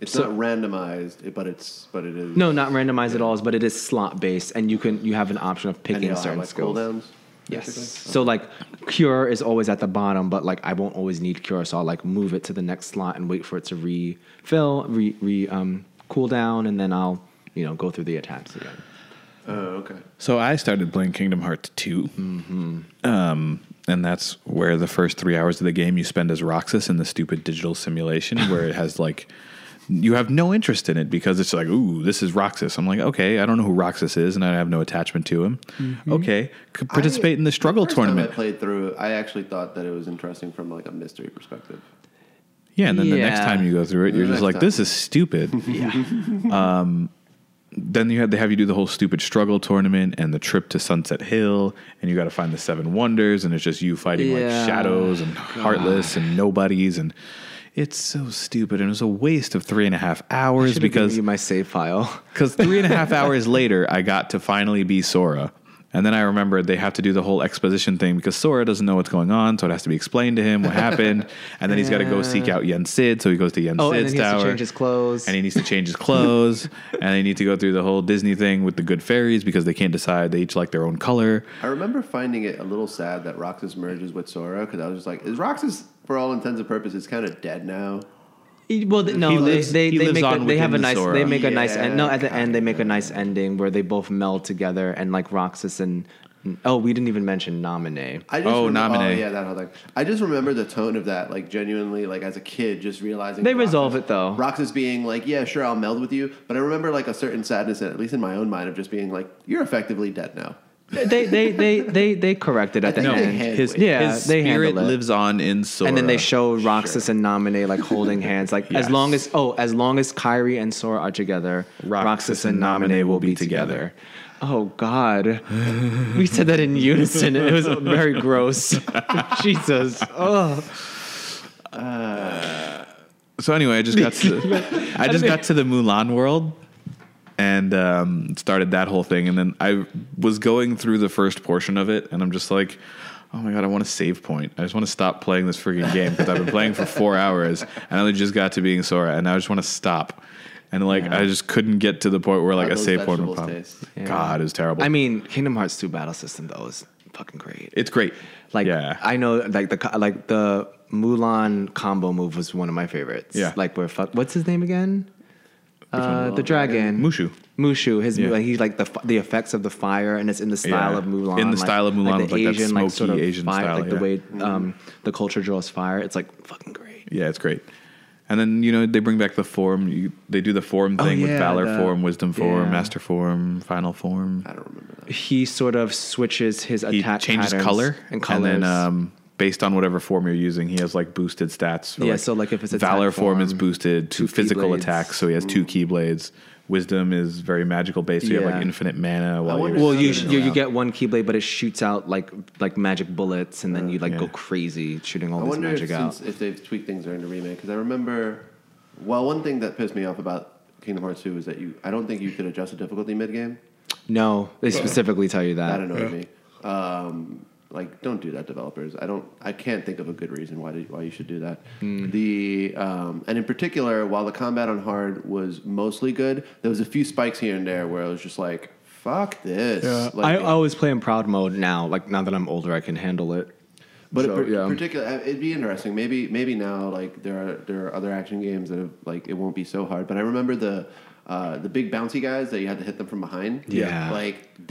It's not randomized, but it is... No, not randomized at all, but it is slot-based. And you have an option of picking certain skills. Cooldowns? Yes. Basically. So like Cure is always at the bottom, but like I won't always need Cure, so I'll like move it to the next slot and wait for it to refill, cool down, and then I'll, go through the attacks again. Oh, okay. So I started playing Kingdom Hearts 2. And that's where the first 3 hours of the game you spend as Roxas in the stupid digital simulation where it has like you have no interest in it because it's like, ooh, this is Roxas. I'm like, okay, I don't know who Roxas is, and I have no attachment to him. Okay, participate in the struggle tournament. I played through. I actually thought that it was interesting from like a mystery perspective. Yeah, and then the next time you go through it, you're just like, this is stupid. Then they have you do the whole stupid struggle tournament and the trip to Sunset Hill, and you got to find the 7 wonders, and it's just you fighting like shadows and Heartless and nobodies and. It's so stupid, and it was a waste of 3.5 hours because I should have given you my save file. Because 3.5 hours later, I got to finally be Sora, And then I remembered they have to do the whole exposition thing because Sora doesn't know what's going on, so it has to be explained to him what happened. And then he's got to go seek out Yen Sid, so he goes to Yen Sid's tower. And he needs to change his clothes. And he needs to change his clothes. And they need to go through the whole Disney thing with the good fairies because they can't decide. They each like their own color. I remember finding it a little sad that Roxas merges with Sora because I was just like, is Roxas, for all intents and purposes, kind of dead now? They make a nice ending where they both meld together and like Roxas and we didn't even mention Naminé. That whole thing. I just remember the tone of that, like genuinely, like as a kid, just realizing they resolve it though. Roxas being like, yeah, sure, I'll meld with you, but I remember like a certain sadness, at least in my own mind, of just being like, you're effectively dead now. They corrected at the end. His spirit lives on in Sora. And then they show Roxas and Naminé like holding hands. Like as long as Kairi and Sora are together, Roxas and Naminé will be together. Oh God, we said that in unison. It was very gross. Jesus. So anyway, I just got to the Mulan world. And started that whole thing. And then I was going through the first portion of it. And I'm just like, oh, my God, I want to save point. I just want to stop playing this freaking game because I've been playing for 4 hours. And I only just got to being Sora. And I just want to stop. And, like, I just couldn't get to the point where, like, a save point would pop. Yeah. God, it was terrible. I mean, Kingdom Hearts 2 battle system, though, is fucking great. It's great. Like, yeah. I know, like the Mulan combo move was one of my favorites. Yeah. Like, what's his name again? The dragon. Mushu. He's like the effects of the fire, and it's in the style of Mulan. In the style of Mulan, like that smoky sort of Asian fire, style. Like the way the culture draws fire. It's like fucking great. Yeah, it's great. And then, you know, they bring back the form. They do the form thing with Valor form, Wisdom form, Master form, Final form. I don't remember that. He sort of switches his attack changes color and colors. And then, based on whatever form you're using, he has like boosted stats. Yeah, so like if it's Valor form is boosted to physical attacks, so he has 2 Keyblades. Wisdom is very magical based, so you have like infinite mana. You get 1 Keyblade, but it shoots out like magic bullets, and then you go crazy shooting all this magic out. I wonder if they've tweaked things during the remake, because I remember, one thing that pissed me off about Kingdom Hearts 2 is that I don't think you could adjust the difficulty mid-game. No, they specifically tell you that. That annoyed me. Like, don't do that, developers. I can't think of a good reason why you should do that. And in particular, while the combat on hard was mostly good, there was a few spikes here and there where I was just like, "Fuck this." Yeah. Like, I always play in proud mode now. Like now that I'm older, I can handle it. But in particular, it'd be interesting. Maybe now, like there are other action games that have, like, it won't be so hard. But I remember the big bouncy guys that you had to hit them from behind. Yeah, like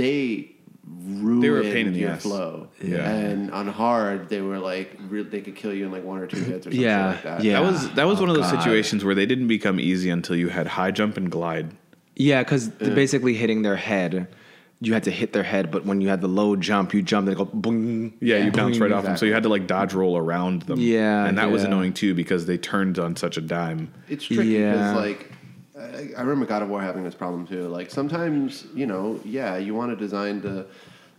they were a pain in the ass. Flow. Yeah. And on hard, they were like, they could kill you in like 1 or 2 hits or something like that. Yeah. That was one of those situations where they didn't become easy until you had high jump and glide. Yeah, because basically hitting their head, you had to hit their head, but when you had the low jump, you jumped and go boom. Yeah, you bounce right off them. So you had to like dodge roll around them. Yeah. And that was annoying too because they turned on such a dime. It's tricky because like, I remember God of War having this problem too. Like sometimes, you know, you want to design the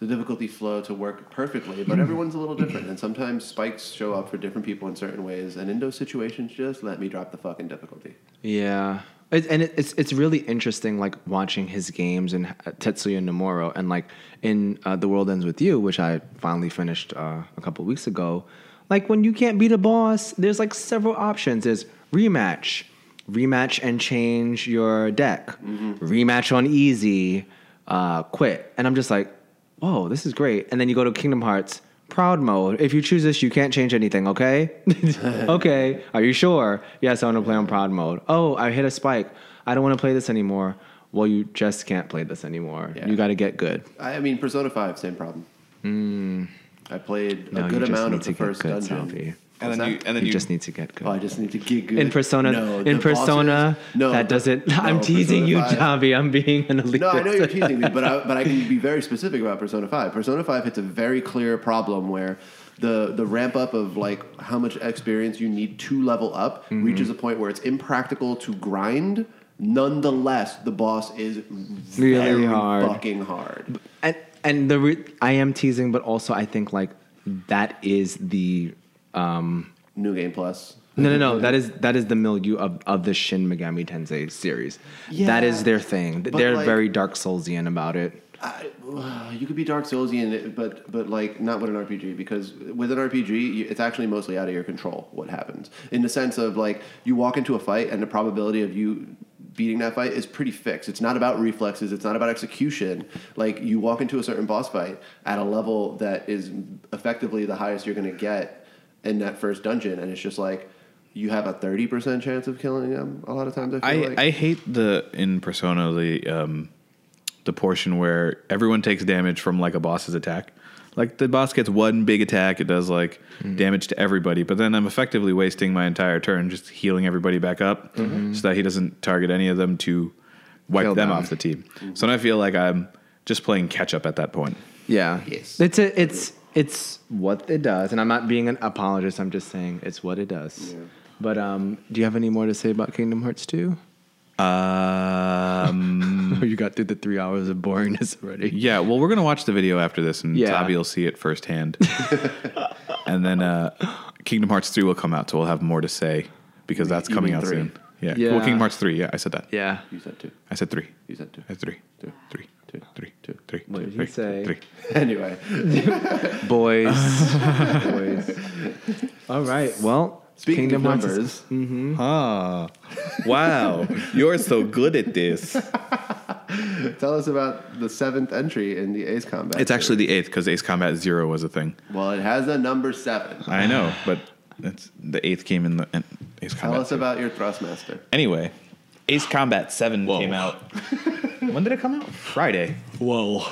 difficulty flow to work perfectly, but everyone's a little different, and sometimes spikes show up for different people in certain ways. And in those situations, just let me drop the fucking difficulty. Yeah, it's really interesting, like watching his games and Tetsuya Nomura, and like in The World Ends With You, which I finally finished a couple weeks ago. Like when you can't beat a boss, there's like several options. There's rematch and change your deck, rematch on easy, quit. And I'm just like, whoa, this is great. And then you go to Kingdom Hearts proud mode. If you choose this, you can't change anything, okay? Okay, are you sure? Yes, I want to play on proud mode. Oh, I hit a spike. I don't want to play this anymore. Well, you just can't play this anymore. Yeah. You got to get good. I mean, Persona 5, same problem. I played a good amount of the first dungeon. Selfie. And then you just need to get good. Oh, I just need to get good. In Persona, I'm teasing you, Javi. I'm being an elitist. No, I know you're teasing me, but I can be very specific about Persona 5. Persona 5 hits a very clear problem where the ramp up of like how much experience you need to level up reaches a point where it's impractical to grind. Nonetheless, the boss is really hard. Fucking hard. And I am teasing, but also I think like that is the New Game Plus. No. That is the milieu of the Shin Megami Tensei series. Yeah, that is their thing. They're like, very Dark Soulsian about it. You could be Dark Soulsian, but like not with an RPG, because with an RPG, it's actually mostly out of your control what happens. In the sense of like you walk into a fight and the probability of you beating that fight is pretty fixed. It's not about reflexes. It's not about execution. Like you walk into a certain boss fight at a level that is effectively the highest you're going to get in that first dungeon, and it's just like you have a 30% chance of killing them. A lot of times, I hate in Persona the portion where everyone takes damage from like a boss's attack. Like the boss gets one big attack, it does like damage to everybody, but then I'm effectively wasting my entire turn just healing everybody back up so that he doesn't target any of them to wipe them off the team. So then I feel like I'm just playing catch up at that point. Yeah. Yes. It's what it does, and I'm not being an apologist, I'm just saying it's what it does. Yeah. But do you have any more to say about Kingdom Hearts 2? You got through the 3 hours of boringness already. Yeah, well, we're going to watch the video after this, and Zavi will see it firsthand. And then Kingdom Hearts 3 will come out, so we'll have more to say, because that's coming out soon. Yeah. Well, Kingdom Hearts 3, I said that. Yeah. You said 2. I said 3. You said 2. I said 3. 2. 3. 2. 3. 2. 3. What did you say? 3. Anyway. Boys. All right, well... Speaking Kingdom of numbers. Wow. You're so good at this. Tell us about the 7th entry in the Ace Combat. It's actually the 8th, because Ace Combat 0 was a thing. Well, it has a number 7. I know, but it's, the 8th came in the Ace Combat. Tell us about your Thrustmaster. Anyway, Ace Combat 7 came out. When did it come out? Friday. Whoa.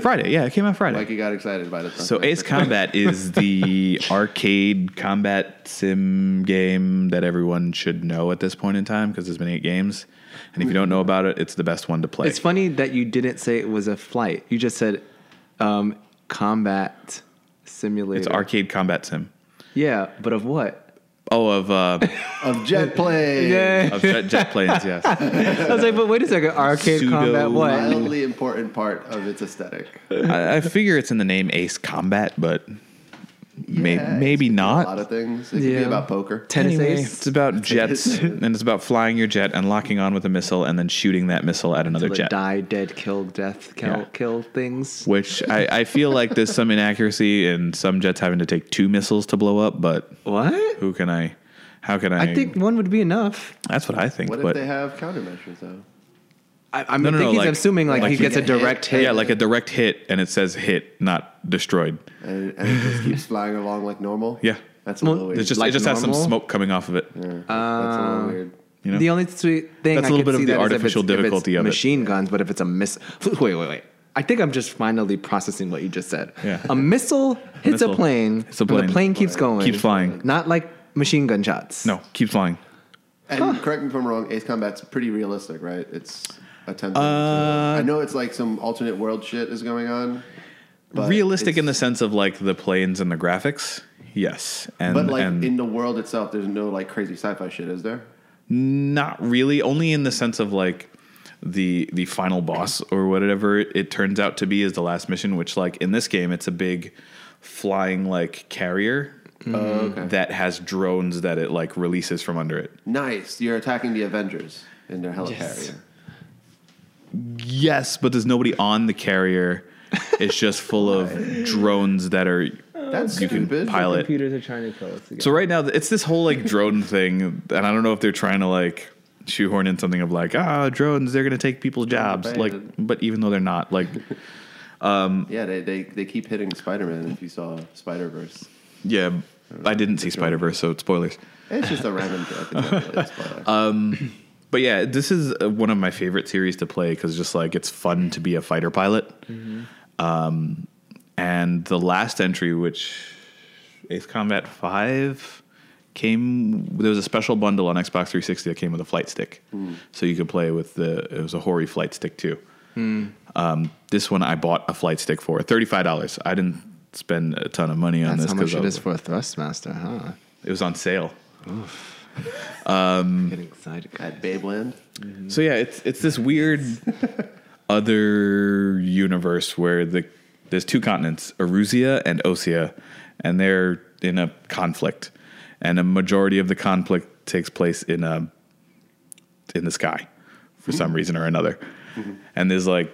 Friday, yeah, it came out Friday. Mikey got excited by the time. So Ace Combat is the arcade combat sim game that everyone should know at this point in time, because there's been 8 games. And if you don't know about it, it's the best one to play. It's funny that you didn't say it was a flight. You just said combat simulator. It's arcade combat sim. Yeah, but of what? Oh, of jet planes. Yeah. Of jet planes, yes. I was like, but wait a second, arcade combat what? Mildly important part of its aesthetic. I figure it's in the name Ace Combat, but maybe not. A lot of things. It could be about poker. Tennis Ace. It's about jets, and it's about flying your jet and locking on with a missile and then shooting that missile at another jet. Die, dead, kill, death, kill things. Which I feel like there's some inaccuracy in some jets having to take 2 missiles to blow up, but... What? How can I think one would be enough. That's what I think. What if they have countermeasures, though? I think he's like, assuming like he gets a direct hit. Yeah, like a direct hit, and it says hit, not destroyed. And it just keeps flying along like normal? Yeah. That's a little weird. It just has some smoke coming off of it. Yeah, that's a little weird. You know? The only sweet thing that's I can see that is a little bit of the artificial difficulty of it. Machine guns, but if it's a missile... Wait. I think I'm just finally processing what you just said. Yeah. A missile hits a plane, and the plane keeps going. Keeps flying. Not like machine gun shots. No, keeps flying. And correct me if I'm wrong, Ace Combat's pretty realistic, right? It's... I know it's like some alternate world shit is going on. Realistic in the sense of like the planes and the graphics, yes. But in the world itself, there's no like crazy sci-fi shit, is there? Not really. Only in the sense of like the final boss or whatever it turns out to be is the last mission. Which like in this game, it's a big flying like carrier. That has drones that it like releases from under it. Nice. You're attacking the Avengers in their helicarrier. Yes. Yes, but there's nobody on the carrier. It's just full of drones that are... That's you stupid. Can pilot. The computers are trying to kill us again. So right now, it's this whole like drone thing, and I don't know if they're trying to like shoehorn in something of like, drones, they're going to take people's jobs. Like, but even though they're not, like... yeah, they keep hitting Spider-Man if you saw Spider-Verse. Yeah, I didn't see Spider-Verse, so spoilers. It's just a random joke. But yeah, this is one of my favorite series to play because just like it's fun to be a fighter pilot. And the last entry, which Ace Combat 5 came, there was a special bundle on Xbox 360 that came with a flight stick. So you could play with it was a Hori flight stick too. This one I bought a flight stick for $35. I didn't spend a ton of money on this. That's how much it is for a Thrustmaster, huh? It was on sale. Oof. Getting excited at Babeland. So yeah, it's this weird other universe where there's 2 continents, Erusia and Osea, and they're in a conflict, and a majority of the conflict takes place in the sky for some reason or another. And there's like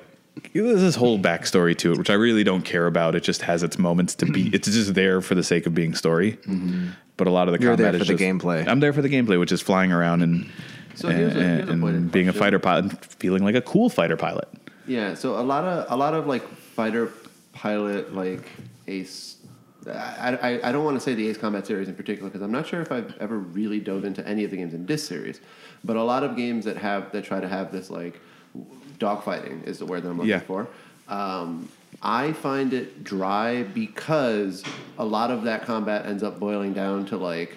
there's this whole backstory to it, which I really don't care about. It just has its moments to be. It's just there for the sake of being story. Mm-hmm. But a lot of the combat is just the gameplay. I'm there for the gameplay, which is flying around and being a fighter pilot, and feeling like a cool fighter pilot. Yeah. So a lot of like fighter pilot, like Ace. I don't want to say the Ace Combat series in particular, because I'm not sure if I've ever really dove into any of the games in this series. But a lot of games that try to have this like dogfighting is the word that I'm looking for. I find it dry because a lot of that combat ends up boiling down to like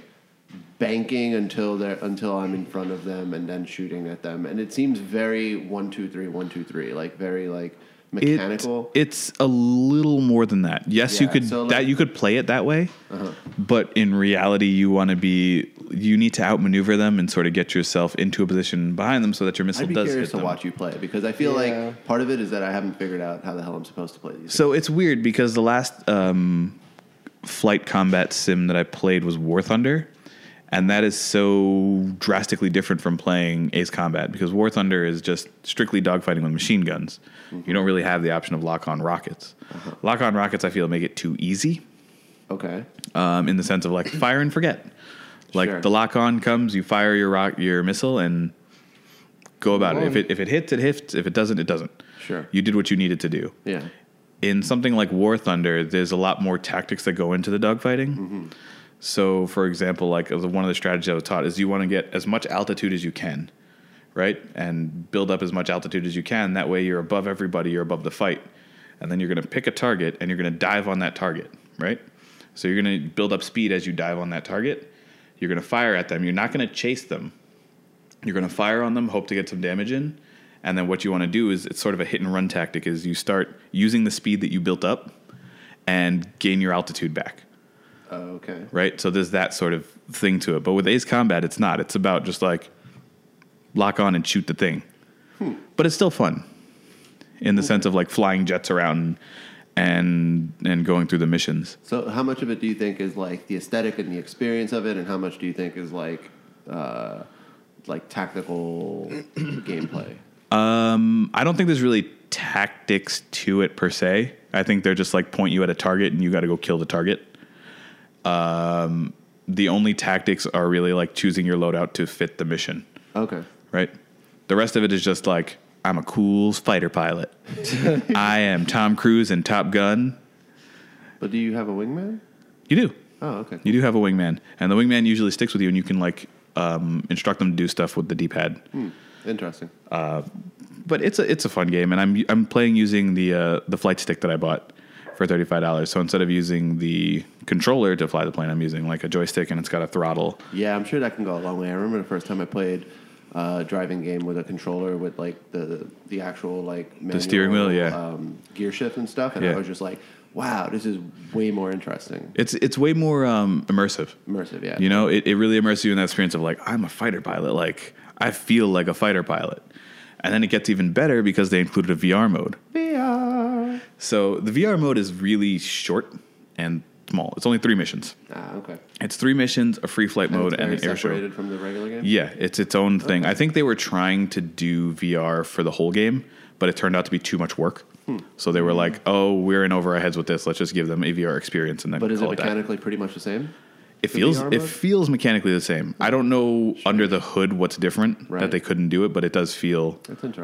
banking until I'm in front of them and then shooting at them, and it seems very 1-2-3, 1-2-3, like very like mechanical. It's a little more than that. Yes, yeah, you could you could play it that way, but in reality, you need to outmaneuver them and sort of get yourself into a position behind them so that your missile does hit them. I'd be curious to watch you play, because I feel like part of it is that I haven't figured out how the hell I'm supposed to play these. So it's weird, because the last flight combat sim that I played was War Thunder, and that is so drastically different from playing Ace Combat, because War Thunder is just strictly dogfighting with machine guns. Mm-hmm. You don't really have the option of lock-on rockets. Uh-huh. Lock-on rockets, I feel, make it too easy. Okay. In the sense of, like, fire and forget. Like, the lock-on comes, you fire your missile, and go about it. If it hits, it hits. If it doesn't, it doesn't. Sure. You did what you needed to do. Yeah. In something like War Thunder, there's a lot more tactics that go into the dogfighting. Mm-hmm. So, for example, like one of the strategies I was taught is you want to get as much altitude as you can, right? And build up as much altitude as you can. That way you're above everybody, you're above the fight. And then you're going to pick a target and you're going to dive on that target, right? So you're going to build up speed as you dive on that target. You're going to fire at them. You're not going to chase them. You're going to fire on them, hope to get some damage in. And then what you want to do is, it's sort of a hit and run tactic, is you start using the speed that you built up and gain your altitude back. Okay. Right? So there's that sort of thing to it. But with Ace Combat, it's not. It's about just like lock on and shoot the thing. Hmm. But it's still fun in the sense of like flying jets around and going through the missions. So how much of it do you think is like the aesthetic and the experience of it, and how much do you think is like tactical gameplay? I don't think there's really tactics to it per se. I think they're just like point you at a target and you got to go kill the target. The only tactics are really like choosing your loadout to fit the mission. Okay. Right? The rest of it is just like, I'm a cool fighter pilot. I am Tom Cruise in Top Gun. But do you have a wingman? You do. Oh, okay. Cool. You do have a wingman. And the wingman usually sticks with you, and you can like instruct them to do stuff with the D-pad. Interesting. But it's a fun game, and I'm playing using the flight stick that I bought for $35. So instead of using the controller to fly the plane, I'm using like a joystick, and it's got a throttle. Yeah, I'm sure that can go a long way. I remember the first time I played a driving game with a controller with like the actual like manual, the steering wheel, gear shift and stuff, and I was just like, wow, this is way more interesting. It's way more immersive. Immersive, yeah. You know, it really immerses you in that experience of like, I'm a fighter pilot. Like, I feel like a fighter pilot. And then it gets even better because they included a VR mode. VR. So the VR mode is really short and small. It's only 3 missions. Ah, okay. It's 3 missions, a free flight mode, and an air show. Separated from the regular game? Yeah, it's its own thing. I think they were trying to do VR for the whole game, but it turned out to be too much work. So they were like, oh, we're in over our heads with this. Let's just give them a VR experience. And then. But is it mechanically pretty much the same? It feels mechanically the same. I don't know under the hood what's different that they couldn't do it, but it does feel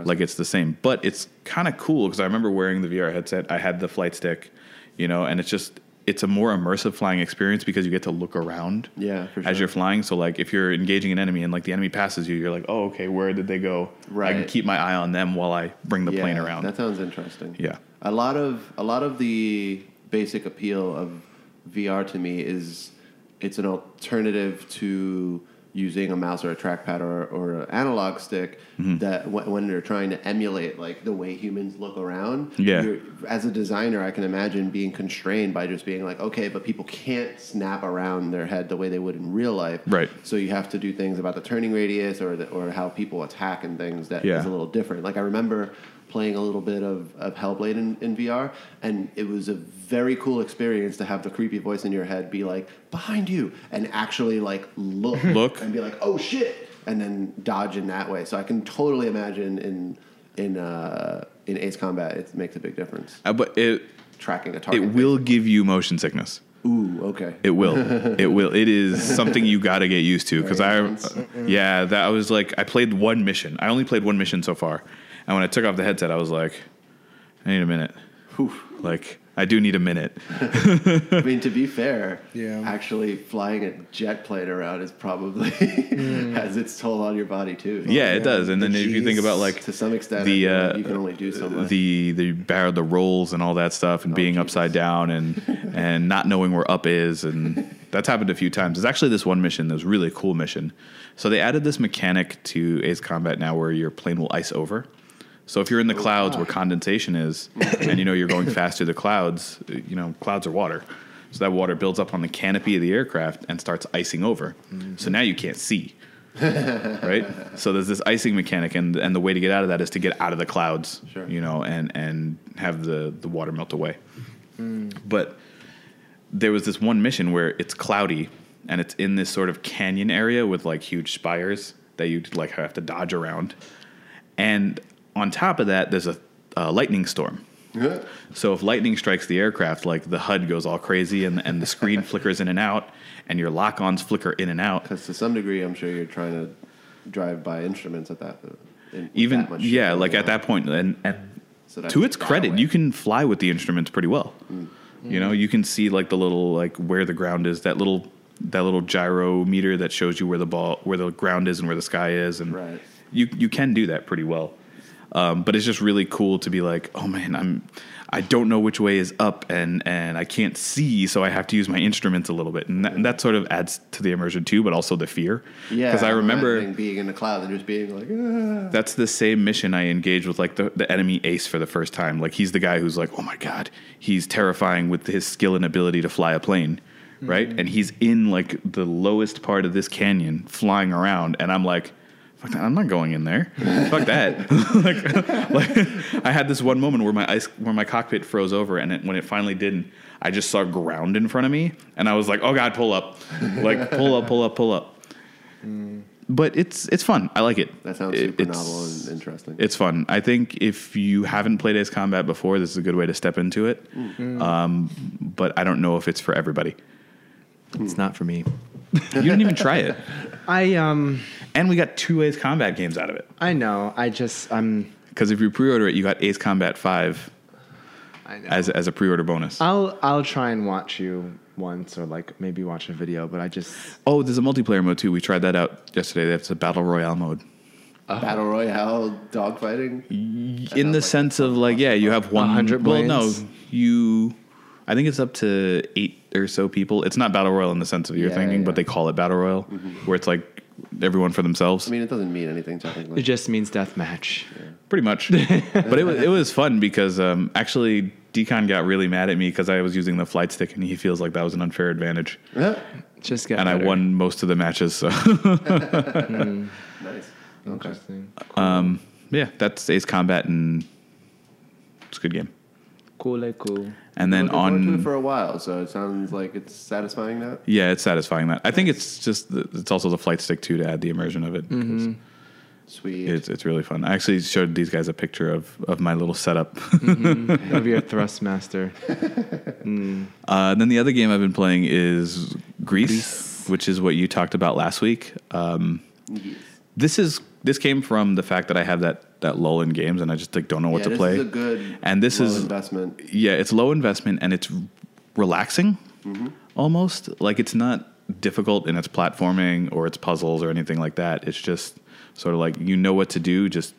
like it's the same. But it's kind of cool because I remember wearing the VR headset. I had the flight stick, you know, and it's a more immersive flying experience because you get to look around as you're flying. So like if you're engaging an enemy and like the enemy passes you, you're like, oh, okay, where did they go? Right. I can keep my eye on them while I bring the plane around. That sounds interesting. Yeah. A lot of the basic appeal of VR to me is it's an alternative to using a mouse or a trackpad or an analog stick that when they're trying to emulate like the way humans look around. Yeah. As a designer, I can imagine being constrained by just being like, okay, but people can't snap around their head the way they would in real life. Right. So you have to do things about the turning radius or how people attack and things that is a little different. Like I remember playing a little bit of Hellblade in VR, and it was a very cool experience to have the creepy voice in your head be like, behind you, and actually like look and be like, oh shit, and then dodge in that way. So I can totally imagine in in Ace Combat, it makes a big difference. But it tracking a target. It will give you motion sickness. Ooh, okay. It will. It will. It is something you got to get used to. Because I was like, I played one mission. I only played one mission so far. And when I took off the headset, I was like, I need a minute. Oof. Like, I do need a minute. I mean, to be fair, actually flying a jet plane around is probably has its toll on your body too. Yeah, it does. And then if you think about, like, to some extent, the, you can only do so much. The rolls and all that stuff, and being upside down and not knowing where up is, and that's happened a few times. There's actually this one mission that was a really cool mission. So they added this mechanic to Ace Combat now where your plane will ice over. So if you're in the clouds where condensation is and, you know, you're going fast through the clouds, you know, clouds are water. So that water builds up on the canopy of the aircraft and starts icing over. Mm-hmm. So now you can't see, right? So there's this icing mechanic, and the way to get out of that is to get out of the clouds, you know, and have the water melt away. Mm. But there was this one mission where it's cloudy and it's in this sort of canyon area with, like, huge spires that you, like, have to dodge around. And on top of that, there's a lightning storm. Yeah. So if lightning strikes the aircraft, like, the HUD goes all crazy and the screen flickers in and out, and your lock-ons flicker in and out. Because to some degree, I'm sure you're trying to drive by instruments at that. At that point. And so to its credit, you can fly with the instruments pretty well. Mm. You know, you can see, like, the little, like, where the ground is, that little gyrometer that shows you where the ground is and where the sky is, and you can do that pretty well. But it's just really cool to be like, oh man, I don't know which way is up, and I can't see, so I have to use my instruments a little bit, and that sort of adds to the immersion too, but also the fear. Yeah, because I remember being in the cloud and just being like, ah. That's the same mission I engaged with, like, the enemy Ace for the first time. Like, he's the guy who's like, oh my god, he's terrifying with his skill and ability to fly a plane, right? And he's in, like, the lowest part of this canyon, flying around, and I'm like, fuck that, I'm not going in there. Fuck that. like, I had this one moment where my cockpit froze over, and when it finally didn't, I just saw ground in front of me, and I was like, oh god, pull up. Like, pull up. Mm. But it's fun. I like it. That sounds super novel and interesting. It's fun. I think if you haven't played Ace Combat before, this is a good way to step into it. Mm. But I don't know if it's for everybody. It's not for me. You didn't even try it. And we got two Ace Combat games out of it. I know. Because if you pre-order it, you got Ace Combat 5. I know. As a pre-order bonus. I'll try and watch you once, or, like, maybe watch a video. But I just. Oh, there's a multiplayer mode too. We tried that out yesterday. That's a battle royale mode. Battle royale dogfighting. In the sense of, like, yeah, you have 100. Well, no, I think it's up to 8 or so people. It's not battle royale in the sense of you're thinking, but they call it battle royale, where it's like everyone for themselves. I mean, it doesn't mean anything technically. It just means deathmatch, pretty much. But it was fun because actually Deacon got really mad at me because I was using the flight stick, and he feels like that was an unfair advantage. Just got and better. I won most of the matches. So nice, interesting. Cool. Yeah, that's Ace Combat, and it's a good game. Cool. And then on for a while, so it sounds like it's satisfying that. Yeah, it's satisfying that. I think it's just it's also the flight stick too, to add the immersion of it. Mm-hmm. Sweet. It's really fun. I actually showed these guys a picture of my little setup of your Thrustmaster. And then the other game I've been playing is Greece, which is what you talked about last week. Yes. This came from the fact that I have that lull in games, and I just, like, don't know what to play. This is a good and this low is investment. Yeah, it's low investment, and it's relaxing almost. Like, it's not difficult in its platforming or its puzzles or anything like that. It's just sort of like, you know what to do, just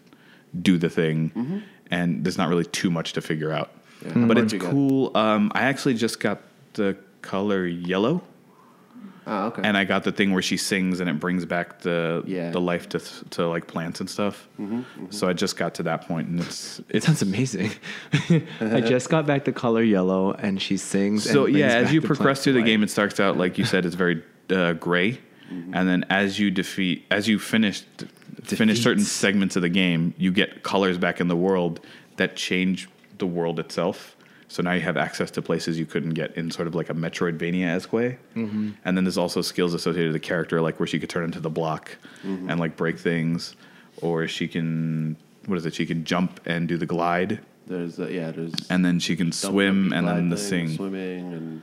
do the thing, and there's not really too much to figure out. Yeah. But it's cool. I actually just got the color yellow. Oh, okay. And I got the thing where she sings and it brings back the life to like plants and stuff. So I just got to that point, and it sounds amazing. I just got back the color yellow, and she sings. So, and as you progress through the game, it starts out, like you said, it's very gray, and then as you finish certain segments of the game, you get colors back in the world that change the world itself. So now you have access to places you couldn't get in sort of like a Metroidvania-esque way. And then there's also skills associated with the character, like where she could turn into the block and like break things, or she can what is it? She can jump and do the glide. There's and then she can swim and then the sing. Swimming and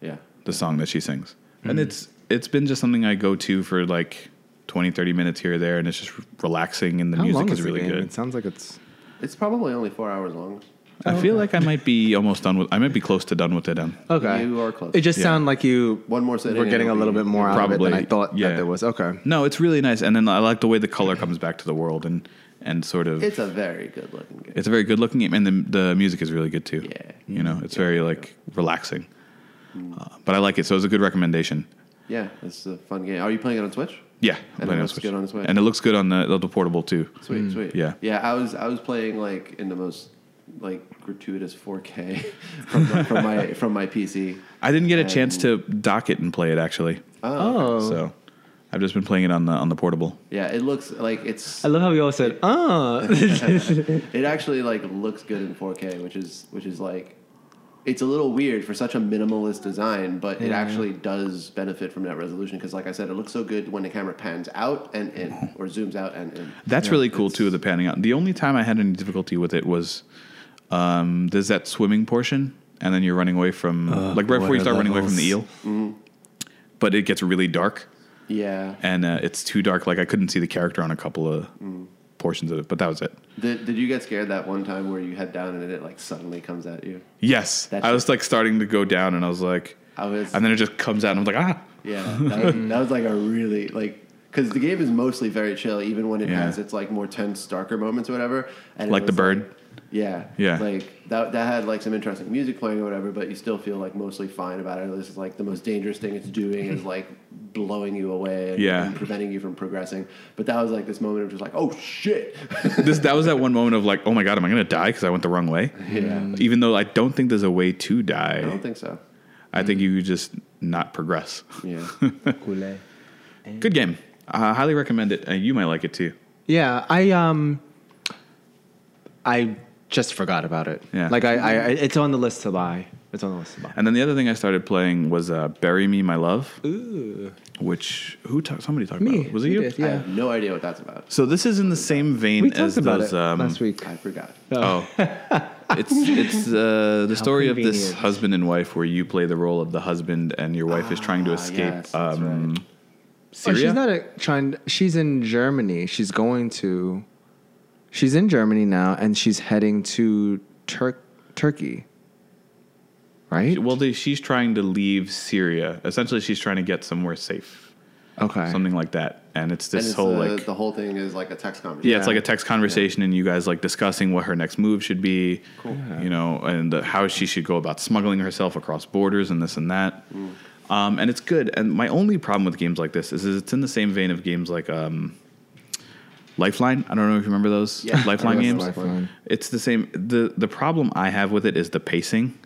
yeah. The song that she sings. Mm-hmm. And it's been just something I go to for like 20, 30 minutes here or there, and it's just relaxing, and the music is really good. It sounds like it's probably only 4 hours long. I feel like I might be almost done with. I might be close to done with it. Okay, you are close. It just sounded like you. One more sitting. We're getting a little bit more out of it than I thought that there was. Okay. No, it's really nice, and then I like the way the color comes back to the world, and sort of. It's a very good looking game. It's a very good looking game, and the music is really good too. Yeah. You know, it's very like relaxing, but I like it. So it's a good recommendation. Yeah, it's a fun game. Are you playing it on Switch? Yeah, I'm playing it on Switch. Good on Switch, and it looks good on the portable too. Sweet. Yeah. I was playing like in the most. Like gratuitous 4K from my PC. I didn't get a chance to dock it and play it actually. Oh, so I've just been playing it on the portable. Yeah, it looks like it's. I love how you all said It actually like looks good in 4K, which is like it's a little weird for such a minimalist design, but it actually does benefit from that resolution because, like I said, it looks so good when the camera pans out and in or zooms out and in. That's really cool too. The panning out. The only time I had any difficulty with it was. There's that swimming portion, and then you're running away from like right before you start running away from the eel. Mm-hmm. But it gets really dark. Yeah, and it's too dark. Like I couldn't see the character on a couple of portions of it, but that was it. Did you get scared that one time where you head down and it like suddenly comes at you? Yes, I was like starting to go down, and I was, and then it just comes out, and I'm like, ah. Yeah, that was like a really like. Because the game is mostly very chill, even when it has its like more tense, darker moments or whatever. And like the bird. Like, yeah. Like that had like some interesting music playing or whatever, but you still feel like mostly fine about it. This is like the most dangerous thing it's doing is like blowing you away and preventing you from progressing. But that was like this moment of just like, oh shit! That was that one moment of like, oh my god, am I gonna die because I went the wrong way? Yeah. Even though I don't think there's a way to die. I don't think so. I think you just not progress. Yeah. Good game. I highly recommend it. You might like it too. Yeah, I just forgot about it. Yeah. Like I it's on the list to buy. And then the other thing I started playing was Bury Me, My Love. Ooh. Which somebody talked about it. Was it you? Did, yeah. I have no idea what that's about. So this is in the same vein as those last week. I forgot. Oh. It's the story of this husband and wife where you play the role of the husband and your wife is trying to escape right. Syria? Oh, she's not trying. She's in Germany. She's in Germany now, and she's heading to Turkey. Right. Well, she's trying to leave Syria. Essentially, she's trying to get somewhere safe. Okay. Something like that, and the whole thing is like a text conversation. Yeah, it's like a text conversation, and you guys like discussing what her next move should be. Cool. Yeah. You know, and how she should go about smuggling herself across borders and this and that. Mm. And it's good. And my only problem with games like this is it's in the same vein of games like Lifeline. I don't know if you remember those Lifeline games. Lifeline. It's the same. The problem I have with it is the pacing,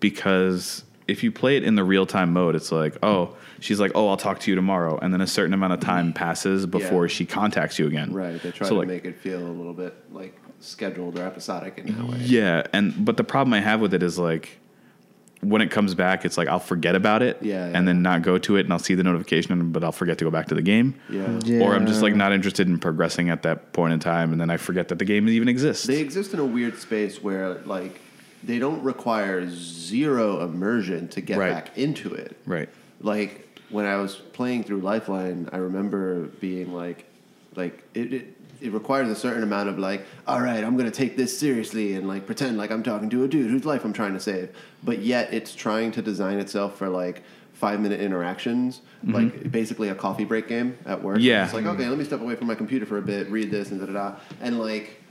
because if you play it in the real-time mode, it's like, oh, she's like, oh, I'll talk to you tomorrow. And then a certain amount of time passes before she contacts you again. Right. They try to like, make it feel a little bit like scheduled or episodic in that way. Yeah. But the problem I have with it is like, when it comes back, it's like I'll forget about it and then not go to it, and I'll see the notification, but I'll forget to go back to the game. Yeah. Or I'm just like not interested in progressing at that point in time, and then I forget that the game even exists. They exist in a weird space where like they don't require zero immersion to get back into it. Right. Like when I was playing through Lifeline, I remember being like it requires a certain amount of like, all right, I'm going to take this seriously and like pretend like I'm talking to a dude whose life I'm trying to save. But yet it's trying to design itself for like 5-minute interactions, like basically a coffee break game at work. Yeah. It's like, okay, let me step away from my computer for a bit, read this and da-da-da. And like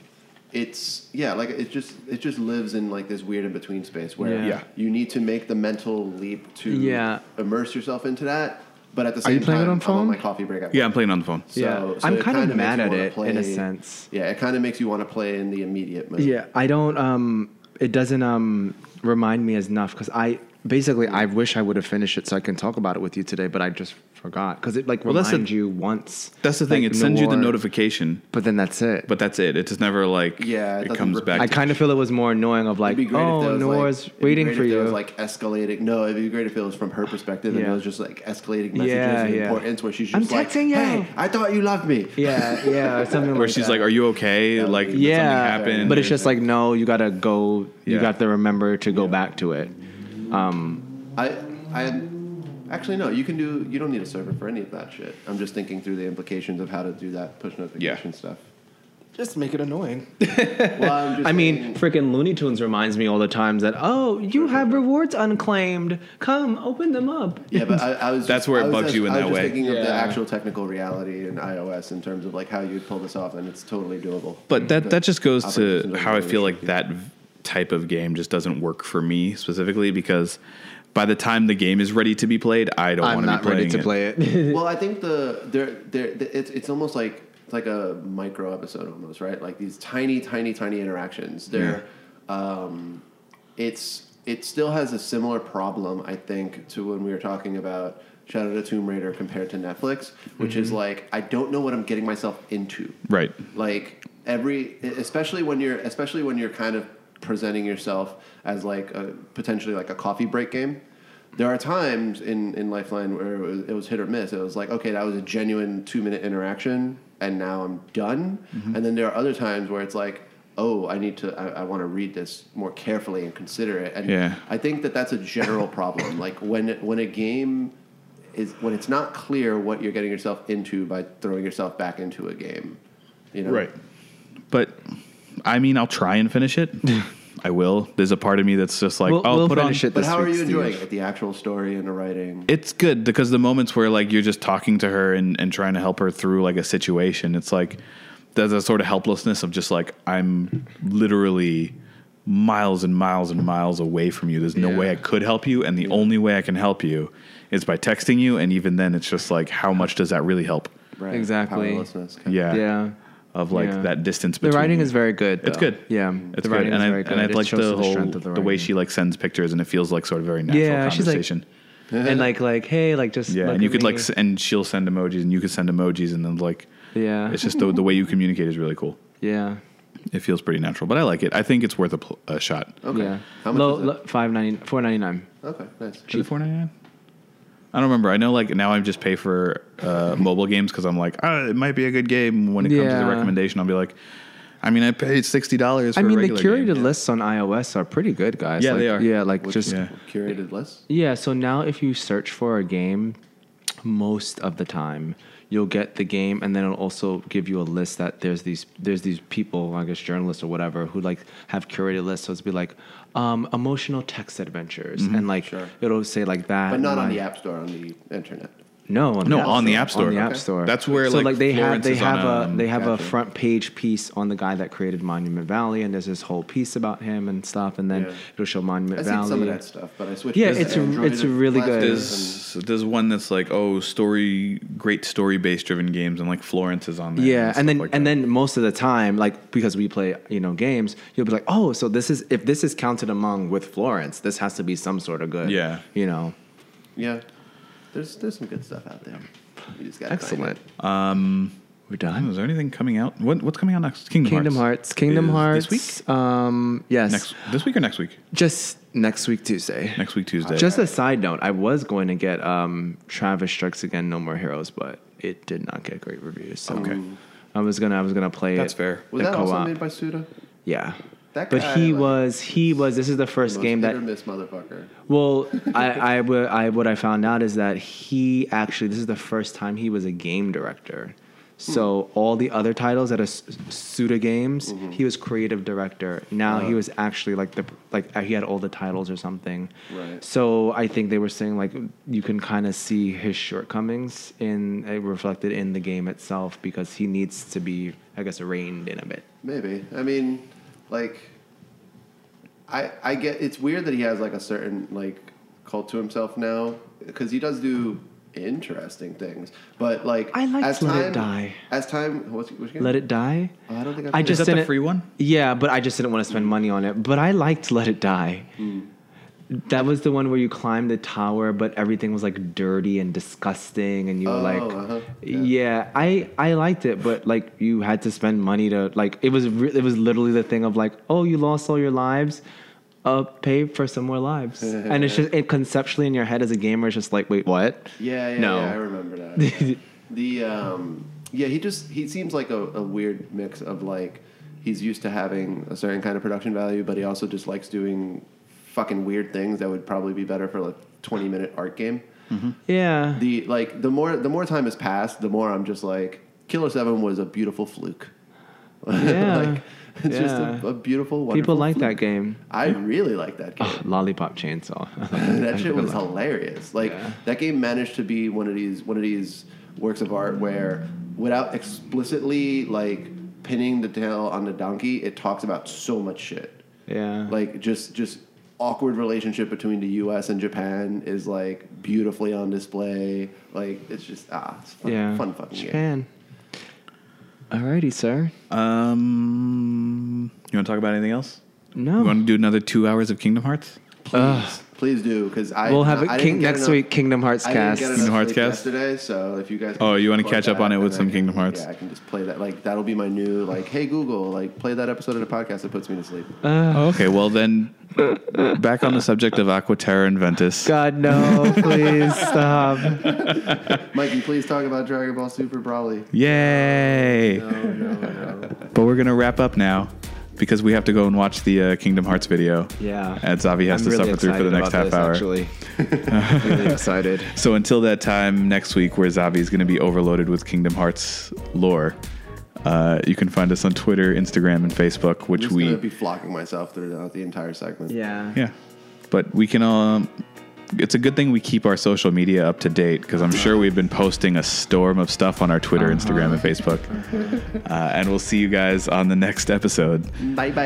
it's, like it just lives in like this weird in-between space where you need to make the mental leap to immerse yourself into that. But at the same time, I'm on my coffee break. Yeah, I'm playing on the phone. So I'm kind of mad at it in a sense. Yeah, it kind of makes you want to play in the immediate moment. Yeah, I don't. It doesn't remind me as enough because I Basically, I wish I would have finished it so I can talk about it with you today, but I just forgot because it like reminds you once. That's the thing; it sends you the notification, but then that's it. But that's it. It's just never like it comes back. I kind of feel it was more annoying of like, oh, Nora's waiting for you. It was like escalating. No, it'd be great if it was from her perspective and it was just like escalating messages of importance where she's just like, "I'm texting you. Hey, I thought you loved me." Yeah, yeah, or something. Where she's like, "Are you okay? Like, something happened." But it's just like, no, you gotta go. You got to remember to go back to it. I actually no. You can do. You don't need a server for any of that shit. I'm just thinking through the implications of how to do that push notification stuff. Just make it annoying. I mean, freaking Looney Tunes reminds me all the times that you have rewards unclaimed. Come open them up. Yeah, but I was. That's where it bugs you in that way. I was thinking of the actual technical reality in iOS in terms of like how you'd pull this off, and it's totally doable. But that just goes to how I feel like that type of game just doesn't work for me specifically because by the time the game is ready to be played, I don't want to be playing it. I'm not ready to play it. Well, I think it's almost like it's like a micro episode almost, right? Like these tiny, tiny, tiny interactions. They're it still has a similar problem, I think, to when we were talking about Shadow of the Tomb Raider compared to Netflix, which is like I don't know what I'm getting myself into. Right. Like especially when you're kind of presenting yourself as like a, potentially like a coffee break game. There are times in Lifeline where it was hit or miss. It was like, okay, that was a genuine 2-minute interaction, and now I'm done. Mm-hmm. And then there are other times where it's like, oh, I want to read this more carefully and consider it. And I think that that's a general problem. Like when a game is when it's not clear what you're getting yourself into by throwing yourself back into a game, you know? Right, but. I mean, I'll try and finish it. I will. There's a part of me that's just like, we'll put on shit. But how are you enjoying it? The actual story and the writing? It's good because the moments where like you're just talking to her and trying to help her through like a situation, it's like there's a sort of helplessness of just like I'm literally miles and miles and miles away from you. There's no way I could help you, and the only way I can help you is by texting you. And even then, it's just like, how much does that really help? Right. Exactly. Powerlessness. Yeah. Of like that distance between. The writing is very good. Though. It's good. Yeah. It's good. And I like the whole the way she like sends pictures and it feels like sort of very natural conversation. She's like, and like hey, like just look and you at could me. Like and she'll send emojis and you could send emojis and then like it's just the way you communicate is really cool. Yeah. It feels pretty natural, but I like it. I think it's worth a shot. Okay. Yeah. How much is it? $4.99. Okay. Nice. Cheap. Is it $4.99? I don't remember. I know, like, now I just pay for mobile games because I'm like, it might be a good game. When it comes to the recommendation, I'll be like, I mean, I paid $60 for a regular game. I mean, the curated lists on iOS are pretty good, guys. Yeah, like, they are. Yeah, like, curated lists? Yeah, so now if you search for a game, most of the time, you'll get the game, and then it'll also give you a list that there's these people, I guess journalists or whatever, who, like, have curated lists. So it's be like, emotional text adventures and like it'll say like that, but not on the App Store, on the internet. No, on the App Store. That's where so like they have a front page piece on the guy that created Monument Valley, and there's this whole piece about him and stuff, and then it'll show Monument Valley. I've seen some of that stuff, but I switched. Yeah, it's really good. There's one that's like story based driven games, and like Florence is on there. Yeah, and then most of the time, like because we play games, you'll be like, oh, so this is if this is counted among with Florence, this has to be some sort of good. Yeah, Yeah. There's some good stuff out there. You just gotta excellent. We're done. Is there anything coming out? What's coming out next? Kingdom Hearts. This week? Yes. This week or next week? Just next week, Tuesday. Just a side note. I was going to get Travis Strikes Again, No More Heroes, but it did not get great reviews. So okay. I was gonna play it. That's fair. Was that also made by Suda? Yeah. That guy, but he was. This is the first game that. Miss motherfucker. Well, what I found out is that he actually. This is the first time he was a game director. So all the other titles that are Suda games, he was creative director. Now he was actually like he had all the titles or something. Right. So I think they were saying like you can kind of see his shortcomings in reflected in the game itself because he needs to be, I guess, reined in a bit. Maybe. I mean. Like, I get it's weird that he has like a certain like cult to himself now because he does do interesting things, but like I like Let It Die. As time, what's Let It Die. Oh, I don't think I just is that the free one. Yeah, but I just didn't want to spend money on it. But I liked Let It Die. Mm. That was the one where you climbed the tower, but everything was like dirty and disgusting, and you were I liked it, but like you had to spend money to like it was literally the thing of like, oh, you lost all your lives, pay for some more lives, and it's just conceptually in your head as a gamer, it's just like, wait, what? I remember that. Yeah. He seems like a weird mix of like he's used to having a certain kind of production value, but he also just likes doing fucking weird things that would probably be better for like 20-minute art game. Mm-hmm. Yeah. The more time has passed, the more I'm just like, Killer 7 was a beautiful fluke. Yeah. Just a beautiful, wonderful People like fluke. That game. I really like that game. Oh, Lollipop Chainsaw. That shit was hilarious. That game managed to be one of these works of art where without explicitly like pinning the tail on the donkey, it talks about so much shit. Yeah. Like just awkward relationship between the U.S. and Japan is like beautifully on display. Like it's just it's fun, fun fucking Japan. Game. Alrighty, sir. You want to talk about anything else? No. You want to do another 2 hours of Kingdom Hearts? Please, please do, because we'll have it next week. Kingdom Hearts cast. Kingdom Hearts cast yesterday. So if you guys, you want to catch up on it with some Kingdom Hearts? Yeah, I can just play that. Like that'll be my new like, hey Google, like play that episode of the podcast that puts me to sleep. Okay, well then. Back on the subject of Aquaterra and Ventus. God, no, please stop. Mikey, please talk about Dragon Ball Super Broly. Yay! No. But we're going to wrap up now because we have to go and watch the Kingdom Hearts video. Yeah. And Zavi has to suffer through for the next half hour. Actually. I'm really excited. So until that time next week where Zavi is going to be overloaded with Kingdom Hearts lore. You can find us on Twitter, Instagram, and Facebook, which I'm going to be flocking myself throughout the entire segment. Yeah. But we can it's a good thing we keep our social media up to date because I'm sure we've been posting a storm of stuff on our Twitter, Instagram, and Facebook. And we'll see you guys on the next episode. Bye.